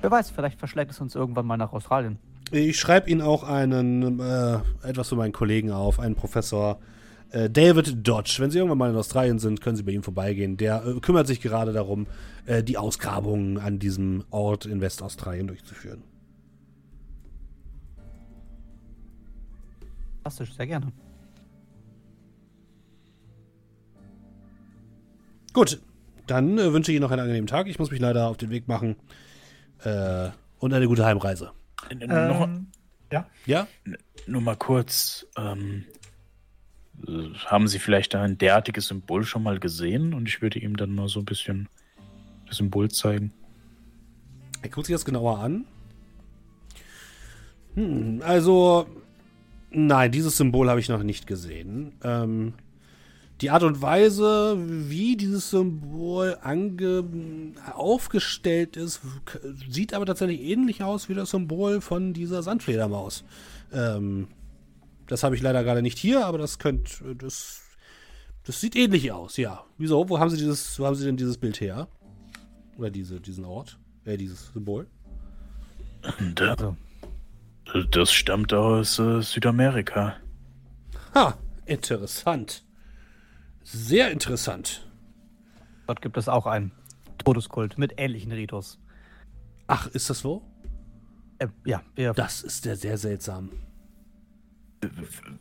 Wer weiß, vielleicht verschlägt es uns irgendwann mal nach Australien. Ich schreibe Ihnen auch einen äh, etwas für meinen Kollegen auf, einen Professor äh, David Dodge. Wenn Sie irgendwann mal in Australien sind, können Sie bei ihm vorbeigehen. Der äh, kümmert sich gerade darum, äh, die Ausgrabungen an diesem Ort in Westaustralien durchzuführen. Fantastisch, sehr gerne. Gut, dann äh, wünsche ich Ihnen noch einen angenehmen Tag. Ich muss mich leider auf den Weg machen. Äh, und eine gute Heimreise. Ähm, noch, ja? ja? Nur mal kurz. Ähm, haben Sie vielleicht ein derartiges Symbol schon mal gesehen? Und ich würde ihm dann mal so ein bisschen das Symbol zeigen. Er guckt sich das genauer an. Hm, also, nein, dieses Symbol habe ich noch nicht gesehen. Ähm, die Art und Weise, wie dieses Symbol ange- aufgestellt ist, k- sieht aber tatsächlich ähnlich aus wie das Symbol von dieser Sandfledermaus. Ähm, das habe ich leider gerade nicht hier, aber das könnte, das, das sieht ähnlich aus, ja. Wieso? Wo haben Sie dieses, wo haben Sie denn dieses Bild her? Oder diese, diesen Ort? Äh, dieses Symbol? Da, das stammt aus äh, Südamerika. Ha, interessant. Sehr interessant. Dort gibt es auch einen Todeskult mit ähnlichen Ritus. Ach, ist das so? Äh, ja, ja. Das ist ja sehr seltsam.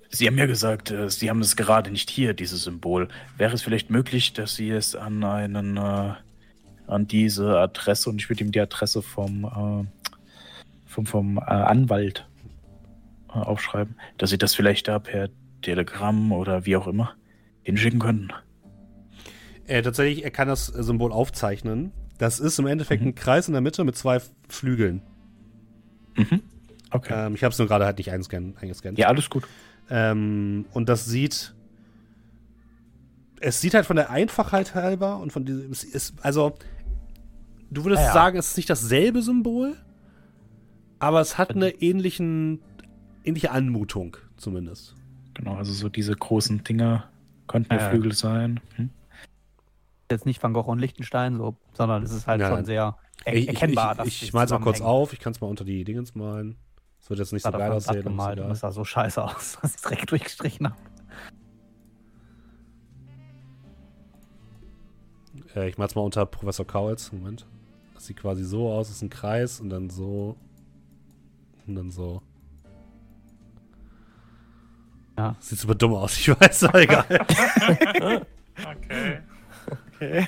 Sie haben ja gesagt, Sie haben es gerade nicht hier, dieses Symbol. Wäre es vielleicht möglich, dass Sie es an einen, äh, an diese Adresse, und ich würde ihm die Adresse vom, äh, vom, vom äh, Anwalt äh, aufschreiben, dass Sie das vielleicht da per Telegramm oder wie auch immer hinschicken können. Äh, tatsächlich, er kann das Symbol aufzeichnen. Das ist im Endeffekt mhm. ein Kreis in der Mitte mit zwei Flügeln. Mhm. Okay. Ähm, ich habe es nur gerade halt nicht eingescannt. Ja, alles gut. Ähm, und das sieht, es sieht halt von der Einfachheit halber und von diesem, ist, also du würdest ja, ja. sagen, es ist nicht dasselbe Symbol, aber es hat eine ähnlichen, ähnliche Anmutung zumindest. Genau, also so diese großen Dinger könnten ja Flügel sein. Hm? Jetzt nicht Van Gogh und Lichtenstein, so, sondern es ist halt nein, schon nein. sehr er- ich, erkennbar. Ich, ich, ich mal's mal kurz auf, ich kann es mal unter die Dingens malen. Es wird jetzt nicht so geil aussehen. Abgemalt, das sah so scheiße aus, dass ich es direkt durchgestrichen habe. Äh, ich mal's mal unter Professor Cowles. Moment. Das sieht quasi so aus, ist ein Kreis und dann so. Und dann so. Ja. Sieht super dumm aus, ich weiß, aber egal. okay. okay.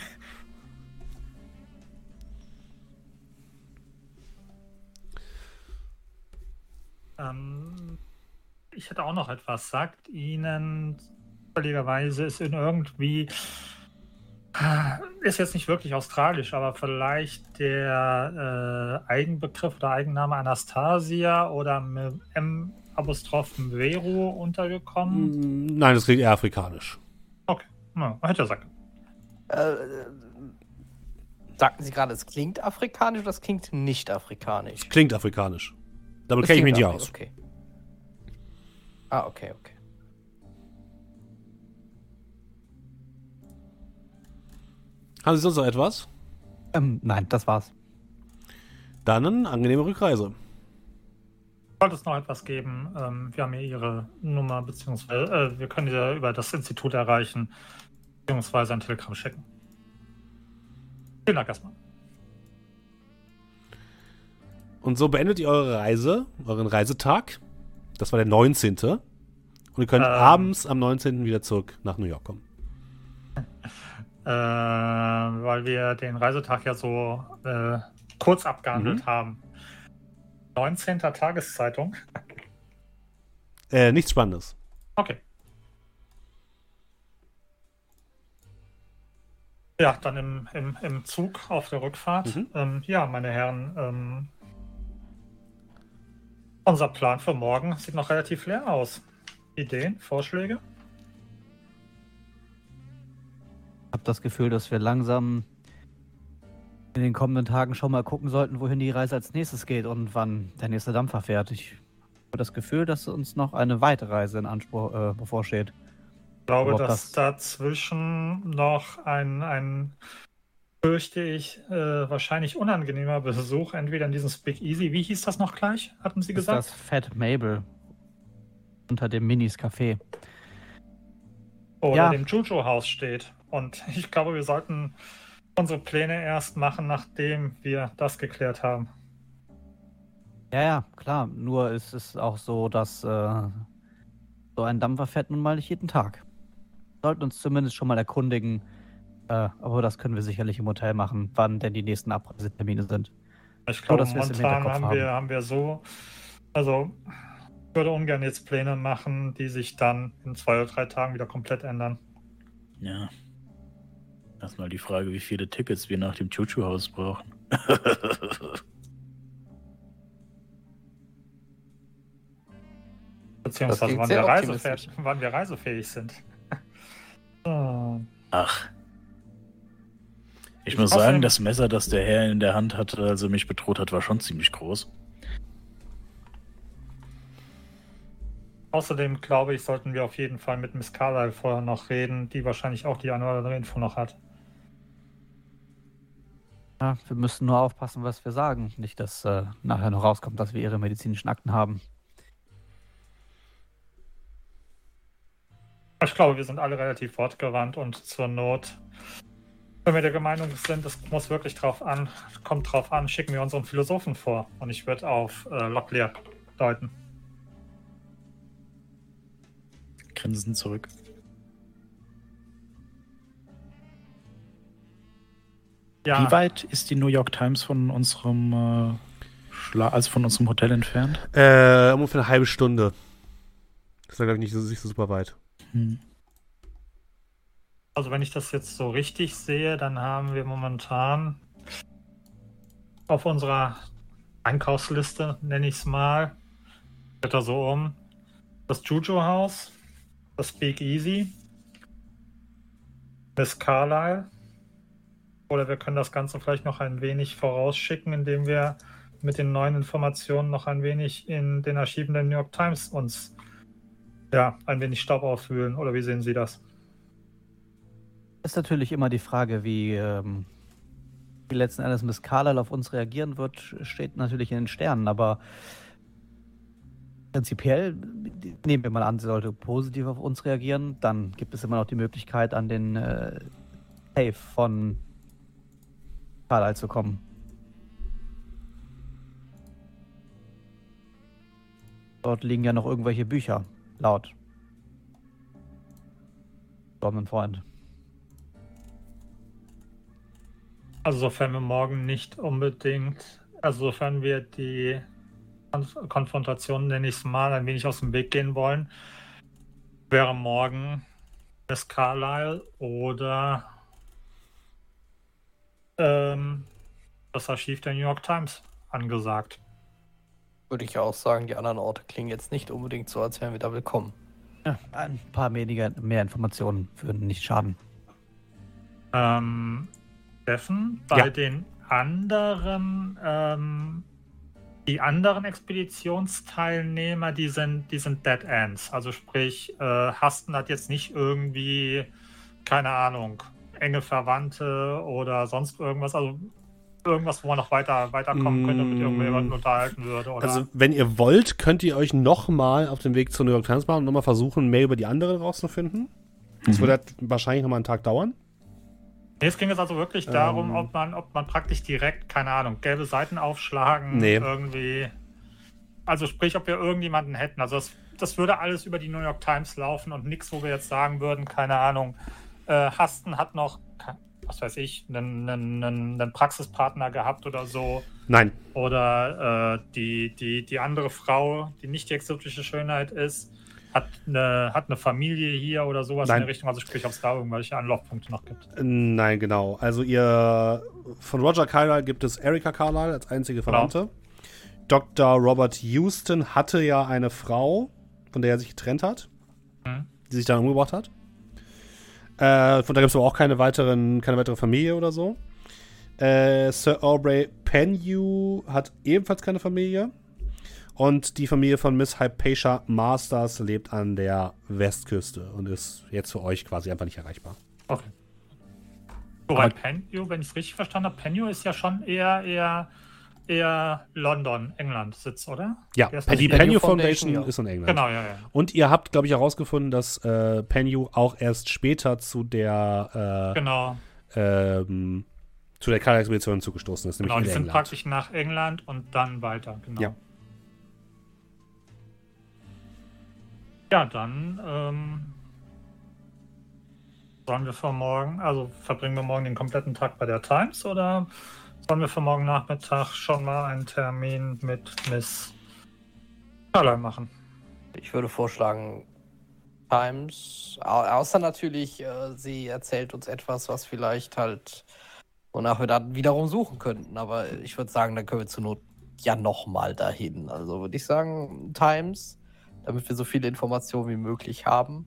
Ähm, ich hätte auch noch etwas. Sagt Ihnen zufälligerweise ist in irgendwie ist jetzt nicht wirklich australisch, aber vielleicht der äh, Eigenbegriff oder Eigenname Anastasia oder M. M- Apostrophen Vero untergekommen? Nein, das klingt eher afrikanisch. Okay, na, hätte ich ja äh, sagten Sie gerade, es klingt afrikanisch oder es klingt nicht afrikanisch? Es klingt afrikanisch. Damit kenne ich mich nicht aus. Okay. Ah, okay, okay. Haben Sie sonst noch etwas? Ähm, nein, das war's. Dann eine angenehme Rückreise. Sollte es noch etwas geben, ähm, wir haben hier Ihre Nummer, beziehungsweise äh, wir können Sie über das Institut erreichen, beziehungsweise ein Telegramm schicken. Vielen Dank erstmal. Und so beendet ihr eure Reise, euren Reisetag. Das war der neunzehnten. Und ihr könnt ähm, abends am neunzehnten wieder zurück nach New York kommen. Äh, weil wir den Reisetag ja so äh, kurz abgehandelt mhm. haben. neunzehnten Tageszeitung. Äh, nichts Spannendes. Okay. Ja, dann im, im, im Zug auf der Rückfahrt. Mhm. Ähm, ja, meine Herren, ähm, unser Plan für morgen sieht noch relativ leer aus. Ideen, Vorschläge? Ich habe das Gefühl, dass wir langsam in den kommenden Tagen schon mal gucken sollten, wohin die Reise als nächstes geht und wann der nächste Dampfer fährt. Ich habe das Gefühl, dass uns noch eine weitere Reise in Anspruch äh, bevorsteht. Ich glaube, dass das dazwischen noch ein, ein fürchte ich, äh, wahrscheinlich unangenehmer Besuch, entweder in diesem Big Easy, wie hieß das noch gleich, hatten Sie gesagt? Das Fat Mabel unter dem Minnie's Café. Oder ja. Dem Juju-Haus steht. Und ich glaube, wir sollten unsere Pläne erst machen, nachdem wir das geklärt haben. Ja, ja, klar. Nur ist es auch so, dass äh, so ein Dampfer fährt nun mal nicht jeden Tag. Wir sollten uns zumindest schon mal erkundigen, äh, aber das können wir sicherlich im Hotel machen, wann denn die nächsten Abreisetermine sind. Ich glaube, so, momentan haben wir, haben wir so, also ich würde ungern jetzt Pläne machen, die sich dann in zwei oder drei Tagen wieder komplett ändern. Ja. Erstmal die Frage, wie viele Tickets wir nach dem Juju-Haus brauchen. Beziehungsweise wann wir, reisefäh- wann wir reisefähig sind. Oh. Ach. Ich, ich muss sagen, sein... das Messer, das der Herr in der Hand hatte, als er mich bedroht hat, war schon ziemlich groß. Außerdem glaube ich, sollten wir auf jeden Fall mit Miss Carlyle vorher noch reden, die wahrscheinlich auch die eine oder andere Info noch hat. Ja, wir müssen nur aufpassen, was wir sagen. Nicht, dass äh, nachher noch rauskommt, dass wir ihre medizinischen Akten haben. Ich glaube, wir sind alle relativ wortgewandt und zur Not, wenn wir der Meinung sind, es muss wirklich drauf an, kommt drauf an, schicken wir unseren Philosophen vor. Und ich würde auf äh, Locklear deuten. Grinsen zurück. Ja. Wie weit ist die New York Times von unserem äh, Schla- also von unserem Hotel entfernt? Äh, ungefähr eine halbe Stunde. Das ist ja, glaube ich, nicht so, nicht so super weit. Hm. Also wenn ich das jetzt so richtig sehe, dann haben wir momentan auf unserer Einkaufsliste, nenne ich es mal, geht da so um, das Juju-Haus, das Big Easy, Miss Carlyle. Oder wir können das Ganze vielleicht noch ein wenig vorausschicken, indem wir mit den neuen Informationen noch ein wenig in den Archiven der New York Times uns ja, ein wenig Staub aufwühlen. Oder wie sehen Sie das? Ist natürlich immer die Frage, wie, ähm, wie letzten Endes Miss Carlyle auf uns reagieren wird, steht natürlich in den Sternen, aber prinzipiell nehmen wir mal an, sie sollte positiv auf uns reagieren, dann gibt es immer noch die Möglichkeit, an den äh, Safe von Carlyle zu kommen. Dort liegen ja noch irgendwelche Bücher, laut mein Freund. Also sofern wir morgen nicht unbedingt, also sofern wir die Konfrontation, nenne ich es mal, ein wenig aus dem Weg gehen wollen, wäre morgen Miss Carlyle oder ähm, das Archiv der New York Times angesagt. Würde ich ja auch sagen, die anderen Orte klingen jetzt nicht unbedingt so, als wären wir da willkommen. Ja, ein paar weniger, mehr Informationen würden nicht schaden. Ähm, Steffen, bei ja. den anderen ähm, die anderen Expeditionsteilnehmer, die sind, die sind Dead Ends. Also sprich, äh, Huston hat jetzt nicht irgendwie, keine Ahnung, enge Verwandte oder sonst irgendwas. Also irgendwas, wo man noch weiter, weiterkommen mm. könnte und mit irgendjemandem unterhalten würde. Oder? Also wenn ihr wollt, könnt ihr euch nochmal auf den Weg zur New York Times machen und nochmal versuchen, mehr über die anderen rauszufinden. Mhm. Das würde halt wahrscheinlich nochmal einen Tag dauern. Nee, es ging jetzt also wirklich darum, ähm, ob man ob man praktisch direkt, keine Ahnung, gelbe Seiten aufschlagen, nee. irgendwie. Also sprich, ob wir irgendjemanden hätten. Also das, das würde alles über die New York Times laufen und nichts, wo wir jetzt sagen würden, keine Ahnung, äh, Huston hat noch, was weiß ich, einen, einen, einen Praxispartner gehabt oder so. Nein. Oder äh, die, die, die andere Frau, die nicht die exotische Schönheit ist, Hat eine, hat eine Familie hier oder sowas Nein. in der Richtung, also sprich, ob es da irgendwelche Anlaufpunkte noch gibt. Nein, genau. Also ihr, von Roger Carlyle gibt es Erica Carlyle als einzige Verwandte. Genau. Doktor Robert Houston hatte ja eine Frau, von der er sich getrennt hat, mhm. die sich dann umgebracht hat. Äh, von da gibt es aber auch keine weiteren, keine weitere Familie oder so. Äh, Sir Aubrey Penhew hat ebenfalls keine Familie. Und die Familie von Miss Hypatia Masters lebt an der Westküste und ist jetzt für euch quasi einfach nicht erreichbar. Okay. Wobei Penhew, wenn ich es richtig verstanden habe, Penhew ist ja schon eher, eher, eher London, England Sitz, oder? Ja, die Penhew Foundation, Foundation ist in England. Genau, ja, ja. Und ihr habt, glaube ich, herausgefunden, dass äh, Penhew auch erst später zu der äh, genau. ähm, zu der Karl-Expedition zugestoßen ist. Nämlich genau, die sind praktisch nach England und dann weiter, genau. Ja. Ja, dann ähm, sollen wir für morgen, also verbringen wir morgen den kompletten Tag bei der Times oder sollen wir für morgen Nachmittag schon mal einen Termin mit Miss Carlyle machen? Ich würde vorschlagen, Times, außer natürlich, äh, sie erzählt uns etwas, was vielleicht halt, wonach wir dann wiederum suchen könnten, aber ich würde sagen, dann können wir zur Not ja nochmal dahin. Also würde ich sagen, Times, damit wir so viele Informationen wie möglich haben.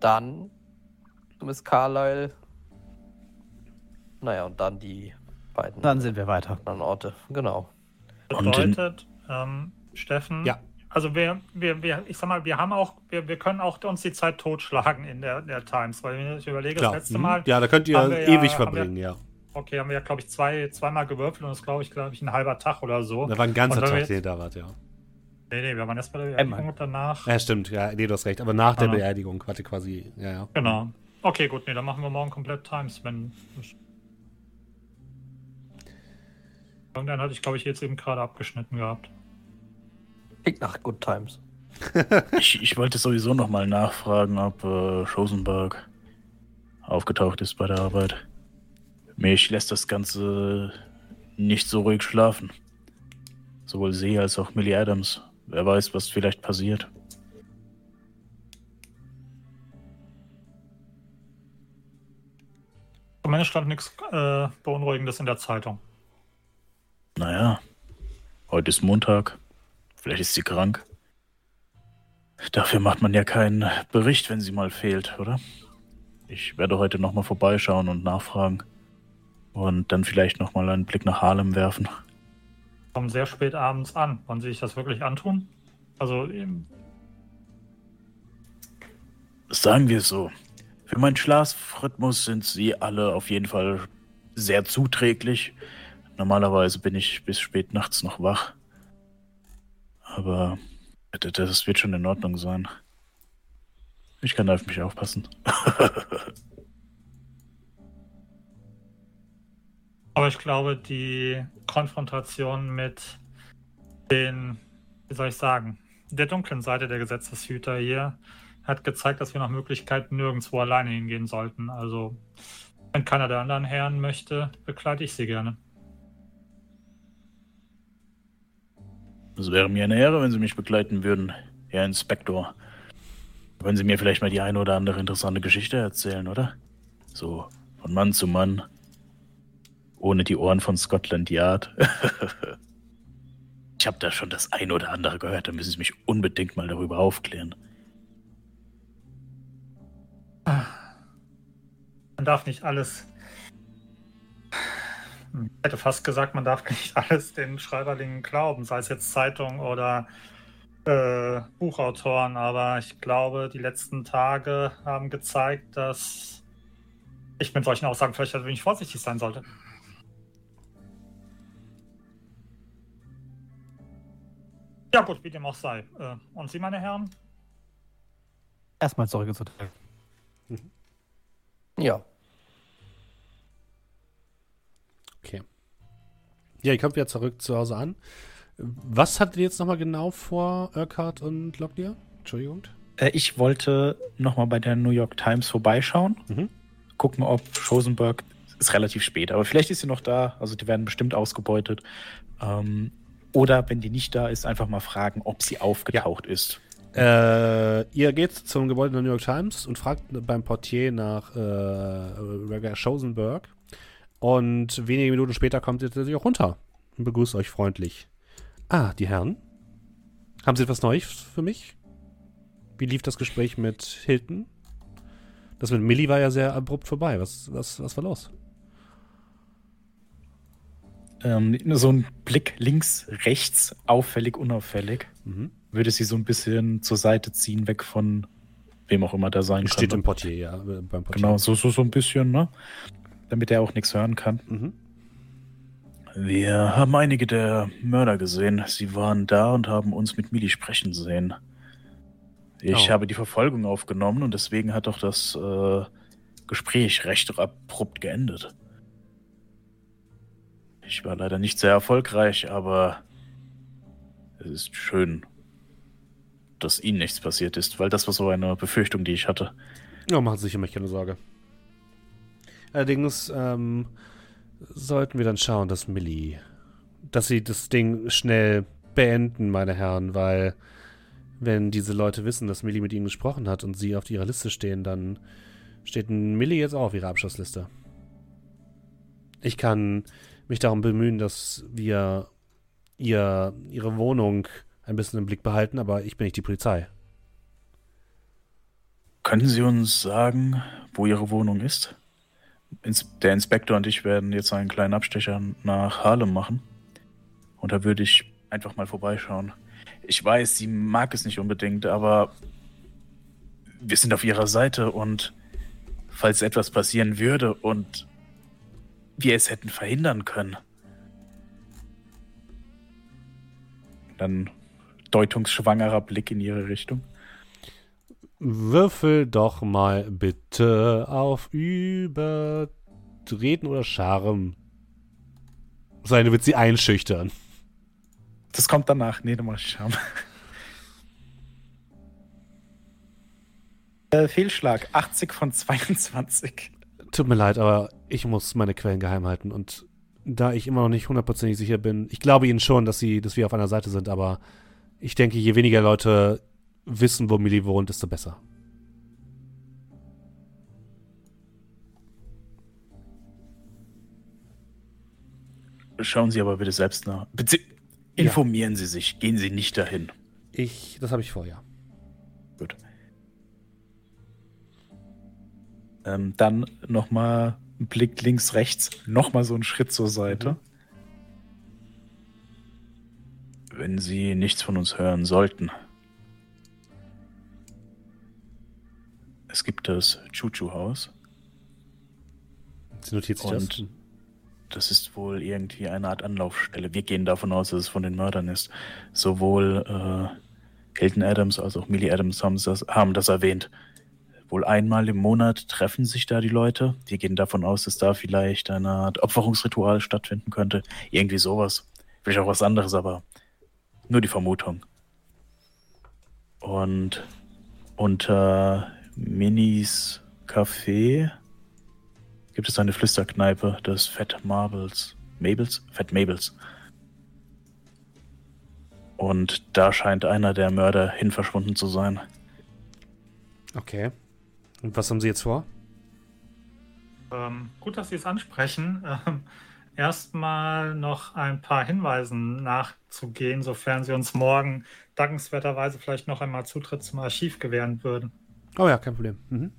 Dann Miss Carlyle. Naja, und dann die beiden. Dann sind wir weiter. Anderen Orte, genau. Bedeutet, ähm, Steffen, ja. Also wir, wir, wir, ich sag mal, wir haben auch, wir, wir können auch uns die Zeit totschlagen in der, der Times, weil wenn ich überlege, Klar. das letzte mhm. Mal. Ja, da könnt ihr ewig ja, verbringen, wir, ja. Okay, haben wir ja, glaube ich, zwei, zweimal gewürfelt und das glaube ich, glaube ich, ein halber Tag oder so. Da war ein ganzer Tag, der da war, ja. Nee, nee, wir waren erst bei der Beerdigung und danach. Ja, stimmt, ja, nee, du hast recht. Aber nach der ah, Beerdigung hatte quasi, ja, ja. Genau. Okay, gut, nee, dann machen wir morgen komplett Times, wenn. Irgendwann hatte ich, glaube ich, jetzt eben gerade abgeschnitten gehabt. Klingt nach Good Times. ich, ich wollte sowieso nochmal nachfragen, ob äh, Shosenberg aufgetaucht ist bei der Arbeit. Mich lässt das Ganze nicht so ruhig schlafen. Sowohl sie als auch Millie Adams. Wer weiß, was vielleicht passiert. Zumindest stand nichts äh, Beunruhigendes in der Zeitung. Naja, heute ist Montag. Vielleicht ist sie krank. Dafür macht man ja keinen Bericht, wenn sie mal fehlt, oder? Ich werde heute nochmal vorbeischauen und nachfragen. Und dann vielleicht nochmal einen Blick nach Harlem werfen. Kommen sehr spät abends an. Wollen Sie sich das wirklich antun? Also eben. Sagen wir es so. Für meinen Schlafrhythmus sind Sie alle auf jeden Fall sehr zuträglich. Normalerweise bin ich bis spät nachts noch wach. Aber das wird schon in Ordnung sein. Ich kann da auf mich aufpassen. Aber ich glaube, die Konfrontation mit den, wie soll ich sagen, der dunklen Seite der Gesetzeshüter hier hat gezeigt, dass wir nach Möglichkeit nirgendwo alleine hingehen sollten. Also, wenn keiner der anderen Herren möchte, begleite ich sie gerne. Es wäre mir eine Ehre, wenn Sie mich begleiten würden, Herr Inspektor. Können Sie mir vielleicht mal die eine oder andere interessante Geschichte erzählen, oder? So, von Mann zu Mann. Ohne die Ohren von Scotland Yard. Ich habe da schon das eine oder andere gehört, da müssen Sie mich unbedingt mal darüber aufklären. Man darf nicht alles... Ich hätte fast gesagt, man darf nicht alles den Schreiberlingen glauben, sei es jetzt Zeitung oder äh, Buchautoren, aber ich glaube, die letzten Tage haben gezeigt, dass ich mit solchen Aussagen vielleicht ein wenig vorsichtig sein sollte. Ja gut, wie dem auch sei. Und Sie, meine Herren? Erstmal Sorge zu tragen. Mhm. Ja. Okay. Ja, ihr kommt wieder zurück zu Hause an. Was hattet ihr jetzt nochmal genau vor, Urquhart und Locklear? Entschuldigung. Äh, ich wollte nochmal bei der New York Times vorbeischauen. Mhm. Gucken, ob Shosenberg... Ist relativ spät, aber vielleicht ist sie noch da. Also die werden bestimmt ausgebeutet. Ähm... Oder, wenn die nicht da ist, einfach mal fragen, ob sie aufgetaucht ja. ist. Äh, ihr geht zum Gebäude der New York Times und fragt beim Portier nach äh, Rebecca Shosenberg. Und wenige Minuten später kommt ihr natürlich auch runter und begrüßt euch freundlich. Ah, die Herren? Haben Sie etwas Neues für mich? Wie lief das Gespräch mit Hilton? Das mit Millie war ja sehr abrupt vorbei. Was, was, was war los? ähm, so ein Blick links, rechts, auffällig, unauffällig, mhm. würde sie so ein bisschen zur Seite ziehen, weg von wem auch immer da sein kann. Steht im Portier, ja. Beim Portier. Genau, so, so, so ein bisschen, ne? Damit er auch nichts hören kann. Mhm. Wir haben einige der Mörder gesehen. Sie waren da und haben uns mit Millie sprechen sehen. Ich oh. habe die Verfolgung aufgenommen und deswegen hat doch das äh, Gespräch recht abrupt geendet. Ich war leider nicht sehr erfolgreich, aber es ist schön, dass Ihnen nichts passiert ist, weil das war so eine Befürchtung, die ich hatte. Ja, machen Sie sich immer keine Sorge. Allerdings ähm, sollten wir dann schauen, dass Millie, dass sie das Ding schnell beenden, meine Herren, weil wenn diese Leute wissen, dass Millie mit ihnen gesprochen hat und sie auf ihrer Liste stehen, dann steht Millie jetzt auch auf ihrer Abschlussliste. Ich kann mich darum bemühen, dass wir ihr, ihre Wohnung ein bisschen im Blick behalten, aber ich bin nicht die Polizei. Können Sie uns sagen, wo Ihre Wohnung ist? Der Inspektor und ich werden jetzt einen kleinen Abstecher nach Harlem machen. Und da würde ich einfach mal vorbeischauen. Ich weiß, sie mag es nicht unbedingt, aber wir sind auf ihrer Seite und falls etwas passieren würde und wir es hätten verhindern können, dann deutungsschwangerer Blick in ihre Richtung. Würfel doch mal bitte auf Überreden oder Charme. Seine wird sie einschüchtern. Das kommt danach. Nee, dann mach ich Charme. äh, Fehlschlag. achtzig von zweiundzwanzig. Tut mir leid, aber ich muss meine Quellen geheim halten. Und da ich immer noch nicht hundertprozentig sicher bin, ich glaube Ihnen schon, dass, sie, dass wir auf einer Seite sind, aber ich denke, je weniger Leute wissen, wo Millie wohnt, desto besser. Schauen Sie aber bitte selbst nach. Bezie- Informieren ja. Sie sich. Gehen Sie nicht dahin. Ich, das habe ich vor, ja. Gut. Ähm, dann nochmal ein Blick links, rechts. Nochmal so einen Schritt zur Seite. Mhm. Wenn Sie nichts von uns hören sollten. Es gibt das Juju-Haus. Sie notiert sich das? Und das ist wohl irgendwie eine Art Anlaufstelle. Wir gehen davon aus, dass es von den Mördern ist. Sowohl äh, Hilton Adams als auch Millie Adams haben das, haben das erwähnt. Wohl einmal im Monat treffen sich da die Leute. Wir gehen davon aus, dass da vielleicht eine Art Opferungsritual stattfinden könnte. Irgendwie sowas. Vielleicht auch was anderes, aber nur die Vermutung. Und unter äh, Minnie's Café gibt es eine Flüsterkneipe des Fat Mabels. Mabels? Fat Mabels. Und da scheint einer der Mörder hin verschwunden zu sein. Okay. Und was haben Sie jetzt vor? Ähm, gut, dass Sie es ansprechen. Ähm, Erstmal noch ein paar Hinweisen nachzugehen, sofern Sie uns morgen dankenswerterweise vielleicht noch einmal Zutritt zum Archiv gewähren würden. Oh ja, kein Problem. Mhm.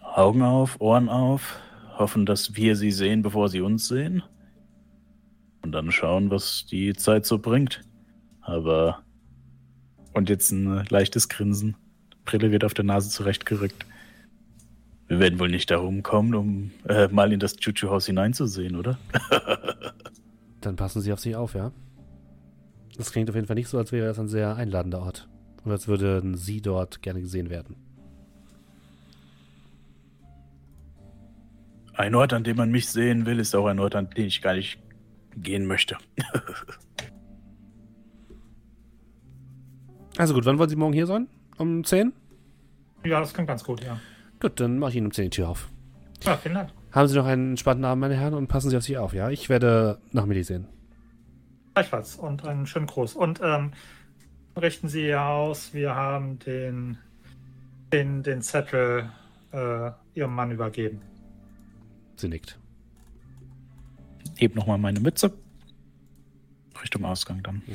Augen auf, Ohren auf, hoffen, dass wir sie sehen, bevor sie uns sehen. Und dann schauen, was die Zeit so bringt. Aber... Und jetzt ein leichtes Grinsen. Brille wird auf der Nase zurechtgerückt. Wir werden wohl nicht darum kommen, um äh, mal in das Juju-Haus hineinzusehen, oder? Dann passen Sie auf sich auf, ja? Das klingt auf jeden Fall nicht so, als wäre das ein sehr einladender Ort. Und als würden Sie dort gerne gesehen werden. Ein Ort, an dem man mich sehen will, ist auch ein Ort, an den ich gar nicht gehen möchte. Also gut, wann wollen Sie morgen hier sein? Um zehn? Ja, das klingt ganz gut, ja. Gut, dann mache ich Ihnen um zehn die Tür auf. Ja, vielen Dank. Haben Sie noch einen entspannten Abend, meine Herren, und passen Sie auf sich auf, ja? Ich werde nach Millie sehen. Gleichfalls und einen schönen Gruß. Und, ähm, richten Sie aus, wir haben den, den, den Zettel äh, Ihrem Mann übergeben. Sie nickt. Heb nochmal meine Mütze. Richtung Ausgang dann. Mhm.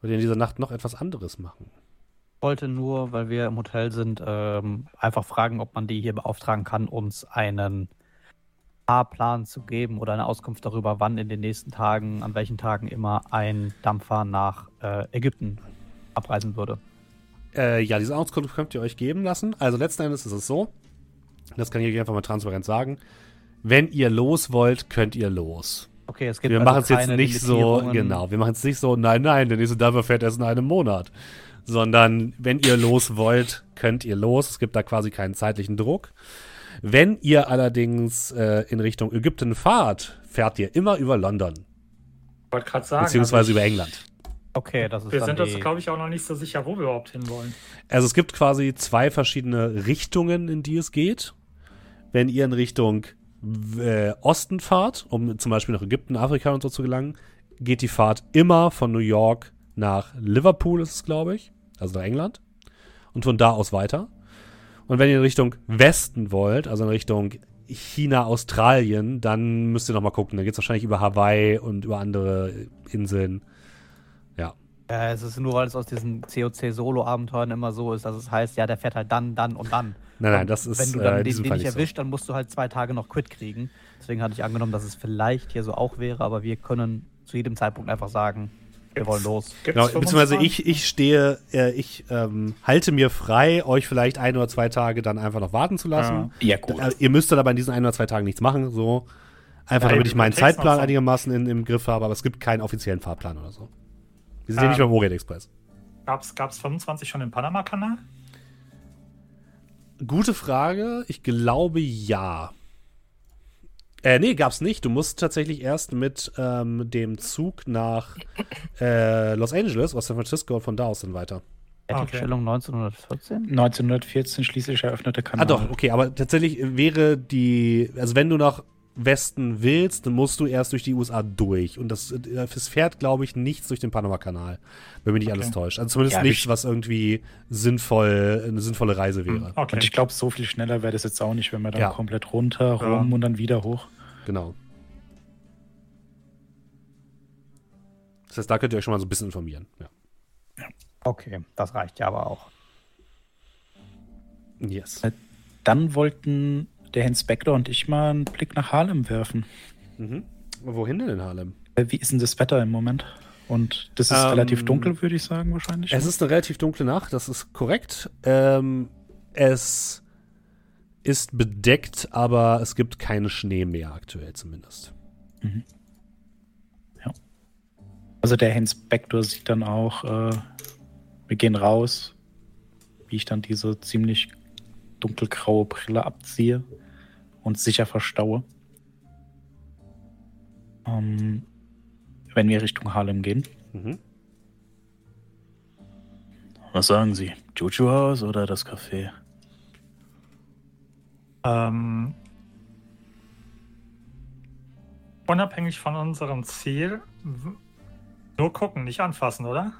Wollt ihr in dieser Nacht noch etwas anderes machen? Ich wollte nur, weil wir im Hotel sind, ähm, einfach fragen, ob man die hier beauftragen kann, uns einen Fahrplan zu geben oder eine Auskunft darüber, wann in den nächsten Tagen, an welchen Tagen immer ein Dampfer nach äh, Ägypten abreisen würde. Äh, ja, diese Auskunft könnt ihr euch geben lassen. Also letzten Endes ist es so, das kann ich einfach mal transparent sagen, wenn ihr los wollt, könnt ihr los. Okay, es gibt wir also machen es jetzt nicht so, genau, wir machen es nicht so, nein, nein, der nächste Dampfer fährt erst in einem Monat. Sondern wenn ihr los wollt, könnt ihr los. Es gibt da quasi keinen zeitlichen Druck. Wenn ihr allerdings äh, in Richtung Ägypten fahrt, fährt ihr immer über London. Ich wollte gerade sagen. Beziehungsweise also über England. Okay, das ist Wir dann sind uns, glaube ich, auch noch nicht so sicher, wo wir überhaupt hinwollen. Also es gibt quasi zwei verschiedene Richtungen, in die es geht. Wenn ihr in Richtung äh, Osten fahrt, um zum Beispiel nach Ägypten, Afrika und so zu gelangen, geht die Fahrt immer von New York nach Liverpool, ist es, glaube ich. Also nach England. Und von da aus weiter. Und wenn ihr in Richtung Westen wollt, also in Richtung China, Australien, dann müsst ihr nochmal gucken. Dann geht es wahrscheinlich über Hawaii und über andere Inseln. Ja. Äh, es ist nur, weil es aus diesen C O C-Solo-Abenteuern immer so ist, dass es heißt, ja, der fährt halt dann, dann und dann. Nein, nein, das ist. Wenn du dann äh, den, den nicht erwischt, so. Dann musst du halt zwei Tage noch Quit kriegen. Deswegen hatte ich angenommen, dass es vielleicht hier so auch wäre, aber wir können zu jedem Zeitpunkt einfach sagen, wir wollen los. Genau, beziehungsweise ich, ich stehe, äh, ich ähm, halte mir frei, euch vielleicht ein oder zwei Tage dann einfach noch warten zu lassen. Ja, ja gut. Da, ihr müsst dann aber in diesen ein oder zwei Tagen nichts machen, so. Einfach, ja, damit ich meinen Zeitplan einigermaßen in, im Griff habe, aber es gibt keinen offiziellen Fahrplan oder so. Wir sind ähm, ja nicht beim Orient Express. Gab's, gab's fünfundzwanzig schon im Panama-Kanal? Gute Frage. Ich glaube, ja. Äh, nee, gab's nicht. Du musst tatsächlich erst mit ähm, dem Zug nach äh, Los Angeles, aus San Francisco und von da aus dann weiter. Fertigstellung okay. neunzehnhundertvierzehn? neunzehnhundertvierzehn schließlich eröffnete Kanal. Ah doch, okay, aber tatsächlich wäre die, also wenn du nach Westen willst, dann musst du erst durch die U S A durch. Und das, das fährt, glaube ich, nichts durch den Panama-Kanal, wenn mich nicht okay. alles täuscht. Also zumindest ja, nichts, was irgendwie sinnvoll, eine sinnvolle Reise wäre. Okay. Und ich glaube, so viel schneller wäre das jetzt auch nicht, wenn man dann ja. komplett runter, rum ja. und dann wieder hoch. Genau. Das heißt, da könnt ihr euch schon mal so ein bisschen informieren. Ja. Okay, das reicht ja aber auch. Yes. Dann wollten der Inspektor und ich mal einen Blick nach Harlem werfen. Mhm. Wohin denn in Harlem? Wie ist denn das Wetter im Moment? Und das ist ähm, relativ dunkel, würde ich sagen, wahrscheinlich. Es ist eine relativ dunkle Nacht, das ist korrekt. Ähm, es ist bedeckt, aber es gibt keinen Schnee mehr aktuell zumindest. Mhm. Ja. Also der Inspektor sieht dann auch, äh, wir gehen raus, wie ich dann diese ziemlich dunkelgraue Brille abziehe und sicher verstaue. Ähm, wenn wir Richtung Harlem gehen. Mhm. Was sagen Sie? Juju-Haus oder das Café? Ähm, unabhängig von unserem Ziel, nur gucken, nicht anfassen, oder?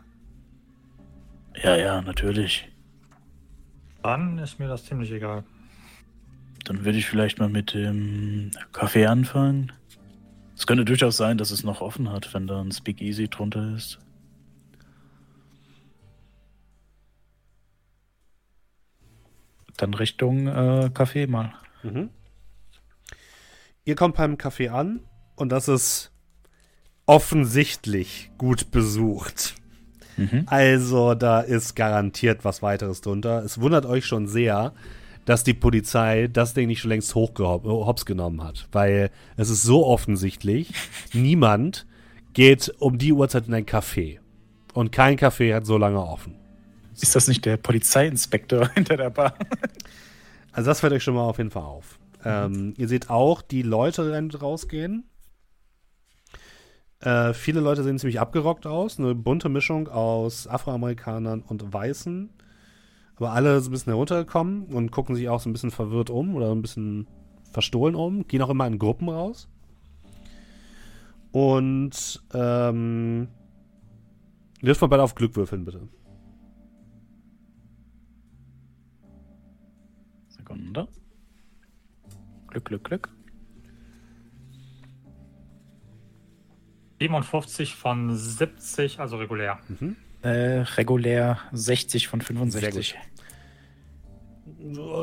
Ja, ja, natürlich. Dann ist mir das ziemlich egal. Dann würde ich vielleicht mal mit dem Café anfangen. Es könnte durchaus sein, dass es noch offen hat, wenn da ein Speakeasy drunter ist. Dann Richtung äh, Café mal. Mhm. Ihr kommt beim Café an und das ist offensichtlich gut besucht. Mhm. Also da ist garantiert was weiteres drunter. Es wundert euch schon sehr, dass die Polizei das Ding nicht schon längst hops genommen hat. Weil es ist so offensichtlich, niemand geht um die Uhrzeit in ein Café. Und kein Café hat so lange offen. Ist das nicht der Polizeiinspektor hinter der Bar? Also das fällt euch schon mal auf jeden Fall auf. Mhm. Ähm, ihr seht auch, die Leute rausgehen. Äh, viele Leute sehen ziemlich abgerockt aus. Eine bunte Mischung aus Afroamerikanern und Weißen. Aber alle so ein bisschen heruntergekommen und gucken sich auch so ein bisschen verwirrt um oder ein bisschen verstohlen um. Gehen auch immer in Gruppen raus. Und ähm, dürft man beide auf Glück würfeln, bitte. Sekunde. Glück, Glück, Glück. siebenundfünfzig von siebzig, also regulär. Mhm. Äh, regulär sechzig von fünfundsechzig.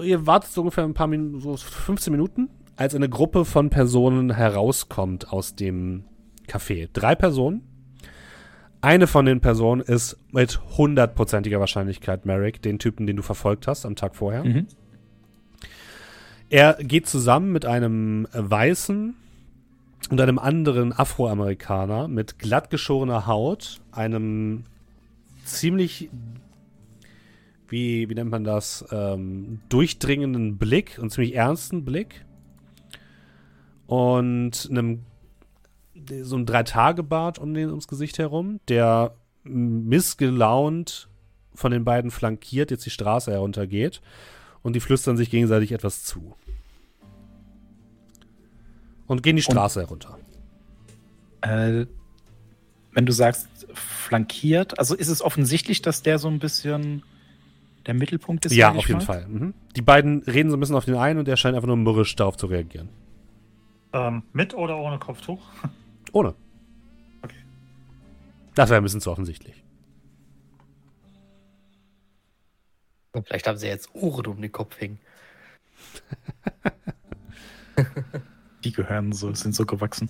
Ihr wartet so ungefähr ein paar Minuten, so fünfzehn Minuten. als eine Gruppe von Personen herauskommt aus dem Café. Drei Personen. Eine von den Personen ist mit hundertprozentiger Wahrscheinlichkeit Merrick, den Typen, den du verfolgt hast am Tag vorher. Mhm. Er geht zusammen mit einem Weißen und einem anderen Afroamerikaner mit glattgeschorener Haut, einem ziemlich, wie, wie nennt man das, ähm, durchdringenden Blick und ziemlich ernsten Blick und einem so ein Drei-Tage-Bart um den, ums Gesicht herum, der missgelaunt von den beiden flankiert jetzt die Straße heruntergeht und die flüstern sich gegenseitig etwas zu. Und gehen die Straße und, herunter. Äh, wenn du sagst flankiert, also ist es offensichtlich, dass der so ein bisschen der Mittelpunkt ist? Ja, auf jeden Fall. Mhm. Die beiden reden so ein bisschen auf den einen und der scheint einfach nur mürrisch darauf zu reagieren. Ähm, mit oder ohne Kopftuch? Ohne. Okay. Das wäre ein bisschen zu offensichtlich. Vielleicht haben sie jetzt Uhren um den Kopf hängen. Die gehören so, sind so gewachsen.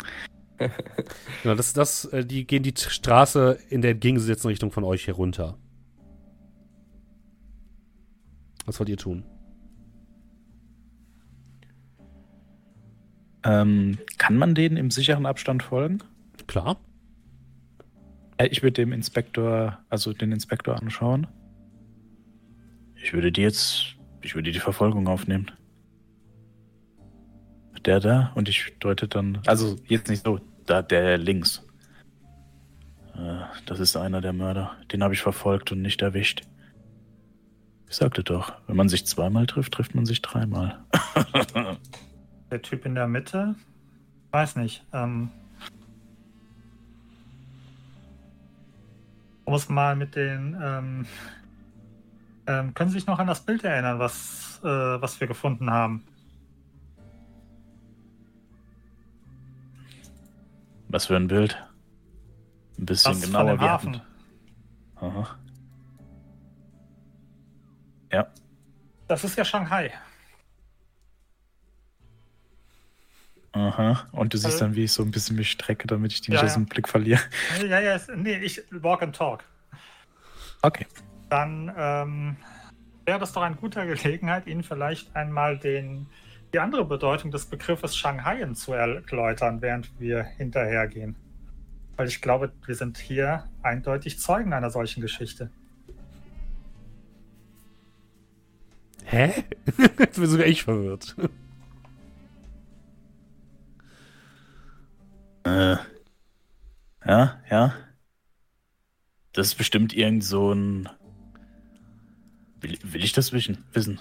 Genau, das, das, die gehen die Straße in der entgegengesetzten Richtung von euch herunter. Was wollt ihr tun? Ähm, kann man denen im sicheren Abstand folgen? Klar. Ich würde dem Inspektor, also den Inspektor anschauen. Ich würde die jetzt, ich würde die Verfolgung aufnehmen. Der da und ich deute dann, also jetzt nicht so, da der links. Äh, das ist einer der Mörder. Den habe ich verfolgt und nicht erwischt. Ich sagte doch, wenn man sich zweimal trifft, trifft man sich dreimal. Der Typ in der Mitte? Weiß nicht. Ähm, muss mal mit den... Ähm, ähm, können Sie sich noch an das Bild erinnern, was, äh, was wir gefunden haben? Was für ein Bild? Ein bisschen das genauer. Von dem Hafen. Aha. Ja. Das ist ja Shanghai. Aha, und du siehst also, dann, wie ich so ein bisschen mich strecke, damit ich die ja, nicht ja. aus dem Blick verliere. Ja, ja, nee, ich walk and talk. Okay. Dann ähm, wäre das doch eine gute Gelegenheit, Ihnen vielleicht einmal den, die andere Bedeutung des Begriffes Shanghai zu erläutern, während wir hinterhergehen. Weil ich glaube, wir sind hier eindeutig Zeugen einer solchen Geschichte. Hä? Jetzt bin sogar ich verwirrt. Äh, ja, ja. Das ist bestimmt irgend so ein... Will, will ich das wissen? Wissen?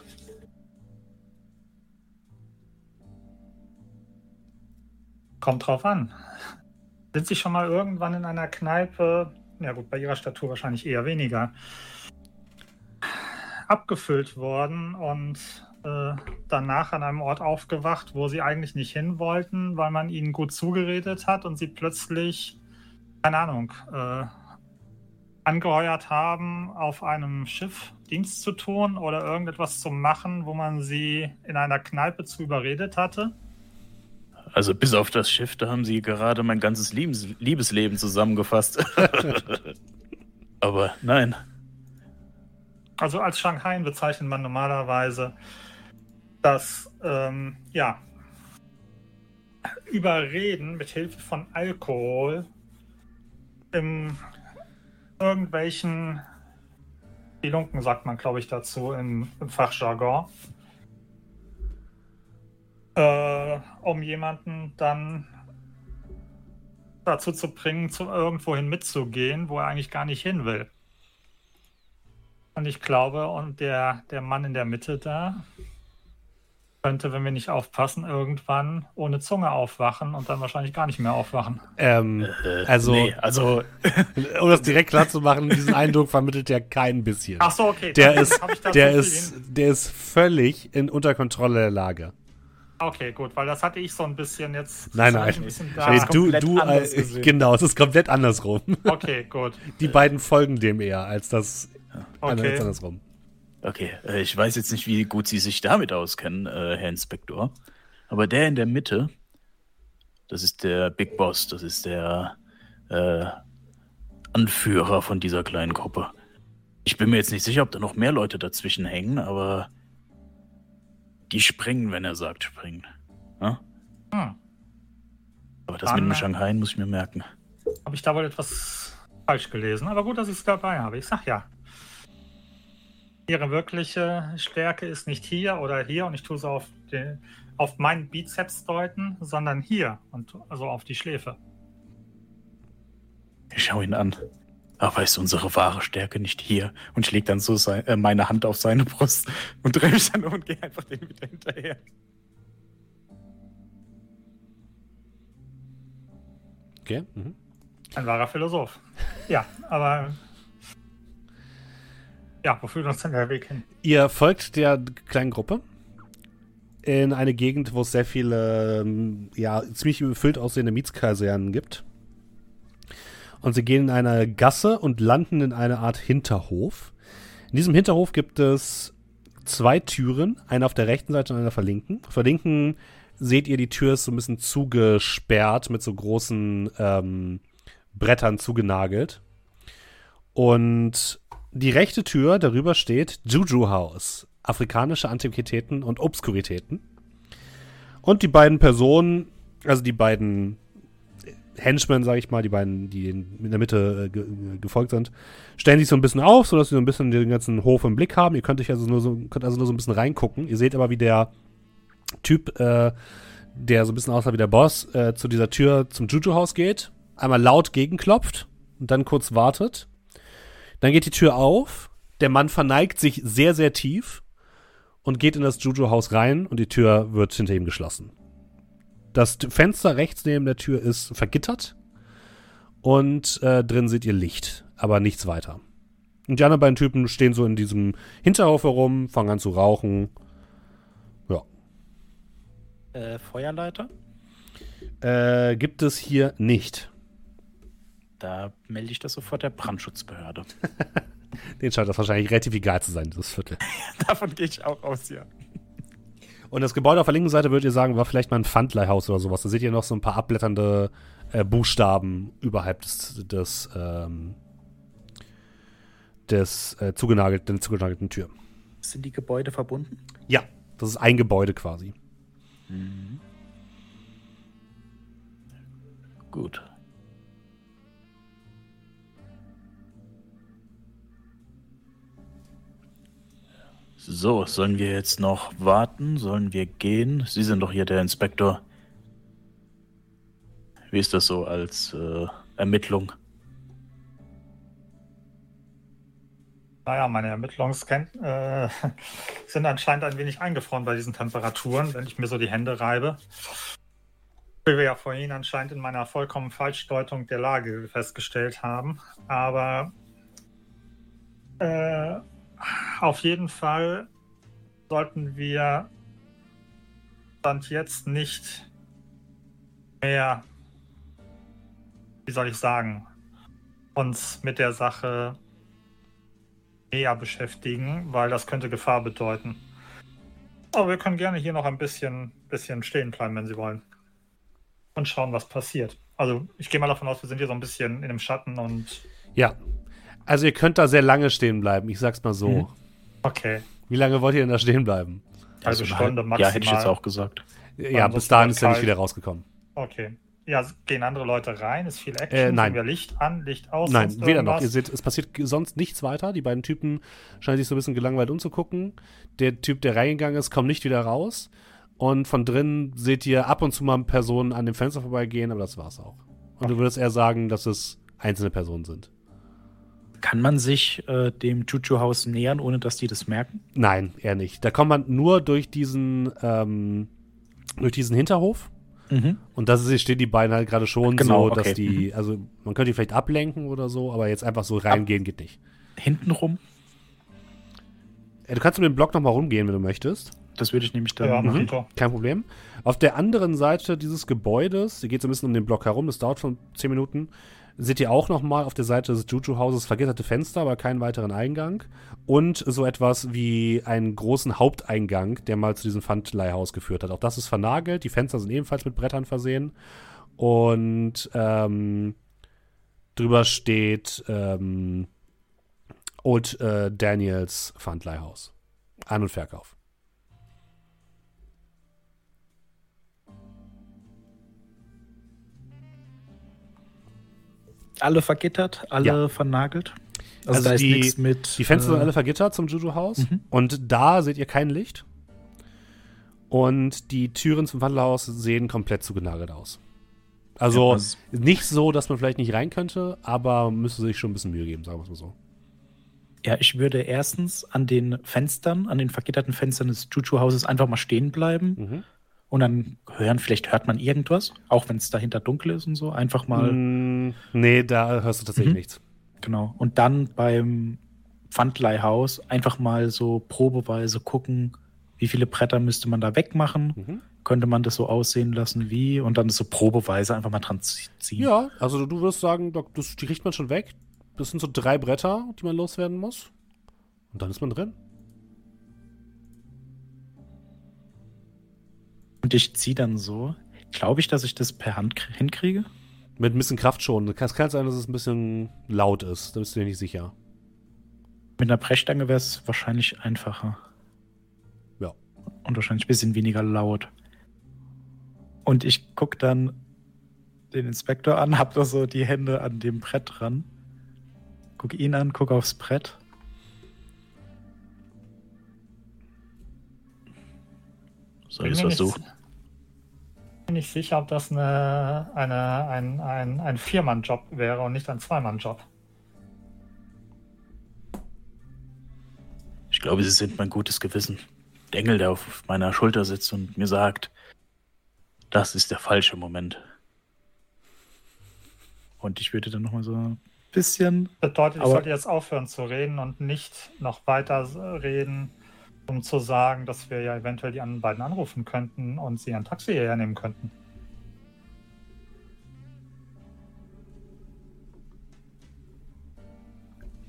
Kommt drauf an. Sind Sie schon mal irgendwann in einer Kneipe, ja gut, bei Ihrer Statur wahrscheinlich eher weniger, abgefüllt worden und äh, danach an einem Ort aufgewacht, wo Sie eigentlich nicht hin wollten, weil man Ihnen gut zugeredet hat und Sie plötzlich, keine Ahnung, äh, angeheuert haben, auf einem Schiff Dienst zu tun oder irgendetwas zu machen, wo man Sie in einer Kneipe zu überredet hatte? Also bis auf das Schiff, da haben Sie gerade mein ganzes Liebes- Liebesleben zusammengefasst. Aber nein. Also als Shanghai bezeichnet man normalerweise das ähm, ja, Überreden mit Hilfe von Alkohol in irgendwelchen Spelunken, sagt man, glaube ich, dazu im, im Fachjargon. Äh, um jemanden dann dazu zu bringen, zu irgendwohin mitzugehen, wo er eigentlich gar nicht hin will. Und ich glaube, und der, der Mann in der Mitte da könnte, wenn wir nicht aufpassen, irgendwann ohne Zunge aufwachen und dann wahrscheinlich gar nicht mehr aufwachen. Ähm, äh, also, nee, also um das direkt klar zu machen, diesen Eindruck vermittelt der kein bisschen. Ach so, okay. Der ist, der ist, der ist völlig in unter Kontrolle der Lage. Okay, gut, weil das hatte ich so ein bisschen jetzt. Nein, nein. Ein bisschen da. Hey, du, du, äh, genau, es ist komplett andersrum. Okay, gut. Die beiden folgen dem eher, als das okay. andersrum. Okay, ich weiß jetzt nicht, wie gut Sie sich damit auskennen, Herr Inspektor. Aber der in der Mitte, das ist der Big Boss, das ist der äh, Anführer von dieser kleinen Gruppe. Ich bin mir jetzt nicht sicher, ob da noch mehr Leute dazwischen hängen, aber die springen, wenn er sagt, springen. Ja? Hm. Aber das Dann, mit dem Shanghai muss ich mir merken. Habe ich da wohl etwas falsch gelesen, aber gut, dass ich es dabei habe. Ich sag ja, ihre wirkliche Stärke ist nicht hier oder hier und ich tue es auf, den, auf meinen Bizeps deuten, sondern hier, und also auf die Schläfe. Ich schaue ihn an. Aber ist unsere wahre Stärke nicht hier? Und ich lege dann so sein, äh, meine Hand auf seine Brust und drehe mich dann um und gehe einfach den wieder hinterher. Okay. Mhm. Ein wahrer Philosoph. Ja, aber... Ja, wo führt uns denn der Weg hin? Ihr folgt der kleinen Gruppe in eine Gegend, wo es sehr viele, ja, ziemlich überfüllt aussehende Mietskasernen gibt. Und sie gehen in eine Gasse und landen in einer Art Hinterhof. In diesem Hinterhof gibt es zwei Türen, eine auf der rechten Seite und eine auf der linken. Auf der linken seht ihr, die Tür ist so ein bisschen zugesperrt, mit so großen ähm, Brettern zugenagelt. Und die rechte Tür, darüber steht Juju-Haus, afrikanische Antiquitäten und Obskuritäten. Und die beiden Personen, also die beiden Henchmen, sag ich mal, die beiden, die in der Mitte äh, ge- gefolgt sind, stellen sich so ein bisschen auf, sodass sie so ein bisschen den ganzen Hof im Blick haben. Ihr könnt euch also nur so, könnt also nur so ein bisschen reingucken. Ihr seht aber, wie der Typ, äh, der so ein bisschen aussah wie der Boss, äh, zu dieser Tür zum Juju-Haus geht, einmal laut gegenklopft und dann kurz wartet. Dann geht die Tür auf, der Mann verneigt sich sehr, sehr tief und geht in das Juju-Haus rein und die Tür wird hinter ihm geschlossen. Das Fenster rechts neben der Tür ist vergittert und äh, drin seht ihr Licht, aber nichts weiter. Und die anderen beiden Typen stehen so in diesem Hinterhof herum, fangen an zu rauchen. Ja. Äh, Feuerleiter? Äh, gibt es hier nicht. Da melde ich das sofort der Brandschutzbehörde. Den scheint das wahrscheinlich relativ egal zu sein, dieses Viertel. Davon gehe ich auch aus, ja. Und das Gebäude auf der linken Seite, würdet ihr sagen, war vielleicht mal ein Pfandleihhaus oder sowas. Da seht ihr noch so ein paar abblätternde äh, Buchstaben überhalb des, des, ähm, des äh, zugenagelten, zugenagelten Tür. Sind die Gebäude verbunden? Ja, das ist ein Gebäude quasi. Mhm. Gut. So, sollen wir jetzt noch warten? Sollen wir gehen? Sie sind doch hier der Inspektor. Wie ist das so als äh, Ermittlung? Naja, meine Ermittlungskenntnisse äh, sind anscheinend ein wenig eingefroren bei diesen Temperaturen, wenn ich mir so die Hände reibe. Wie wir ja vorhin anscheinend in meiner vollkommen Falschdeutung der Lage festgestellt haben. Aber... Äh, Auf jeden Fall sollten wir dann jetzt nicht mehr, wie soll ich sagen, uns mit der Sache näher beschäftigen, weil das könnte Gefahr bedeuten. Aber wir können gerne hier noch ein bisschen, bisschen stehen bleiben, wenn Sie wollen. Und schauen, was passiert. Also ich gehe mal davon aus, wir sind hier so ein bisschen in dem Schatten und... Ja. Also ihr könnt da sehr lange stehen bleiben, ich sag's mal so. Okay. Wie lange wollt ihr denn da stehen bleiben? Also eine Stunde maximal. Ja, hätte ich jetzt auch gesagt. Ja, bis dahin ist er nicht wieder rausgekommen. Okay. Ja, gehen andere Leute rein? Ist viel Action? Äh, nein. Sehen wir Licht an, Licht aus? Nein, weder noch. Ihr seht, es passiert sonst nichts weiter. Die beiden Typen scheinen sich so ein bisschen gelangweilt umzugucken. Der Typ, der reingegangen ist, kommt nicht wieder raus. Und von drinnen seht ihr ab und zu mal Personen an dem Fenster vorbeigehen, aber das war's auch. Und okay. Du würdest eher sagen, dass es einzelne Personen sind. Kann man sich äh, dem Juju-Haus nähern, ohne dass die das merken? Nein, eher nicht. Da kommt man nur durch diesen ähm, durch diesen Hinterhof. Mhm. Und da stehen die beiden halt gerade schon genau, so, okay. dass die, mhm. also man könnte die vielleicht ablenken oder so, aber jetzt einfach so reingehen Ab- geht nicht. Hintenrum? Ja, du kannst um den Block nochmal rumgehen, wenn du möchtest. Das würde ich nämlich dann ja, machen. Mhm. Kein Problem. Auf der anderen Seite dieses Gebäudes, die geht so ein bisschen um den Block herum, das dauert schon zehn Minuten, seht ihr auch nochmal auf der Seite des Juju-Hauses vergitterte Fenster, aber keinen weiteren Eingang. Und so etwas wie einen großen Haupteingang, der mal zu diesem Pfandleihhaus geführt hat. Auch das ist vernagelt, die Fenster sind ebenfalls mit Brettern versehen. Und ähm, drüber steht ähm, Old äh, Daniels Pfandleihhaus. An- und Verkauf. Alle vergittert, alle ja. vernagelt. Also, also da ist nichts mit. Die Fenster äh, sind alle vergittert zum Juju-Haus. Mhm. Und da seht ihr kein Licht. Und die Türen zum Pfandleihhaus sehen komplett zugenagelt aus. Also ja, nicht so, dass man vielleicht nicht rein könnte, aber müsste sich schon ein bisschen Mühe geben, sagen wir es mal so. Ja, ich würde erstens an den Fenstern, an den vergitterten Fenstern des Juju-Hauses einfach mal stehen bleiben. Mhm. Und dann hören, vielleicht hört man irgendwas, auch wenn es dahinter dunkel ist und so, einfach mal. Mm, nee, da hörst du tatsächlich mhm. nichts. Genau. Und dann beim Pfandleihhaus einfach mal so probeweise gucken, wie viele Bretter müsste man da wegmachen, mhm. könnte man das so aussehen lassen wie, und dann so probeweise einfach mal dran ziehen. Ja, also du würdest sagen, das, die kriegt man schon weg. Das sind so drei Bretter, die man loswerden muss. Und dann ist man drin. Und ich ziehe dann so. Glaube ich, dass ich das per Hand k- hinkriege? Mit ein bisschen Kraft schon. Es kann sein, dass es ein bisschen laut ist. Da bist du dir nicht sicher. Mit einer Brechstange wäre es wahrscheinlich einfacher. Ja. Und wahrscheinlich ein bisschen weniger laut. Und ich gucke dann den Inspektor an, hab da so die Hände an dem Brett dran. Guck ihn an, guck aufs Brett. Soll ich es versuchen? Ich bin nicht sicher, ob das eine, eine, ein, ein, ein Viermann-Job wäre und nicht ein Zweimann-Job. Ich glaube, Sie sind mein gutes Gewissen. Der Engel, der auf meiner Schulter sitzt und mir sagt, das ist der falsche Moment. Und ich würde dann nochmal so ein bisschen... Bedeutet, ich sollte jetzt aufhören zu reden und nicht noch weiter reden, um zu sagen, dass wir ja eventuell die anderen beiden anrufen könnten und sie ein Taxi hierher nehmen könnten.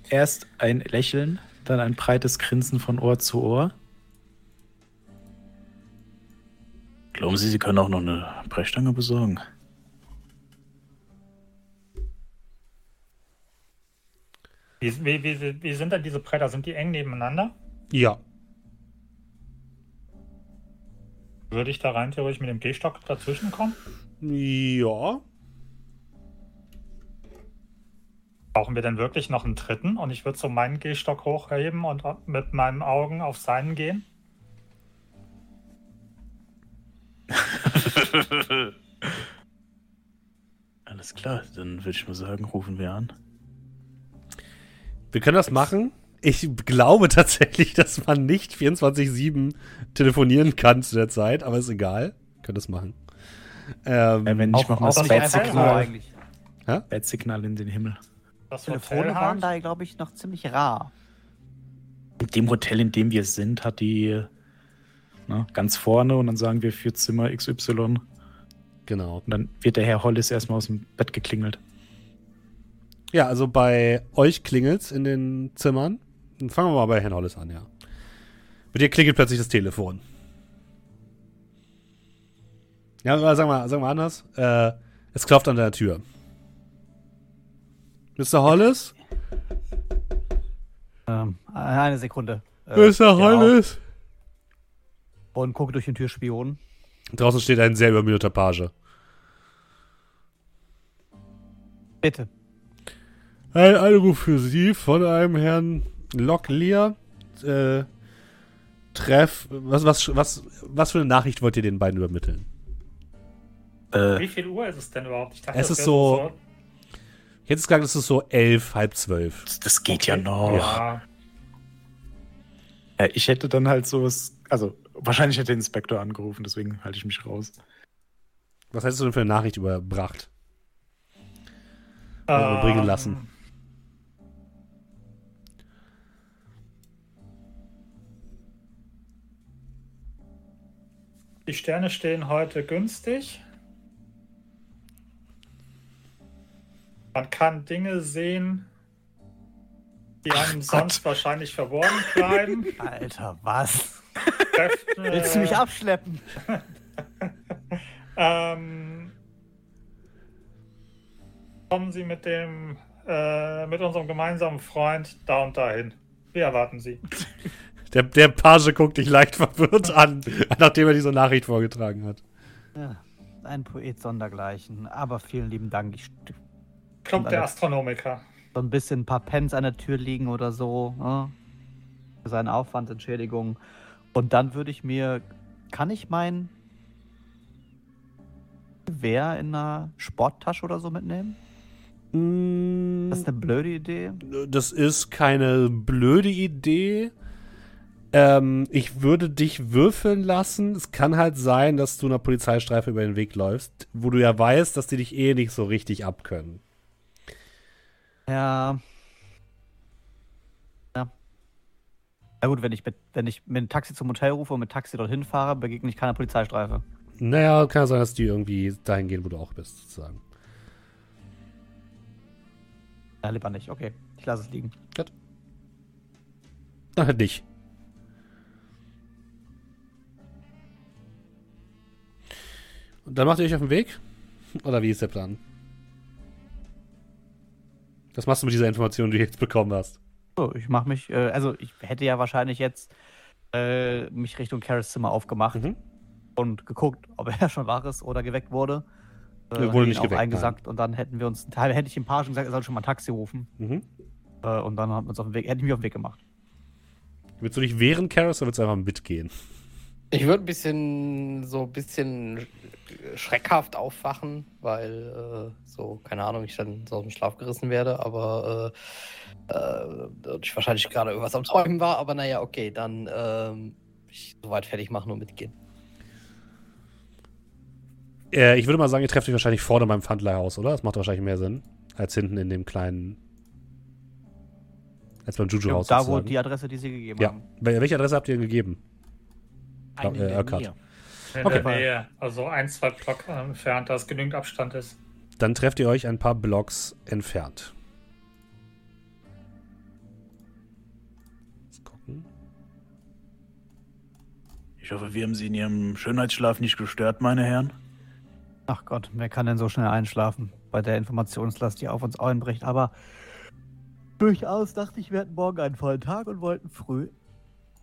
Erst ein Lächeln, dann ein breites Grinsen von Ohr zu Ohr. Glauben Sie, Sie können auch noch eine Brechstange besorgen? Wie, wie, wie, wie sind denn diese Bretter? Sind die eng nebeneinander? Ja. Würde ich da rein theoretisch mit dem Gehstock dazwischen kommen? Ja. Brauchen wir denn wirklich noch einen dritten? Und ich würde so meinen Gehstock hochheben und mit meinen Augen auf seinen gehen? Alles klar, dann würde ich mal sagen, rufen wir an. Wir können das machen. Ich glaube tatsächlich, dass man nicht vierundzwanzig sieben telefonieren kann zu der Zeit, aber ist egal. Könnt das machen. Ähm, ja, wenn auch, ich mach mal das Bad-Signal. Bad-Signal in den Himmel. Das Telefone waren da, glaube ich, noch ziemlich rar. In dem Hotel, in dem wir sind, hat die na, ganz vorne und dann sagen wir für Zimmer X Y. Genau. Und dann wird der Herr Hollis erstmal aus dem Bett geklingelt. Ja, also bei euch klingelt's in den Zimmern. Fangen wir mal bei Herrn Hollis an, ja. Bei dir klingelt plötzlich das Telefon. Ja, aber sagen wir, sagen wir anders. Äh, es klopft an der Tür. Mister Hollis? Ähm, eine Sekunde. Äh, Mister Hollis? Genau. Und gucke durch den Türspion. Draußen steht ein sehr übermüdeter Page. Bitte. Ein Anruf für Sie von einem Herrn Locklear. Äh, Treff. Was, was, was, was für eine Nachricht wollt ihr den beiden übermitteln? Äh, Wie viel Uhr ist es denn überhaupt? Ich dachte, es das ist so. Jetzt ist gesagt, es ist so elf, halb zwölf. Das, das geht okay. ja noch. Ja. Ja, ich hätte dann halt sowas. Also, wahrscheinlich hätte der Inspektor angerufen, deswegen halte ich mich raus. Was hättest du denn für eine Nachricht überbracht? Ähm, überbringen lassen. Die Sterne stehen heute günstig. Man kann Dinge sehen, die einem Ach sonst Gott. wahrscheinlich verborgen bleiben. Alter, was? Kräfte, Willst du mich abschleppen? ähm, kommen Sie mit dem, äh, mit unserem gemeinsamen Freund da und dahin. Wir erwarten Sie. Der, der Page guckt dich leicht verwirrt an, nachdem er diese Nachricht vorgetragen hat. Ja, ein Poet sondergleichen. Aber vielen lieben Dank. Ich Club der Astronomiker. So ein bisschen ein paar Pens an der Tür liegen oder so. Ne? Für seinen Aufwand, Entschädigung. Und dann würde ich mir... Kann ich mein Gewehr in einer Sporttasche oder so mitnehmen? Mm, das ist eine blöde Idee. Das ist keine blöde Idee. Ähm, ich würde dich würfeln lassen. Es kann halt sein, dass du einer Polizeistreife über den Weg läufst, wo du ja weißt, dass die dich eh nicht so richtig abkönnen. Ja. Ja. Na gut, wenn ich mit, wenn ich mit dem Taxi zum Hotel rufe und mit Taxi dorthin fahre, begegne ich keiner Polizeistreife. Naja, kann sein, dass die irgendwie dahin gehen, wo du auch bist, sozusagen. Ja, lieber nicht. Okay, ich lasse es liegen. Gut. Dann halt nicht. Und dann macht ihr euch auf den Weg? Oder wie ist der Plan? Was machst du mit dieser Information, die du jetzt bekommen hast? So, ich mach mich, äh, also ich hätte ja wahrscheinlich jetzt äh, mich Richtung Carras Zimmer aufgemacht mhm. und geguckt, ob er schon wach ist oder geweckt wurde. Äh, wurde nicht geweckt, eingesackt und dann hätten wir uns, dann hätte ich dem Pagen gesagt, er soll schon mal ein Taxi rufen. Mhm. Äh, und dann hat man uns auf den Weg, hätte ich mich auf den Weg gemacht. Willst du dich wehren, Carras, oder willst du einfach mitgehen? Ich würde ein bisschen, so ein bisschen schreckhaft aufwachen, weil, äh, so, keine Ahnung, ich dann so aus dem Schlaf gerissen werde, aber, äh, äh ich wahrscheinlich gerade irgendwas am Träumen war, aber naja, okay, dann, ähm, ich soweit fertig machen und mitgehen. Äh, ich würde mal sagen, ihr trefft euch wahrscheinlich vorne beim Pfandleihhaus, oder? Das macht wahrscheinlich mehr Sinn, als hinten in dem kleinen, als beim Juju-Haus. Da, wo die Adresse, die sie gegeben ja. haben. Welche Adresse habt ihr denn gegeben? In der Urquhart. Nähe. In okay. der Nähe, also ein, zwei Block entfernt, da es genügend Abstand ist. Dann trefft ihr euch ein paar Blocks entfernt. Let's gucken. Ich hoffe, wir haben Sie in Ihrem Schönheitsschlaf nicht gestört, meine Herren. Ach Gott, wer kann denn so schnell einschlafen bei der Informationslast, die auf uns einbricht? Aber durchaus dachte ich, wir hätten morgen einen vollen Tag und wollten früh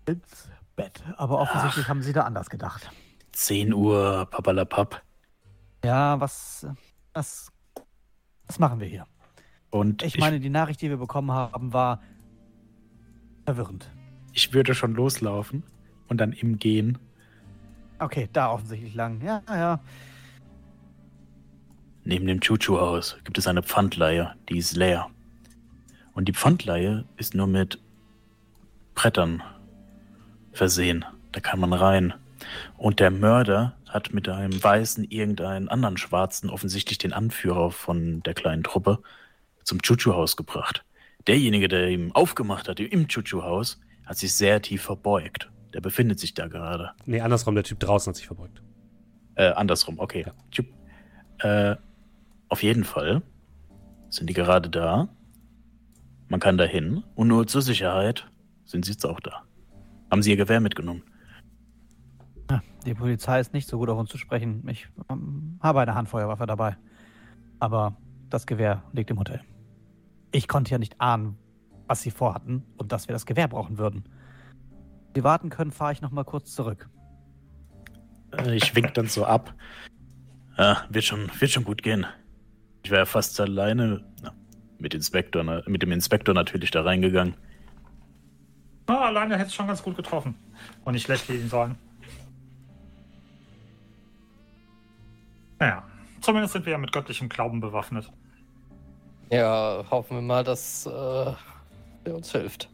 ins Bett. Aber offensichtlich Ach, haben sie da anders gedacht. zehn Uhr, papalapap. Ja, was, was, was machen wir hier? Und ich, ich meine, die Nachricht, die wir bekommen haben, war verwirrend. Ich würde schon loslaufen und dann eben gehen. Okay, da offensichtlich lang. Ja, ja. Neben dem Juju-Haus gibt es eine Pfandleihe, die ist leer. Und die Pfandleihe ist nur mit Brettern versehen. Da kann man rein. Und der Mörder hat mit einem Weißen irgendeinen anderen Schwarzen, offensichtlich den Anführer von der kleinen Truppe, zum Juju-Haus gebracht. Derjenige, der ihm aufgemacht hat im Juju-Haus, hat sich sehr tief verbeugt. Der befindet sich da gerade. Nee, andersrum, der Typ draußen hat sich verbeugt. Äh, andersrum, okay. Ja. Äh, auf jeden Fall sind die gerade da. Man kann da hin. Und nur zur Sicherheit sind sie jetzt auch da. Haben Sie Ihr Gewehr mitgenommen? Die Polizei ist nicht so gut auf uns zu sprechen. Ich ähm, habe eine Handfeuerwaffe dabei. Aber das Gewehr liegt im Hotel. Ich konnte ja nicht ahnen, was Sie vorhatten und dass wir das Gewehr brauchen würden. Wenn Sie warten können, fahre ich noch mal kurz zurück. Ich wink dann so ab. Ja, wird schon, wird schon gut gehen. Ich wäre fast alleine na, mit, Inspektor, mit dem Inspektor natürlich da reingegangen. Ah, alleine hätte es schon ganz gut getroffen. Und nicht schlecht gehen sollen. Naja, zumindest sind wir ja mit göttlichem Glauben bewaffnet. Ja, hoffen wir mal, dass äh, er uns hilft.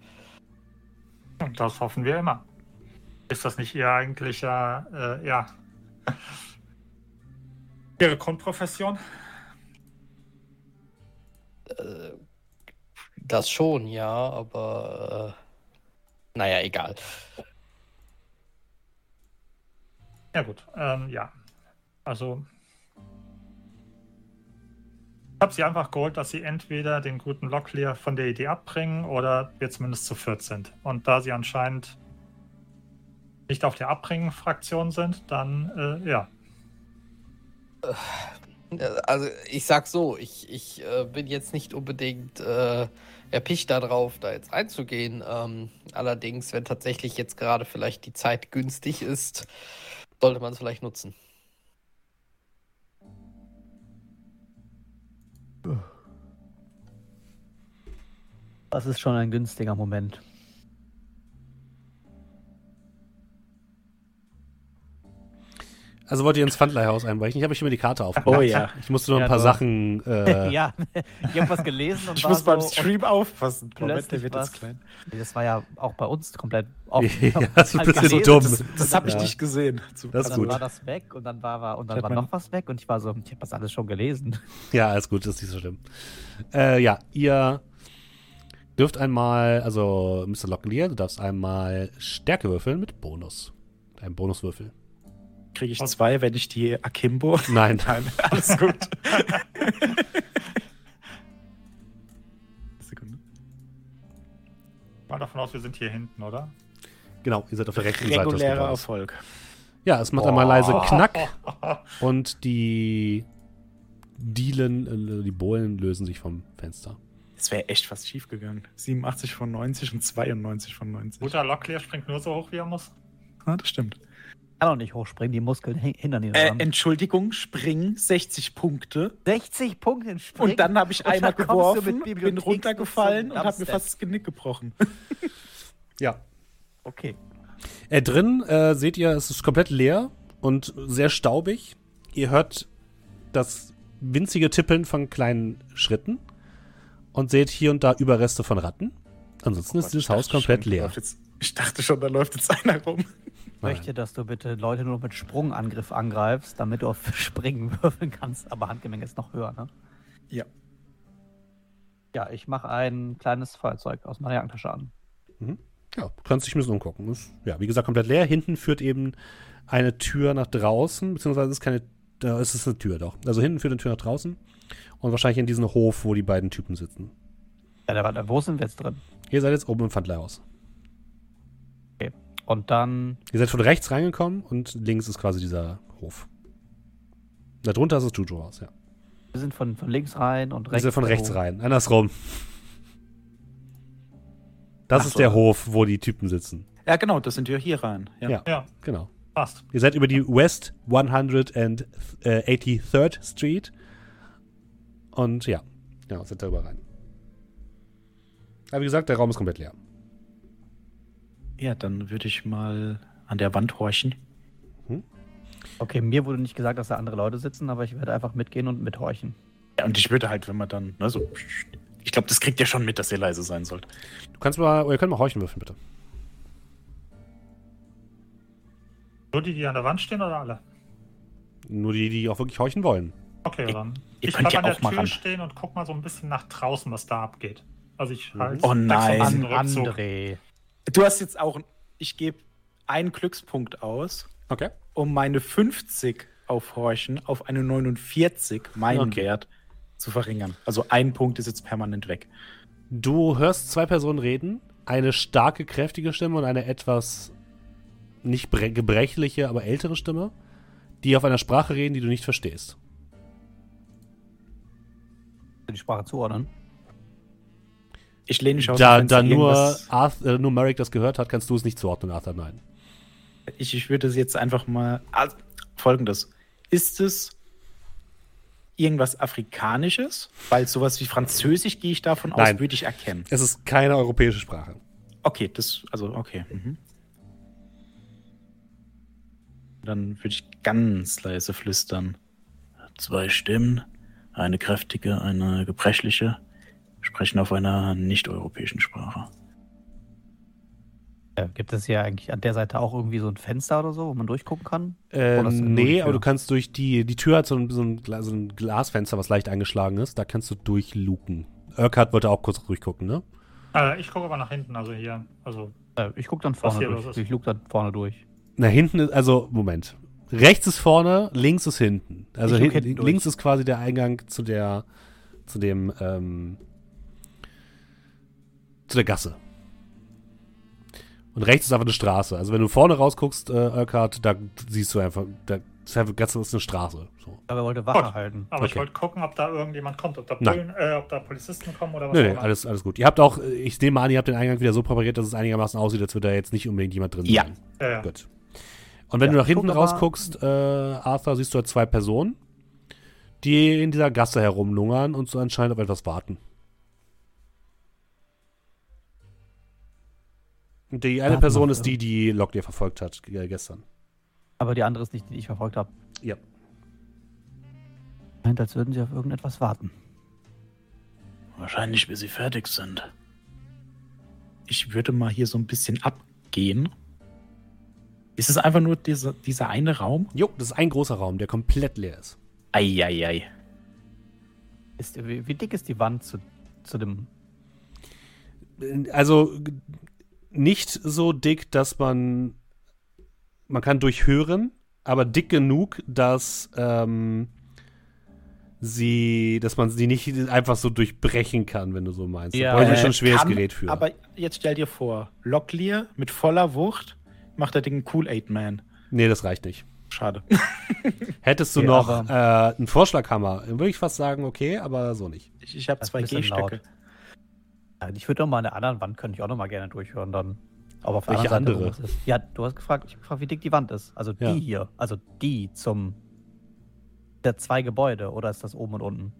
Und das hoffen wir immer. Ist das nicht Ihr eigentlicher, äh, ja, Ihre Grundprofession? Das schon, ja, aber... Äh Naja, egal. Ja gut, ähm, ja. Also Ich habe sie einfach geholt, dass sie entweder den guten Locklear von der Idee abbringen oder wir zumindest zu viert sind. Und da sie anscheinend nicht auf der Abbringen-Fraktion sind, dann, äh, ja. Also ich sag so, ich, ich äh, bin jetzt nicht unbedingt äh, erpicht darauf, da jetzt einzugehen. Ähm, allerdings, wenn tatsächlich jetzt gerade vielleicht die Zeit günstig ist, sollte man es vielleicht nutzen. Das ist schon ein günstiger Moment. Also wollt ihr ins Pfandleihhaus einbrechen? Ich habe schon mal die Karte aufgemacht. Oh ja. Ich musste nur ja, ein paar doch. Sachen... Äh ja, ich habe was gelesen und ich war muss so beim Stream aufpassen. Moment, der wird jetzt klein. Das war ja auch bei uns komplett offen. Ja, das ist ein bisschen dumm. Das, das habe ich ja. nicht gesehen. Das ist dann gut. War das weg und dann war, und dann war noch was weg und ich war so, ich habe das alles schon gelesen. Ja, alles gut, das ist nicht so schlimm. Äh, ja, ihr dürft einmal, also Mister Locklear, du darfst einmal Stärke würfeln mit Bonus. Ein Bonuswürfel. Kriege ich zwei, wenn ich die Akimbo? Nein, nein, alles gut. Sekunde. Mal davon aus, wir sind hier hinten, oder? Genau, ihr seid auf der rechten Regulärer Seite. Regulärer Erfolg. Ja, es macht oh. einmal leise Knack und die Dielen, die Bohlen lösen sich vom Fenster. Es wäre echt fast schief gegangen. siebenundachtzig von neunzig und zweiundneunzig von neunzig. Guter Locklear springt nur so hoch, wie er muss. Ja, das stimmt. Kann auch nicht hochspringen, die Muskeln hindern ihn. Äh, Entschuldigung, springen, sechzig Punkte. sechzig Punkte in Springen? Und dann habe ich einmal geworfen, bin runtergefallen und habe mir fast das Genick gebrochen. Ja. Okay. Äh, drin äh, seht ihr, es ist komplett leer und sehr staubig. Ihr hört das winzige Tippeln von kleinen Schritten und seht hier und da Überreste von Ratten. Ansonsten oh Gott, ist dieses Haus komplett schon, leer. Jetzt, ich dachte schon, da läuft jetzt einer rum. Ich möchte, dass du bitte Leute nur mit Sprungangriff angreifst, damit du auf Springen würfeln kannst, aber Handgemenge ist noch höher, ne? Ja. Ja, ich mache ein kleines Feuerzeug aus meiner Jackentasche an. Mhm. Ja, du kannst dich ein bisschen umgucken. Ist, ja, wie gesagt, komplett leer. Hinten führt eben eine Tür nach draußen, beziehungsweise ist keine, äh, es ist eine Tür doch. Also hinten führt eine Tür nach draußen und wahrscheinlich in diesen Hof, wo die beiden Typen sitzen. Ja, da, da wo sind wir jetzt drin? Ihr seid jetzt oben im Pfandleihhaus. Und dann... Ihr seid von rechts reingekommen und links ist quasi dieser Hof. Darunter ist das Juju-Haus, ja. Wir sind von, von links rein und rechts. Wir sind von rechts hoch. Rein, andersrum. Das Ach ist so. Der Hof, wo die Typen sitzen. Ja, genau, das sind wir hier rein. Ja, ja, ja. Genau. Passt. Ihr seid über die West hundertdreiundachtzigste Street und ja, genau, seid darüber rein. Aber wie gesagt, der Raum ist komplett leer. Ja, dann würde ich mal an der Wand horchen. Hm? Okay, mir wurde nicht gesagt, dass da andere Leute sitzen, aber ich werde einfach mitgehen und mithorchen. Ja, und ich würde halt, wenn man dann, ne, so, ich glaube, das kriegt ihr schon mit, dass ihr leise sein sollt. Du kannst mal, ihr könnt mal horchen würfeln, bitte. Nur die, die an der Wand stehen oder alle? Nur die, die auch wirklich horchen wollen. Okay, dann. Ich, ich kann ja an der auch Tür mal stehen und guck mal so ein bisschen nach draußen, was da abgeht. Also ich halt... Oh nein, André. Du hast jetzt auch, ich gebe einen Glückspunkt aus, okay, um meine fünfzig auf Horchen auf eine neunundvierzig, meinen okay. Wert, zu verringern. Also ein Punkt ist jetzt permanent weg. Du hörst zwei Personen reden, eine starke, kräftige Stimme und eine etwas nicht bre- gebrechliche, aber ältere Stimme, die auf einer Sprache reden, die du nicht verstehst. Die Sprache zuordnen? Ich lehne mich aus. Da, da nur, Arthur, äh, nur Merrick das gehört hat, kannst du es nicht zuordnen, Arthur, nein. Ich, ich würde es jetzt einfach mal... Also, Folgendes. Ist es irgendwas Afrikanisches? Weil sowas wie Französisch gehe ich davon nein. aus, würde ich erkennen. Es ist keine europäische Sprache. Okay, das... Also, okay. Mhm. Dann würde ich ganz leise flüstern. Zwei Stimmen. Eine kräftige, eine gebrechliche. Sprechen auf einer nicht-europäischen Sprache. Ja, gibt es hier eigentlich an der Seite auch irgendwie so ein Fenster oder so, wo man durchgucken kann? Äh, oh, nee, aber du kannst durch die... Die Tür hat so ein, so ein, so ein Glasfenster, was leicht eingeschlagen ist. Da kannst du durchluken. Urquhart wollte auch kurz durchgucken, ne? Äh, ich gucke aber nach hinten, also hier. Also äh, ich gucke dann vorne durch. Ich luke dann vorne durch. Na, hinten ist... Also, Moment. Rechts ist vorne, links ist hinten. Also hin, hinten links durch. Ist quasi der Eingang zu der... zu dem, ähm, zu der Gasse. Und rechts ist einfach eine Straße. Also wenn du vorne rausguckst, äh, Urquhart, da siehst du einfach, da ist einfach ganz eine Straße. So. Aber er wollte Wache Gott. halten. Aber okay. Ich wollte gucken, ob da irgendjemand kommt, ob da, Bullen, äh, ob da Polizisten kommen oder was. Nee, nee, alles, alles gut. Ihr habt auch, ich nehme an, ihr habt den Eingang wieder so präpariert, dass es einigermaßen aussieht, als würde da jetzt nicht unbedingt jemand drin ja. sein. Ja, ja. Gut. Und wenn ja, du nach hinten rausguckst, äh, Arthur, siehst du halt zwei Personen, die in dieser Gasse herumlungern und so anscheinend auf etwas warten. Die eine Person ist die, die Locklear verfolgt hat äh, gestern. Aber die andere ist nicht die, die ich verfolgt habe. Ja. Scheint, als würden sie auf irgendetwas warten. Wahrscheinlich, bis sie fertig sind. Ich würde mal hier so ein bisschen abgehen. Ist es einfach nur diese, dieser eine Raum? Jo, das ist ein großer Raum, der komplett leer ist. Eieiei. Ei, ei. Ist, wie, wie dick ist die Wand zu, zu dem... Also... Nicht so dick, dass man, man kann durchhören, aber dick genug, dass ähm, sie, dass man sie nicht einfach so durchbrechen kann, wenn du so meinst. Ja, da brauche ich äh, schon ein schweres kann, Gerät für. Aber jetzt stell dir vor, Locklear mit voller Wucht macht er den Kool-Aid-Man. Nee, das reicht nicht. Schade. Hättest du ja, noch äh, einen Vorschlaghammer, würde ich fast sagen, okay, aber so nicht. Ich, ich habe zwei G-Stöcke. Ich würde doch mal an der anderen Wand, könnte ich auch noch mal gerne durchhören dann. Aber auf der Welche anderen Seite, andere? Ist. Ja, du hast gefragt, ich habe gefragt, wie dick die Wand ist. Also die ja. hier, also die zum, der zwei Gebäude, oder ist das oben und unten?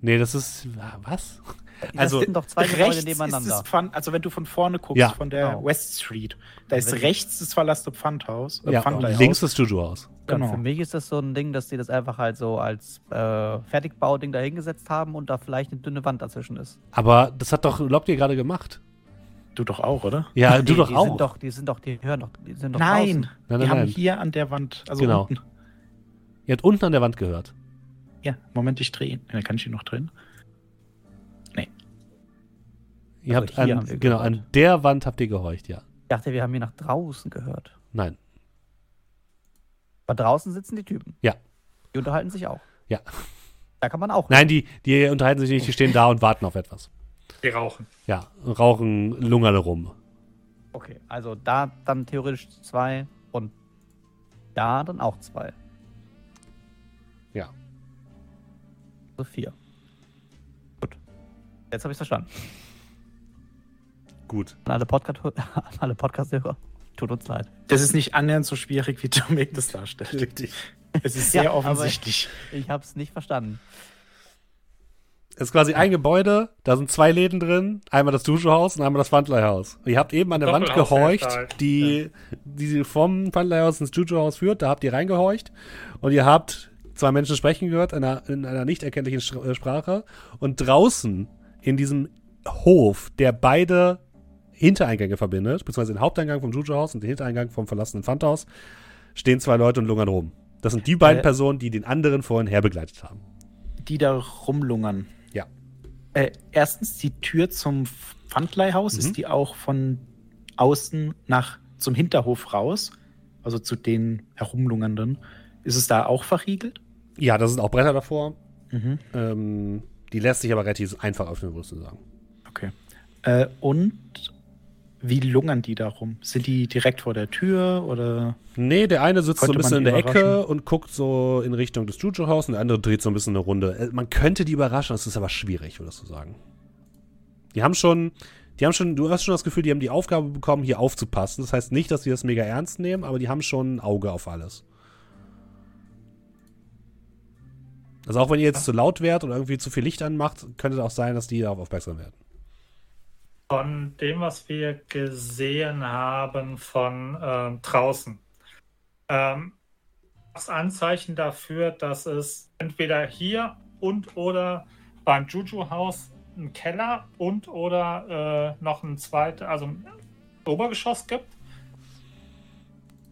Nee, das ist, was? Das also sind doch zwei Gebäude nebeneinander. Ist Pfand, also wenn du von vorne guckst, ja. von der genau. West Street, da ist rechts das verlassene Pfandhaus. Äh, ja, Pfandhaus. Links das Juju-Haus. Genau. Für mich ist das so ein Ding, dass die das einfach halt so als äh, Fertigbau-Ding da hingesetzt haben und da vielleicht eine dünne Wand dazwischen ist. Aber das hat doch Locklear gerade gemacht. Du doch auch, oder? Ja, du die, doch die auch. Sind doch, die sind doch, die hören doch, die sind doch Nein, nein, nein die nein. haben hier an der Wand, also genau. unten. Ihr habt unten an der Wand gehört. Ja, Moment, ich drehe ihn. Ja, kann ich ihn noch drehen? Nee. Ihr also habt an, genau, an der Wand habt ihr gehorcht, ja. Ich dachte, wir haben hier nach draußen gehört. Nein. Aber draußen sitzen die Typen. Ja. Die unterhalten sich auch. Ja. Da kann man auch. Nein, die, die unterhalten sich nicht, die stehen da und warten auf etwas. Die rauchen. Ja, rauchen, lungern rum. Okay, also da dann theoretisch zwei und da dann auch zwei. Ja. Also vier. Gut. Jetzt habe ich es verstanden. Gut. An alle, Podcast- an alle Podcast-Hörer, tut uns leid. Das ist nicht annähernd so schwierig, wie Dominik das darstellt. Es ist sehr ja, offensichtlich. Ich, ich habe es nicht verstanden. Es ist quasi ein Gebäude, da sind zwei Läden drin. Einmal das Juju-Haus und einmal das Pfandleihhaus. Ihr habt eben an der Doppel- Wand gehorcht, die, die vom Pfandleihhaus ins Juju-Haus führt. Da habt ihr reingehorcht und ihr habt zwei Menschen sprechen gehört, in einer, in einer nicht erkenntlichen Sprache. Und draußen in diesem Hof, der beide Hintereingänge verbindet, beziehungsweise den Haupteingang vom Juju-Haus und den Hintereingang vom verlassenen Pfandhaus, stehen zwei Leute und lungern rum. Das sind die beiden äh, Personen, die den anderen vorhin herbegleitet haben. Die da rumlungern. Ja. Äh, erstens, die Tür zum Pfandleihhaus, mhm. ist die auch von außen nach zum Hinterhof raus, also zu den Herumlungernden. Ist es da auch verriegelt? Ja, da sind auch Bretter davor. Mhm. Ähm, die lässt sich aber relativ einfach öffnen, würdest du sagen. Okay. Äh, und wie lungern die da rum? Sind die direkt vor der Tür oder? Nee, der eine sitzt so ein bisschen in der Ecke und guckt so in Richtung des Juju-Haus und der andere dreht so ein bisschen eine Runde. Man könnte die überraschen, das ist aber schwierig, würdest du sagen. Die haben schon, die haben schon, du hast schon das Gefühl, die haben die Aufgabe bekommen, hier aufzupassen. Das heißt nicht, dass die das mega ernst nehmen, aber die haben schon ein Auge auf alles. Also auch wenn ihr jetzt zu laut wärt oder irgendwie zu viel Licht anmacht, könnte es auch sein, dass die darauf aufmerksam werden. Von dem, was wir gesehen haben von äh, draußen, ähm, das Anzeichen dafür, dass es entweder hier und oder beim Juju-Haus einen Keller und oder äh, noch ein zweites, also ein Obergeschoss gibt?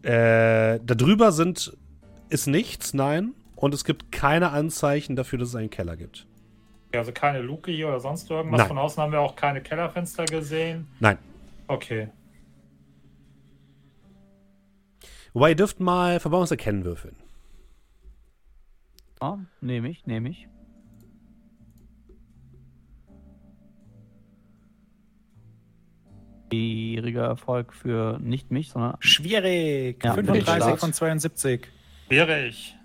Äh, da drüber sind, ist nichts, nein. Und es gibt keine Anzeichen dafür, dass es einen Keller gibt. Also keine Luke hier oder sonst irgendwas. Nein. Von außen haben wir auch keine Kellerfenster gesehen. Nein. Okay. Wobei, ihr dürft mal Verbauungserkennen würfeln. Ah, nehme ich, nehme ich. Schwieriger Erfolg für nicht mich, sondern... Schwierig! Ja, fünfunddreißig von zweiundsiebzig. Schwierig.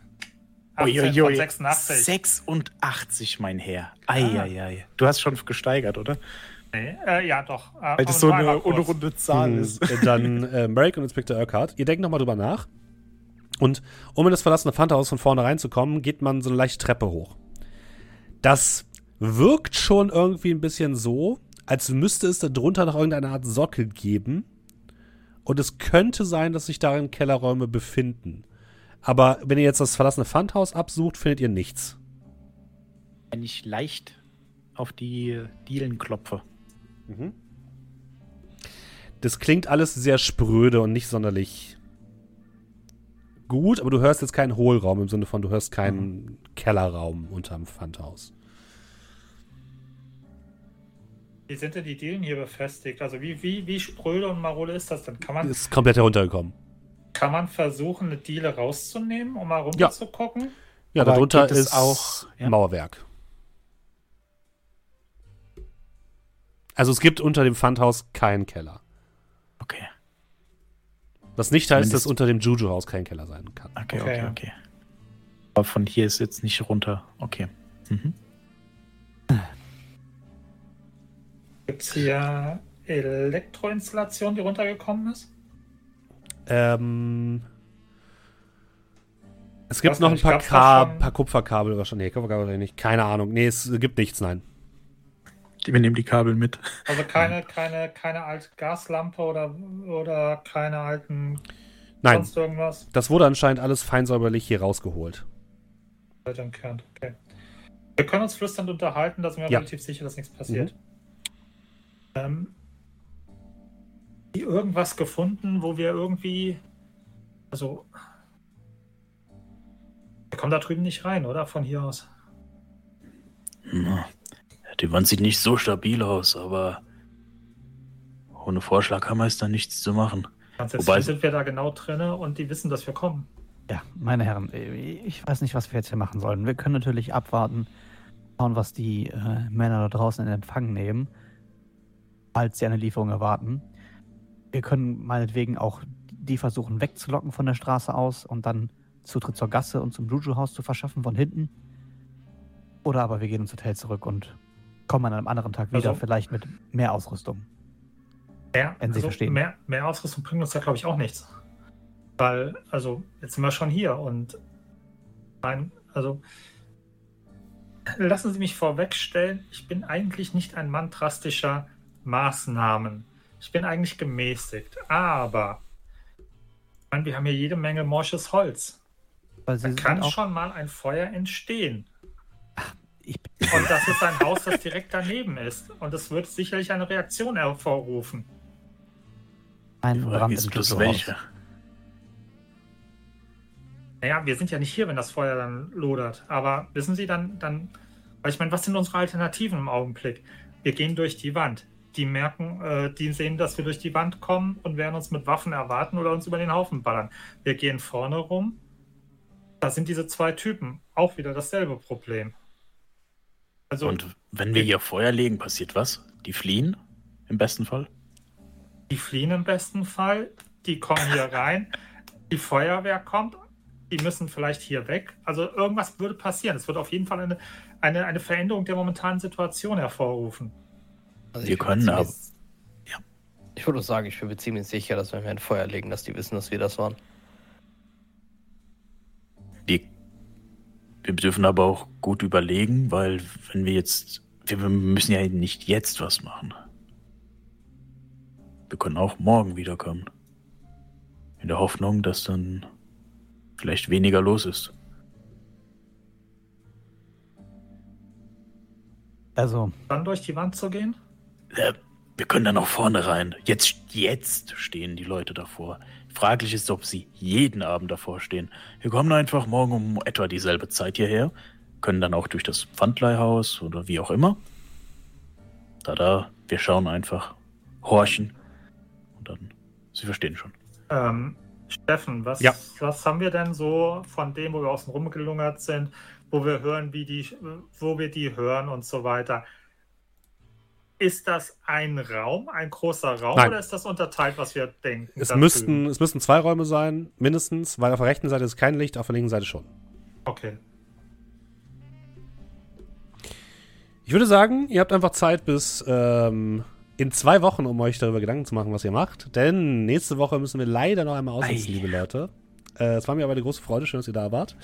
achtzehn von sechsundachtzig. sechsundachtzig, mein Herr. Eieiei. Ah. Ei, ei. Du hast schon gesteigert, oder? Nee, äh, ja doch. Äh, Weil das so eine unrunde Zahl mhm. ist. Dann äh, Merrick und Inspector Urquhart. Ihr denkt nochmal drüber nach. Und um in das verlassene Pfandhaus von vorne reinzukommen, geht man so eine leichte Treppe hoch. Das wirkt schon irgendwie ein bisschen so, als müsste es da drunter noch irgendeine Art Sockel geben. Und es könnte sein, dass sich darin Kellerräume befinden. Aber wenn ihr jetzt das verlassene Pfandhaus absucht, findet ihr nichts. Wenn ich leicht auf die Dielen klopfe. Mhm. Das klingt alles sehr spröde und nicht sonderlich gut, aber du hörst jetzt keinen Hohlraum im Sinne von, du hörst keinen mhm. Kellerraum unterm Pfandhaus. Wie sind denn die Dielen hier befestigt? Also wie, wie, wie spröde und marode ist das denn? Kann man ist komplett heruntergekommen. Kann man versuchen, eine Diele rauszunehmen, um mal runterzugucken? Ja, ja, darunter ist auch ja. Mauerwerk. Also es gibt unter dem Pfandhaus keinen Keller. Okay. Was nicht heißt, dass unter dem Juju-Haus kein Keller sein kann. Okay, okay, okay, okay. Aber von hier ist jetzt nicht runter. Okay. Mhm. Gibt es hier Elektroinstallation, die runtergekommen ist? Ähm, es gibt noch ein paar, Ka- paar Kupferkabel wahrscheinlich. Nee, Kupferkabel nicht. Keine Ahnung. Nee, es gibt nichts, nein. Wir nehmen die Kabel mit. Also keine, keine, keine alte Gaslampe oder, oder keine alten nein. sonst irgendwas? Nein, das wurde anscheinend alles feinsäuberlich hier rausgeholt. Okay. Wir können uns flüsternd unterhalten, da sind wir ja. relativ sicher, dass nichts passiert. Mhm. Ähm, irgendwas gefunden, wo wir irgendwie, also wir kommen da drüben nicht rein, oder? Von hier aus. Na, die Wand sieht nicht so stabil aus, aber ohne Vorschlaghammer ist da nichts zu machen. Jetzt Wobei sind wir da genau drin und die wissen, dass wir kommen. Ja, meine Herren, ich weiß nicht, was wir jetzt hier machen sollen. Wir können natürlich abwarten, schauen, was die äh, Männer da draußen in Empfang nehmen, falls sie eine Lieferung erwarten. Wir können meinetwegen auch die versuchen wegzulocken von der Straße aus und dann Zutritt zur Gasse und zum Juju-Haus zu verschaffen von hinten. Oder aber wir gehen ins Hotel zurück und kommen an einem anderen Tag wieder, also, vielleicht mit mehr Ausrüstung. Mehr, wenn Sie also verstehen. Mehr, mehr Ausrüstung bringt uns da, glaube ich, auch nichts. Weil, also, jetzt sind wir schon hier und nein, also lassen Sie mich vorwegstellen, ich bin eigentlich nicht ein Mann drastischer Maßnahmen. Ich bin eigentlich gemäßigt, aber ich meine, wir haben hier jede Menge morsches Holz. Da kann schon mal ein Feuer entstehen. Ach, ich bin und das ist ein Haus, das direkt daneben ist. Und es wird sicherlich eine Reaktion hervorrufen. Ein Brand ist bloß welche. Naja, wir sind ja nicht hier, wenn das Feuer dann lodert. Aber wissen Sie, dann, dann, weil ich meine, was sind unsere Alternativen im Augenblick? Wir gehen durch die Wand. Die merken, äh, die sehen, dass wir durch die Wand kommen und werden uns mit Waffen erwarten oder uns über den Haufen ballern. Wir gehen vorne rum. Da sind diese zwei Typen. Auch wieder dasselbe Problem. Also, und wenn wir hier Feuer legen, passiert was? Die fliehen? Im besten Fall? Die fliehen im besten Fall. Die kommen hier rein. Die Feuerwehr kommt. Die müssen vielleicht hier weg. Also irgendwas würde passieren. Es wird auf jeden Fall eine, eine, eine Veränderung der momentanen Situation hervorrufen. Also wir können aber. Ja. Ich würde sagen, ich bin mir ziemlich sicher, dass wenn wir ein Feuer legen, dass die wissen, dass wir das waren. Wir, wir dürfen aber auch gut überlegen, weil wenn wir jetzt. Wir müssen ja nicht jetzt was machen. Wir können auch morgen wiederkommen. In der Hoffnung, dass dann vielleicht weniger los ist. Also. Dann durch die Wand zu gehen? Wir können da noch vorne rein. Jetzt, jetzt stehen die Leute davor. Fraglich ist, ob sie jeden Abend davor stehen. Wir kommen einfach morgen um etwa dieselbe Zeit hierher. Können dann auch durch das Pfandleihhaus oder wie auch immer. Da, da, wir schauen einfach. Horchen. Und dann, Sie verstehen schon. Ähm, Steffen, was, ja. was haben wir denn so von dem, wo wir außen rumgelungert sind, wo wir hören, wie die, wo wir die hören und so weiter? Ist das ein Raum, ein großer Raum, Nein. oder ist das unterteilt, was wir denken? Es müssten, es müssten zwei Räume sein, mindestens, weil auf der rechten Seite ist kein Licht, auf der linken Seite schon. Okay. Ich würde sagen, ihr habt einfach Zeit bis ähm, in zwei Wochen, um euch darüber Gedanken zu machen, was ihr macht. Denn nächste Woche müssen wir leider noch einmal aussetzen, liebe Leute. Äh, es war mir aber eine große Freude, schön, dass ihr da wart.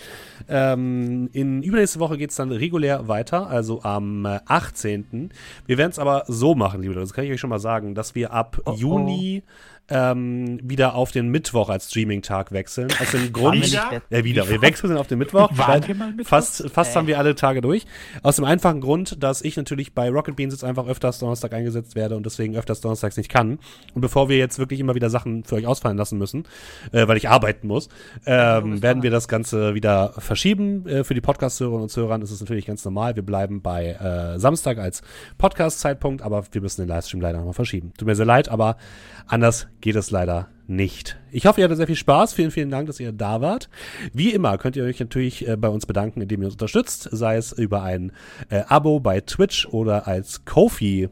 Ähm, in übernächste Woche geht es dann regulär weiter, also am äh, achtzehnten Wir werden es aber so machen, liebe Leute, das kann ich euch schon mal sagen, dass wir ab oh, Juni oh. Ähm, wieder auf den Mittwoch als Streaming-Tag wechseln. Aus dem Grund, wieder? Ja, wieder. Wir wechseln auf den Mittwoch. Waren wir mal Mittwoch? Fast, fast äh. haben wir alle Tage durch. Aus dem einfachen Grund, dass ich natürlich bei Rocket Beans jetzt einfach öfters Donnerstag eingesetzt werde und deswegen öfters Donnerstags nicht kann. Und bevor wir jetzt wirklich immer wieder Sachen für euch ausfallen lassen müssen, äh, weil ich arbeiten muss, Ähm, werden wir das Ganze wieder verschieben. Äh, für die Podcast-Hörerinnen und Hörer ist es natürlich ganz normal. Wir bleiben bei äh, Samstag als Podcast-Zeitpunkt, aber wir müssen den Livestream leider nochmal verschieben. Tut mir sehr leid, aber anders geht es leider nicht. Ich hoffe, ihr hattet sehr viel Spaß. Vielen, vielen Dank, dass ihr da wart. Wie immer könnt ihr euch natürlich äh, bei uns bedanken, indem ihr uns unterstützt, sei es über ein äh, Abo bei Twitch oder als Ko-Fi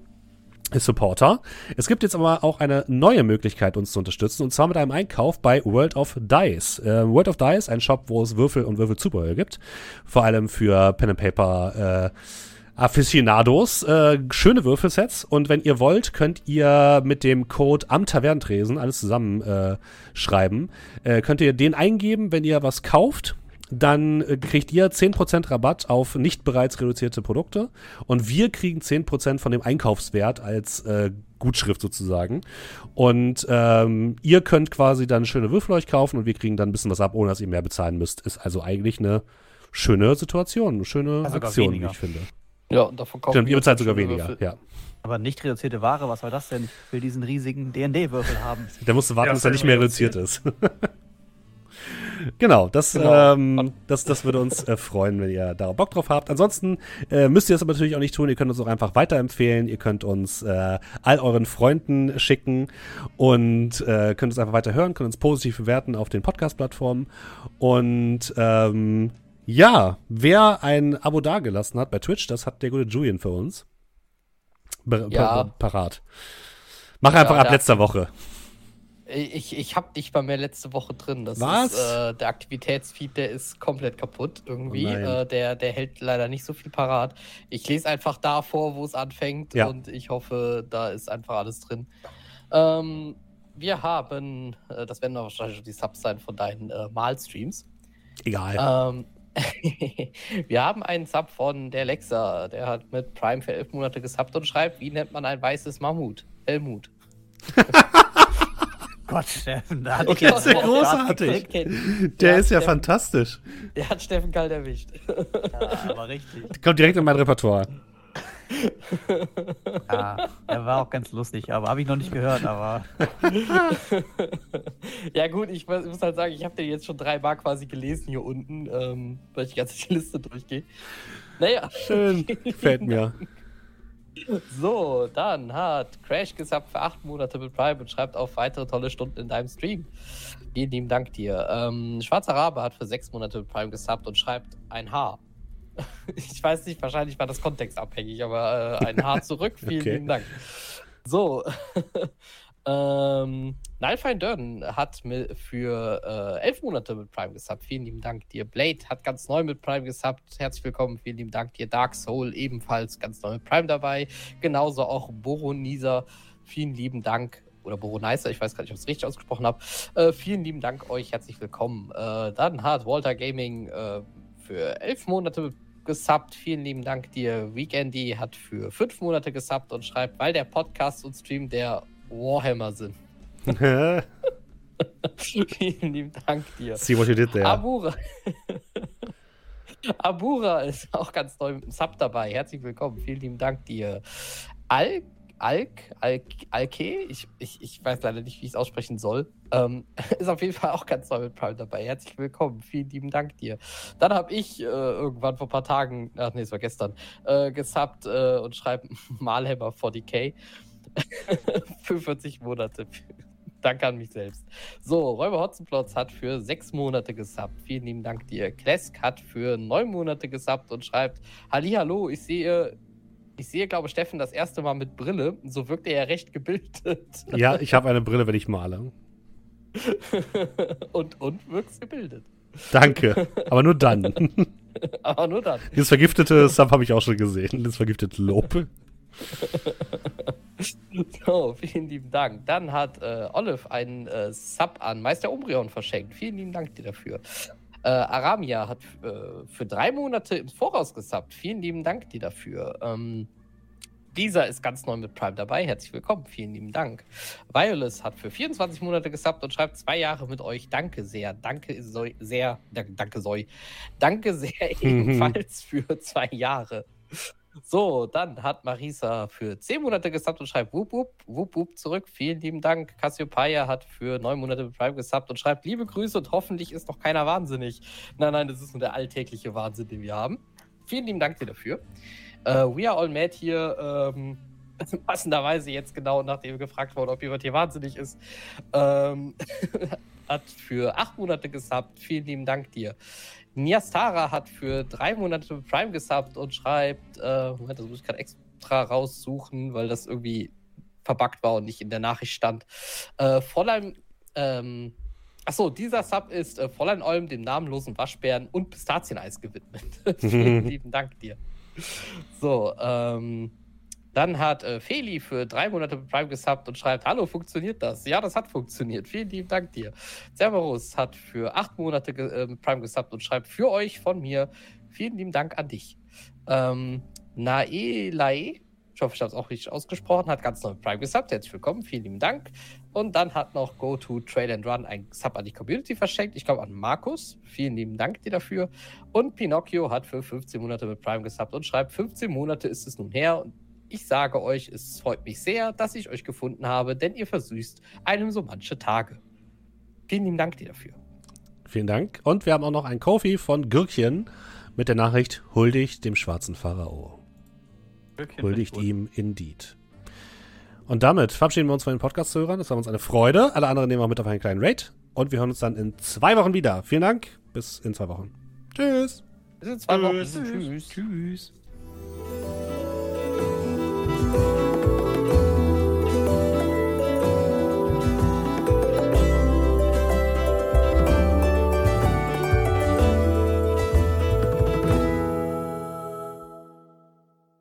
Supporter. Es gibt jetzt aber auch eine neue Möglichkeit, uns zu unterstützen, und zwar mit einem Einkauf bei World of Dice. Äh, World of Dice, ein Shop, wo es Würfel und Würfelzubehör gibt, vor allem für Pen and Paper äh, Aficionados, äh, schöne Würfelsets, und wenn ihr wollt, könnt ihr mit dem Code am Tavernentresen alles zusammen äh, schreiben. Äh, könnt ihr den eingeben, wenn ihr was kauft, dann kriegt ihr zehn Prozent Rabatt auf nicht bereits reduzierte Produkte, und wir kriegen zehn Prozent von dem Einkaufswert als äh, Gutschrift sozusagen. Und ähm, ihr könnt quasi dann schöne Würfel euch kaufen und wir kriegen dann ein bisschen was ab, ohne dass ihr mehr bezahlen müsst. Ist also eigentlich eine schöne Situation, eine schöne also Aktion, wie ich finde. Ja, und davon kauft ihr bezahlt sogar weniger, Würfel. Ja. Aber nicht reduzierte Ware, was soll das denn? Ich will diesen riesigen D und D-Würfel haben. Da musst du warten, ja, bis er nicht mehr reduziert ist. Genau, das, genau. Ähm, das, das würde uns äh, freuen, wenn ihr da Bock drauf habt. Ansonsten äh, müsst ihr das aber natürlich auch nicht tun. Ihr könnt uns auch einfach weiterempfehlen. Ihr könnt uns äh, all euren Freunden schicken und äh, könnt uns einfach weiterhören, könnt uns positiv bewerten auf den Podcast-Plattformen. Und ähm, ja, wer ein Abo dagelassen hat bei Twitch, das hat der gute Julian für uns. Be- ja. par- parat. Mach einfach ja, ab ja. letzter Woche. Ich, ich hab dich bei mir letzte Woche drin. Das Was? Ist, äh, der Aktivitätsfeed, der ist komplett kaputt irgendwie. Oh äh, der, der hält leider nicht so viel parat. Ich lese einfach da vor, wo es anfängt, ja. und ich hoffe, da ist einfach alles drin. Ähm, wir haben, äh, das werden wahrscheinlich die Subs sein von deinen äh, Malstreams. Egal. Ähm, wir haben einen Sub von der Lexa, der hat mit Prime für elf Monate gesubbt und schreibt, wie nennt man ein weißes Mammut? Helmut. Gott, Steffen, da hat okay, das ist ja großartig. Der, der ist ja Steffen, fantastisch. Der hat Steffen kalt erwischt. Ja, aber richtig. Kommt direkt in mein Repertoire. Ja, der war auch ganz lustig, aber habe ich noch nicht gehört, aber... Ja gut, ich muss halt sagen, ich habe den jetzt schon dreimal quasi gelesen hier unten, ähm, weil ich die ganze Liste durchgehe. Naja. Schön, gefällt mir. So, dann hat Crash gesubbt für acht Monate mit Prime und schreibt auf weitere tolle Stunden in deinem Stream. Vielen lieben Dank dir. Ähm, Schwarzer Rabe hat für sechs Monate mit Prime gesubbt und schreibt ein Haar. Ich weiß nicht, wahrscheinlich war das kontextabhängig, aber äh, ein Haar zurück. Vielen okay. lieben Dank. So, ähm, Nilefine Dörden hat mit, für äh, elf Monate mit Prime gesubbt. Vielen lieben Dank dir. Blade hat ganz neu mit Prime gesubbt. Herzlich willkommen. Vielen lieben Dank dir. Dark Soul ebenfalls ganz neu mit Prime dabei. Genauso auch Boronisa. Vielen lieben Dank. Oder Boronisa, ich weiß gar nicht, ob ich es richtig ausgesprochen habe. Äh, vielen lieben Dank euch. Herzlich willkommen. Äh, dann hat Walter Gaming äh, für elf Monate gesubbt. Vielen lieben Dank dir. Weekendy hat für fünf Monate gesubbt und schreibt, weil der Podcast und Stream der Warhammer sind. Vielen lieben Dank dir. See what you did there. Abura. Abura ist auch ganz neu mit dem Sub dabei. Herzlich willkommen. Vielen lieben Dank dir. Alk, Alk, Alk, Alke? Ich, ich, ich weiß leider nicht, wie ich es aussprechen soll. Ähm, ist auf jeden Fall auch ganz neu mit Prime dabei. Herzlich willkommen. Vielen lieben Dank dir. Dann habe ich äh, irgendwann vor ein paar Tagen, ach nee, es war gestern, äh, gesubbt äh, und schreibt Malhammer vierzig K. fünfundvierzig Monate. Danke an mich selbst. So, Räuber Hotzenplotz hat für sechs Monate gesubbt. Vielen lieben Dank dir. Klesk hat für neun Monate gesubbt und schreibt, Hallihallo, ich sehe Ich sehe, glaube ich, Steffen das erste Mal mit Brille. So wirkt er ja recht gebildet. Ja, ich habe eine Brille, wenn ich male. und, und wirkst gebildet. Danke, aber nur dann. aber nur dann. Dieses vergiftete Sub habe ich auch schon gesehen. Das vergiftete Lob. So, vielen lieben Dank. Dann hat äh, Olive einen äh, Sub an Meister Umbreon verschenkt. Vielen lieben Dank dir dafür. Äh, Aramia hat äh, für drei Monate im Voraus gesubbt. Vielen lieben Dank dir dafür. Ähm, Lisa ist ganz neu mit Prime dabei. Herzlich willkommen. Vielen lieben Dank. Violet hat für vierundzwanzig Monate gesubbt und schreibt zwei Jahre mit euch. Danke sehr. Danke so, sehr. Danke so. Danke sehr ebenfalls für zwei Jahre. So, dann hat Marisa für zehn Monate gesubbt und schreibt wup, wup, wup, wup zurück. Vielen lieben Dank. Cassiopeia hat für neun Monate mit Prime gesubbt und schreibt liebe Grüße und hoffentlich ist noch keiner wahnsinnig. Nein, nein, das ist nur der alltägliche Wahnsinn, den wir haben. Vielen lieben Dank dir dafür. Äh, We Are All Mad hier, ähm, passenderweise jetzt genau, nachdem gefragt wurde, ob jemand hier wahnsinnig ist, ähm, hat für acht Monate gesubbt. Vielen lieben Dank dir. Niastara hat für drei Monate Prime gesubbt und schreibt, äh, Moment, das muss ich gerade extra raussuchen, weil das irgendwie verbuggt war und nicht in der Nachricht stand. Äh, Fräulein, ähm, achso, dieser Sub ist äh, Fräulein Olm, dem namenlosen Waschbären und Pistazieneis gewidmet. Vielen lieben Dank dir. So, ähm, dann hat äh, Feli für drei Monate Prime gesubbt und schreibt, hallo, funktioniert das? Ja, das hat funktioniert. Vielen lieben Dank dir. Cerberus hat für acht Monate ge- äh, Prime gesubbt und schreibt, für euch von mir, vielen lieben Dank an dich. Ähm, Naelae, ich hoffe, ich habe es auch richtig ausgesprochen, hat ganz neu Prime gesubbt. Herzlich willkommen, vielen lieben Dank. Und dann hat noch Go to Trail and Run ein Sub an die Community verschenkt. Ich glaube an Markus. Vielen lieben Dank dir dafür. Und Pinocchio hat für fünfzehn Monate mit Prime gesubbt und schreibt, fünfzehn Monate ist es nun her und ich sage euch, es freut mich sehr, dass ich euch gefunden habe, denn ihr versüßt einem so manche Tage. Vielen lieben Dank dir dafür. Vielen Dank. Und wir haben auch noch ein Kofi von Gürkchen mit der Nachricht, huldig dem schwarzen Pharao. Gürkchen huldigt ihm indeed. Und damit verabschieden wir uns von den Podcast-Hörern. Das war uns eine Freude. Alle anderen nehmen wir mit auf einen kleinen Raid. Und wir hören uns dann in zwei Wochen wieder. Vielen Dank. Bis in zwei Wochen. Tschüss. Bis in zwei Wochen. Tschüss. Tschüss. Tschüss.